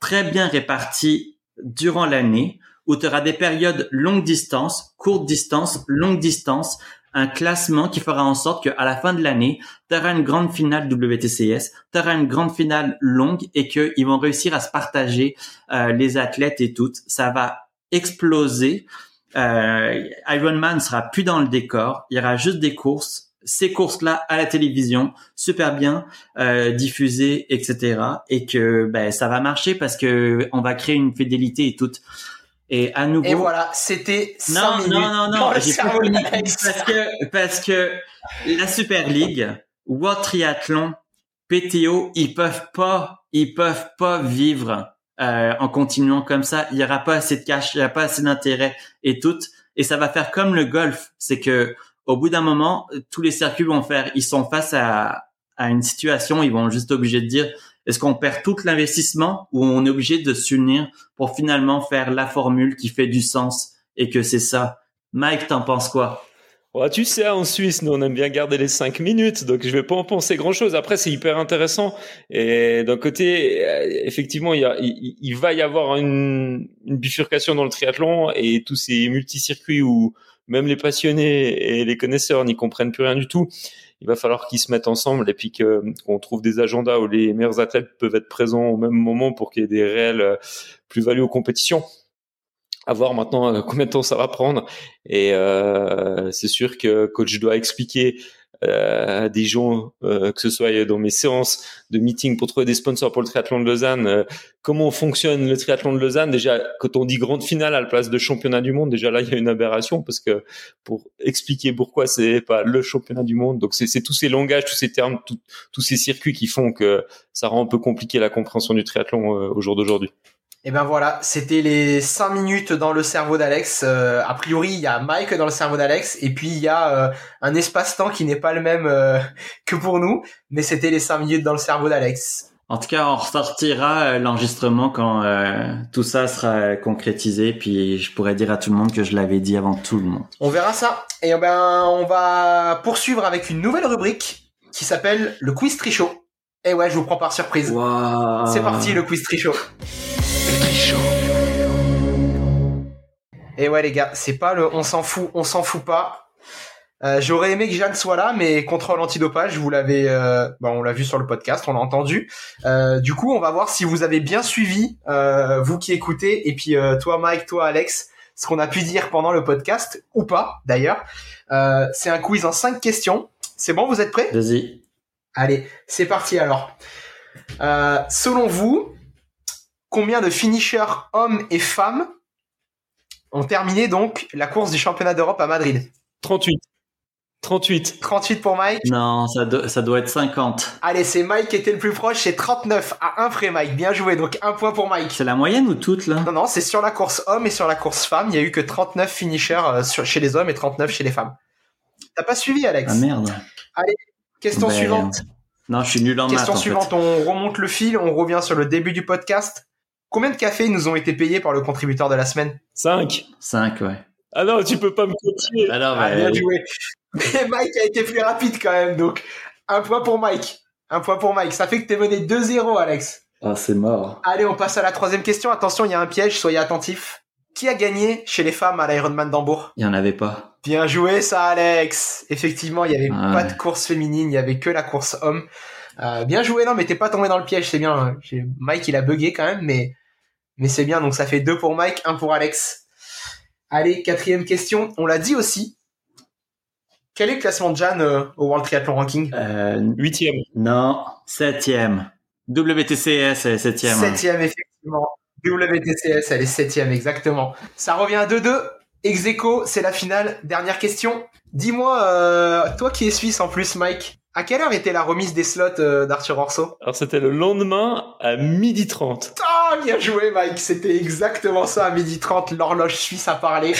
très bien réparties durant l'année, où tu auras des périodes longue distance, courte distance, longue distance, un classement qui fera en sorte qu'à la fin de l'année, tu auras une grande finale W T C S, tu auras une grande finale longue et qu'ils vont réussir à se partager euh, les athlètes et toutes. Ça va exploser. Euh, Ironman sera plus dans le décor. Il y aura juste des courses. Ces courses-là à la télévision, super bien euh, diffusées, et cetera. Et que ben ça va marcher parce que on va créer une fidélité et toutes. Et à nouveau. Et voilà, c'était cinq minutes. Non, non, non, non, j'ai pas fini parce que parce que la Super League, World Triathlon, P T O, ils peuvent pas, ils peuvent pas vivre euh, en continuant comme ça. Il y aura pas assez de cash, il y aura pas assez d'intérêt et tout. Et ça va faire comme le golf, c'est que au bout d'un moment, tous les circuits vont faire, ils sont face à à une situation, ils vont juste obligés de dire. Est-ce qu'on perd tout l'investissement ou on est obligé de s'unir pour finalement faire la formule qui fait du sens et que c'est ça? Mike, t'en penses quoi? Oh, tu sais, en Suisse, nous, on aime bien garder les cinq minutes, donc je vais pas en penser grand-chose. Après, c'est hyper intéressant. Et d'un côté, effectivement, il, y a, il, il va y avoir une, une bifurcation dans le triathlon et tous ces multicircuits où même les passionnés et les connaisseurs n'y comprennent plus rien du tout. Il va falloir qu'ils se mettent ensemble et puis que, qu'on trouve des agendas où les meilleurs athlètes peuvent être présents au même moment pour qu'il y ait des réelles plus-values aux compétitions. À voir maintenant combien de temps ça va prendre. Et euh, c'est sûr que quand je dois expliquer euh, à des gens, euh, que ce soit dans mes séances de meeting pour trouver des sponsors pour le triathlon de Lausanne, euh, comment fonctionne le triathlon de Lausanne. Déjà, quand on dit grande finale à la place de championnat du monde, déjà là, il y a une aberration parce que pour expliquer pourquoi c'est pas le championnat du monde. Donc, c'est, c'est tous ces langages, tous ces termes, tout, tous ces circuits qui font que ça rend un peu compliqué la compréhension du triathlon euh, au jour d'aujourd'hui. Et ben voilà, c'était les cinq minutes dans le cerveau d'Alex. Euh, a priori, il y a Mike dans le cerveau d'Alex, et puis il y a euh, un espace-temps qui n'est pas le même euh, que pour nous, mais c'était les cinq minutes dans le cerveau d'Alex. En tout cas, on ressortira euh, l'enregistrement quand euh, tout ça sera euh, concrétisé, puis je pourrai dire à tout le monde que je l'avais dit avant tout le monde. On verra ça. Et ben, on va poursuivre avec une nouvelle rubrique qui s'appelle le quiz Tri Chaud. Et ouais, je vous prends par surprise. Wow. C'est parti, le quiz Tri Chaud. Et ouais les gars, c'est pas le on s'en fout, on s'en fout pas. Euh, j'aurais aimé que Jeanne soit là, mais contrôle antidopage, vous l'avez, euh, bon, on l'a vu sur le podcast, on l'a entendu. Euh, du coup, on va voir si vous avez bien suivi, euh, vous qui écoutez, et puis euh, toi Mike, toi Alex, ce qu'on a pu dire pendant le podcast ou pas d'ailleurs. Euh, c'est un quiz en cinq questions. C'est bon, vous êtes prêts ? Vas-y. Allez, c'est parti alors. Euh, selon vous, combien de finishers hommes et femmes ont terminé donc la course du championnat d'Europe à Madrid ? trente-huit. trente-huit. trente-huit pour Mike ? Non, ça, do- ça doit être cinquante. Allez, c'est Mike qui était le plus proche, c'est trente-neuf à un près Mike. Bien joué, donc un point pour Mike. C'est la moyenne ou toute là ? Non, non, c'est sur la course hommes et sur la course femmes. Il n'y a eu que trente-neuf finishers euh, sur, chez les hommes et trente-neuf chez les femmes. T'as pas suivi, Alex ? Ah merde. Allez, question ben... suivante. Non, je suis nul en maths. Question suivante, fait. On remonte le fil, on revient sur le début du podcast. Combien de cafés nous ont été payés par le contributeur de la semaine ? cinq. cinq, ouais. Ah non, tu peux pas me copier. Ah, non, mais... ah bien joué. Mais Mike a été plus rapide quand même, donc un point pour Mike. Un point pour Mike. Ça fait que t'es mené deux zéro, Alex. Ah, c'est mort. Allez, on passe à la troisième question. Attention, il y a un piège, soyez attentifs. Qui a gagné chez les femmes à l'Ironman d'Hambourg ? Il n'y en avait pas. Bien joué ça, Alex. Effectivement, il n'y avait ah, pas ouais. de course féminine, il n'y avait que la course homme. Euh, bien joué, non, mais t'es pas tombé dans le piège, c'est bien. J'ai... Mike, il a bugué quand même, mais... Mais c'est bien, donc ça fait deux pour Mike, un pour Alex. Allez, quatrième question. On l'a dit aussi. Quel est le classement de Jeanne euh, au World Triathlon Ranking ? euh, Huitième. Non, septième. W T C S, elle est septième. Septième, hein. Effectivement. W T C S, elle est septième, exactement. Ça revient à deux deux. Ex-aequo, c'est la finale. Dernière question. Dis-moi, euh, toi qui es Suisse en plus, Mike, à quelle heure était la remise des slots euh, d'Arthur Orso ? Alors, c'était le lendemain à midi trente. Ah, bien joué, Mike. C'était exactement ça, à midi trente, l'horloge suisse a parlé.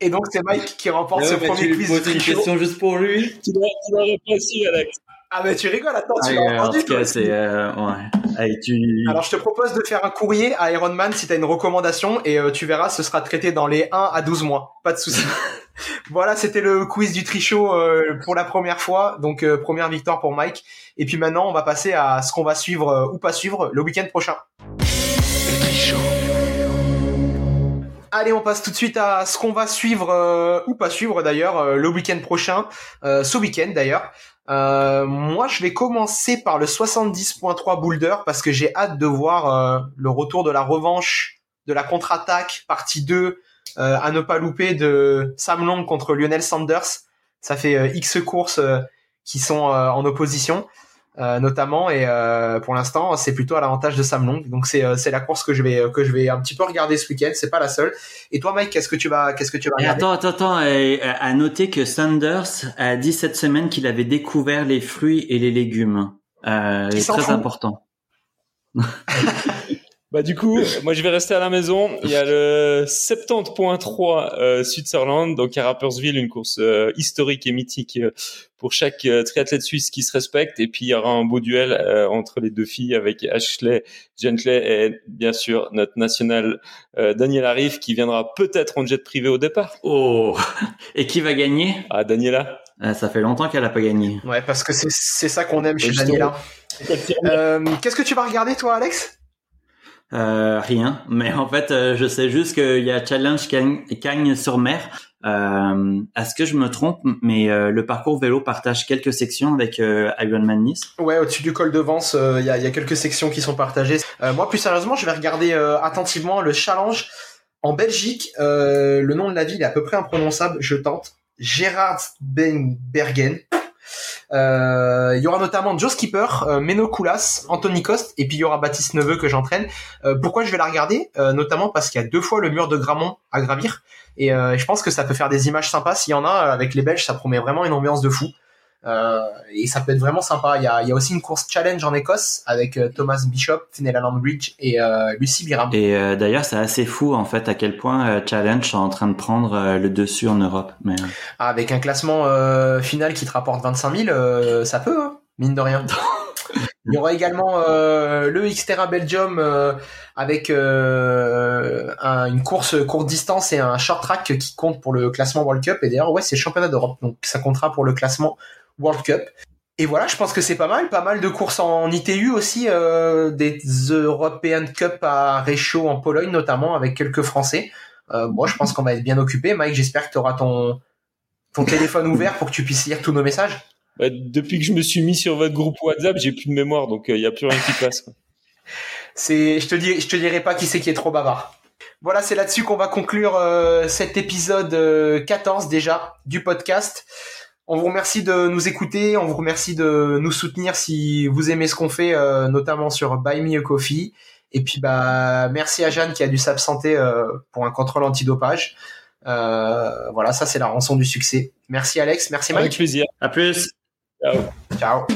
Et donc, c'est Mike qui remporte ouais, ce bah, premier quiz. Tu lui poses une question juste pour lui. Tu l'aurais pas su, Alex. Ah, mais tu rigoles, attends, tu ah, l'as euh, entendu. En tout cas, c'est... Euh, ouais. Allez, tu... Alors, je te propose de faire un courrier à Ironman si tu as une recommandation et euh, tu verras, ce sera traité dans les un à douze mois. Pas de souci. Voilà, c'était le quiz du Tri Chaud euh, pour la première fois, donc euh, première victoire pour Mike. Et puis maintenant, on va passer à ce qu'on va suivre euh, ou pas suivre le week-end prochain. Le Tri Chaud. Allez, on passe tout de suite à ce qu'on va suivre euh, ou pas suivre d'ailleurs euh, le week-end prochain, euh, ce week-end d'ailleurs. Euh, moi, je vais commencer par le soixante-dix point trois Boulder parce que j'ai hâte de voir euh, le retour de la revanche, de la contre-attaque, partie deux. Euh, à ne pas louper de Sam Long contre Lionel Sanders. Ça fait euh, X courses euh, qui sont euh, en opposition, euh, notamment, et euh, pour l'instant, c'est plutôt à l'avantage de Sam Long. Donc c'est euh, c'est la course que je vais que je vais un petit peu regarder ce week-end. C'est pas la seule. Et toi, Mike, qu'est-ce que tu vas qu'est-ce que tu vas regarder ? Attends, attends, attends. Euh, à noter que Sanders a dit cette semaine qu'il avait découvert les fruits et les légumes. Euh, c'est très fout. Important. Bah du coup, moi je vais rester à la maison. Il y a le soixante-dix point trois euh, Switzerland, donc à Rapperswil, une course euh, historique et mythique euh, pour chaque euh, triathlète suisse qui se respecte. Et puis il y aura un beau duel euh, entre les deux filles avec Ashley Gentley et bien sûr notre nationale euh, Daniela Riff qui viendra peut-être en jet privé au départ. Oh. Et qui va gagner ? Ah, Daniela. Euh, ça fait longtemps qu'elle a pas gagné. Ouais, parce que c'est c'est ça qu'on aime chez Daniela. Euh, qu'est-ce que tu vas regarder toi, Alex ? Euh, rien, mais en fait euh, je sais juste qu'il y a Challenge Cagnes-sur-Mer. Euh, est-ce que je me trompe, mais euh, le parcours vélo partage quelques sections avec euh, Ironman Nice. Ouais, au-dessus du col de Vence, il euh, y, y a quelques sections qui sont partagées. Euh, moi plus sérieusement, je vais regarder euh, attentivement le challenge en Belgique. Euh, le nom de la ville est à peu près imprononçable, je tente. Gerardsbergen. Euh, il y aura notamment Joe Skipper, euh, Meno Koulas, Anthony Coste, et puis il y aura Baptiste Neveu que j'entraîne. Euh, pourquoi je vais la regarder ? euh, Notamment parce qu'il y a deux fois le mur de Grammont à gravir, et euh, je pense que ça peut faire des images sympas s'il y en a. Avec les Belges, ça promet vraiment une ambiance de fou. Euh, et ça peut être vraiment sympa. Il y a, il y a aussi une course challenge en Écosse avec euh, Thomas Bishop, Fenella Landbridge et euh, Lucy Biram. Et euh, d'ailleurs, c'est assez fou en fait à quel point euh, challenge sont en train de prendre euh, le dessus en Europe. Mais euh... ah, avec un classement euh, final qui te rapporte vingt-cinq mille, euh, ça peut, hein, mine de rien. Il y aura également euh, le Xterra Belgium euh, avec euh, un, une course courte distance et un short track qui compte pour le classement World Cup. Et d'ailleurs, ouais, c'est le championnat d'Europe, donc ça comptera pour le classement World Cup. Et voilà, je pense que c'est pas mal, pas mal de courses en I T U aussi, euh, des European Cup à Réchaud en Pologne notamment avec quelques Français. Euh, moi, je pense qu'on va être bien occupé. Mike, j'espère que tu auras ton ton téléphone ouvert pour que tu puisses lire tous nos messages. Bah, depuis que je me suis mis sur votre groupe WhatsApp, j'ai plus de mémoire, donc il euh, y a plus rien qui passe, quoi. C'est, je te dis, je te dirai pas qui c'est qui est trop bavard. Voilà, c'est là-dessus qu'on va conclure euh, cet épisode euh, quatorze déjà du podcast. On vous remercie de nous écouter, on vous remercie de nous soutenir si vous aimez ce qu'on fait, euh, notamment sur Buy Me a Coffee. Et puis bah merci à Jeanne qui a dû s'absenter euh, pour un contrôle antidopage. Euh, voilà, ça c'est la rançon du succès. Merci Alex, merci Mike. Avec plaisir. À plus. Ciao. Ciao.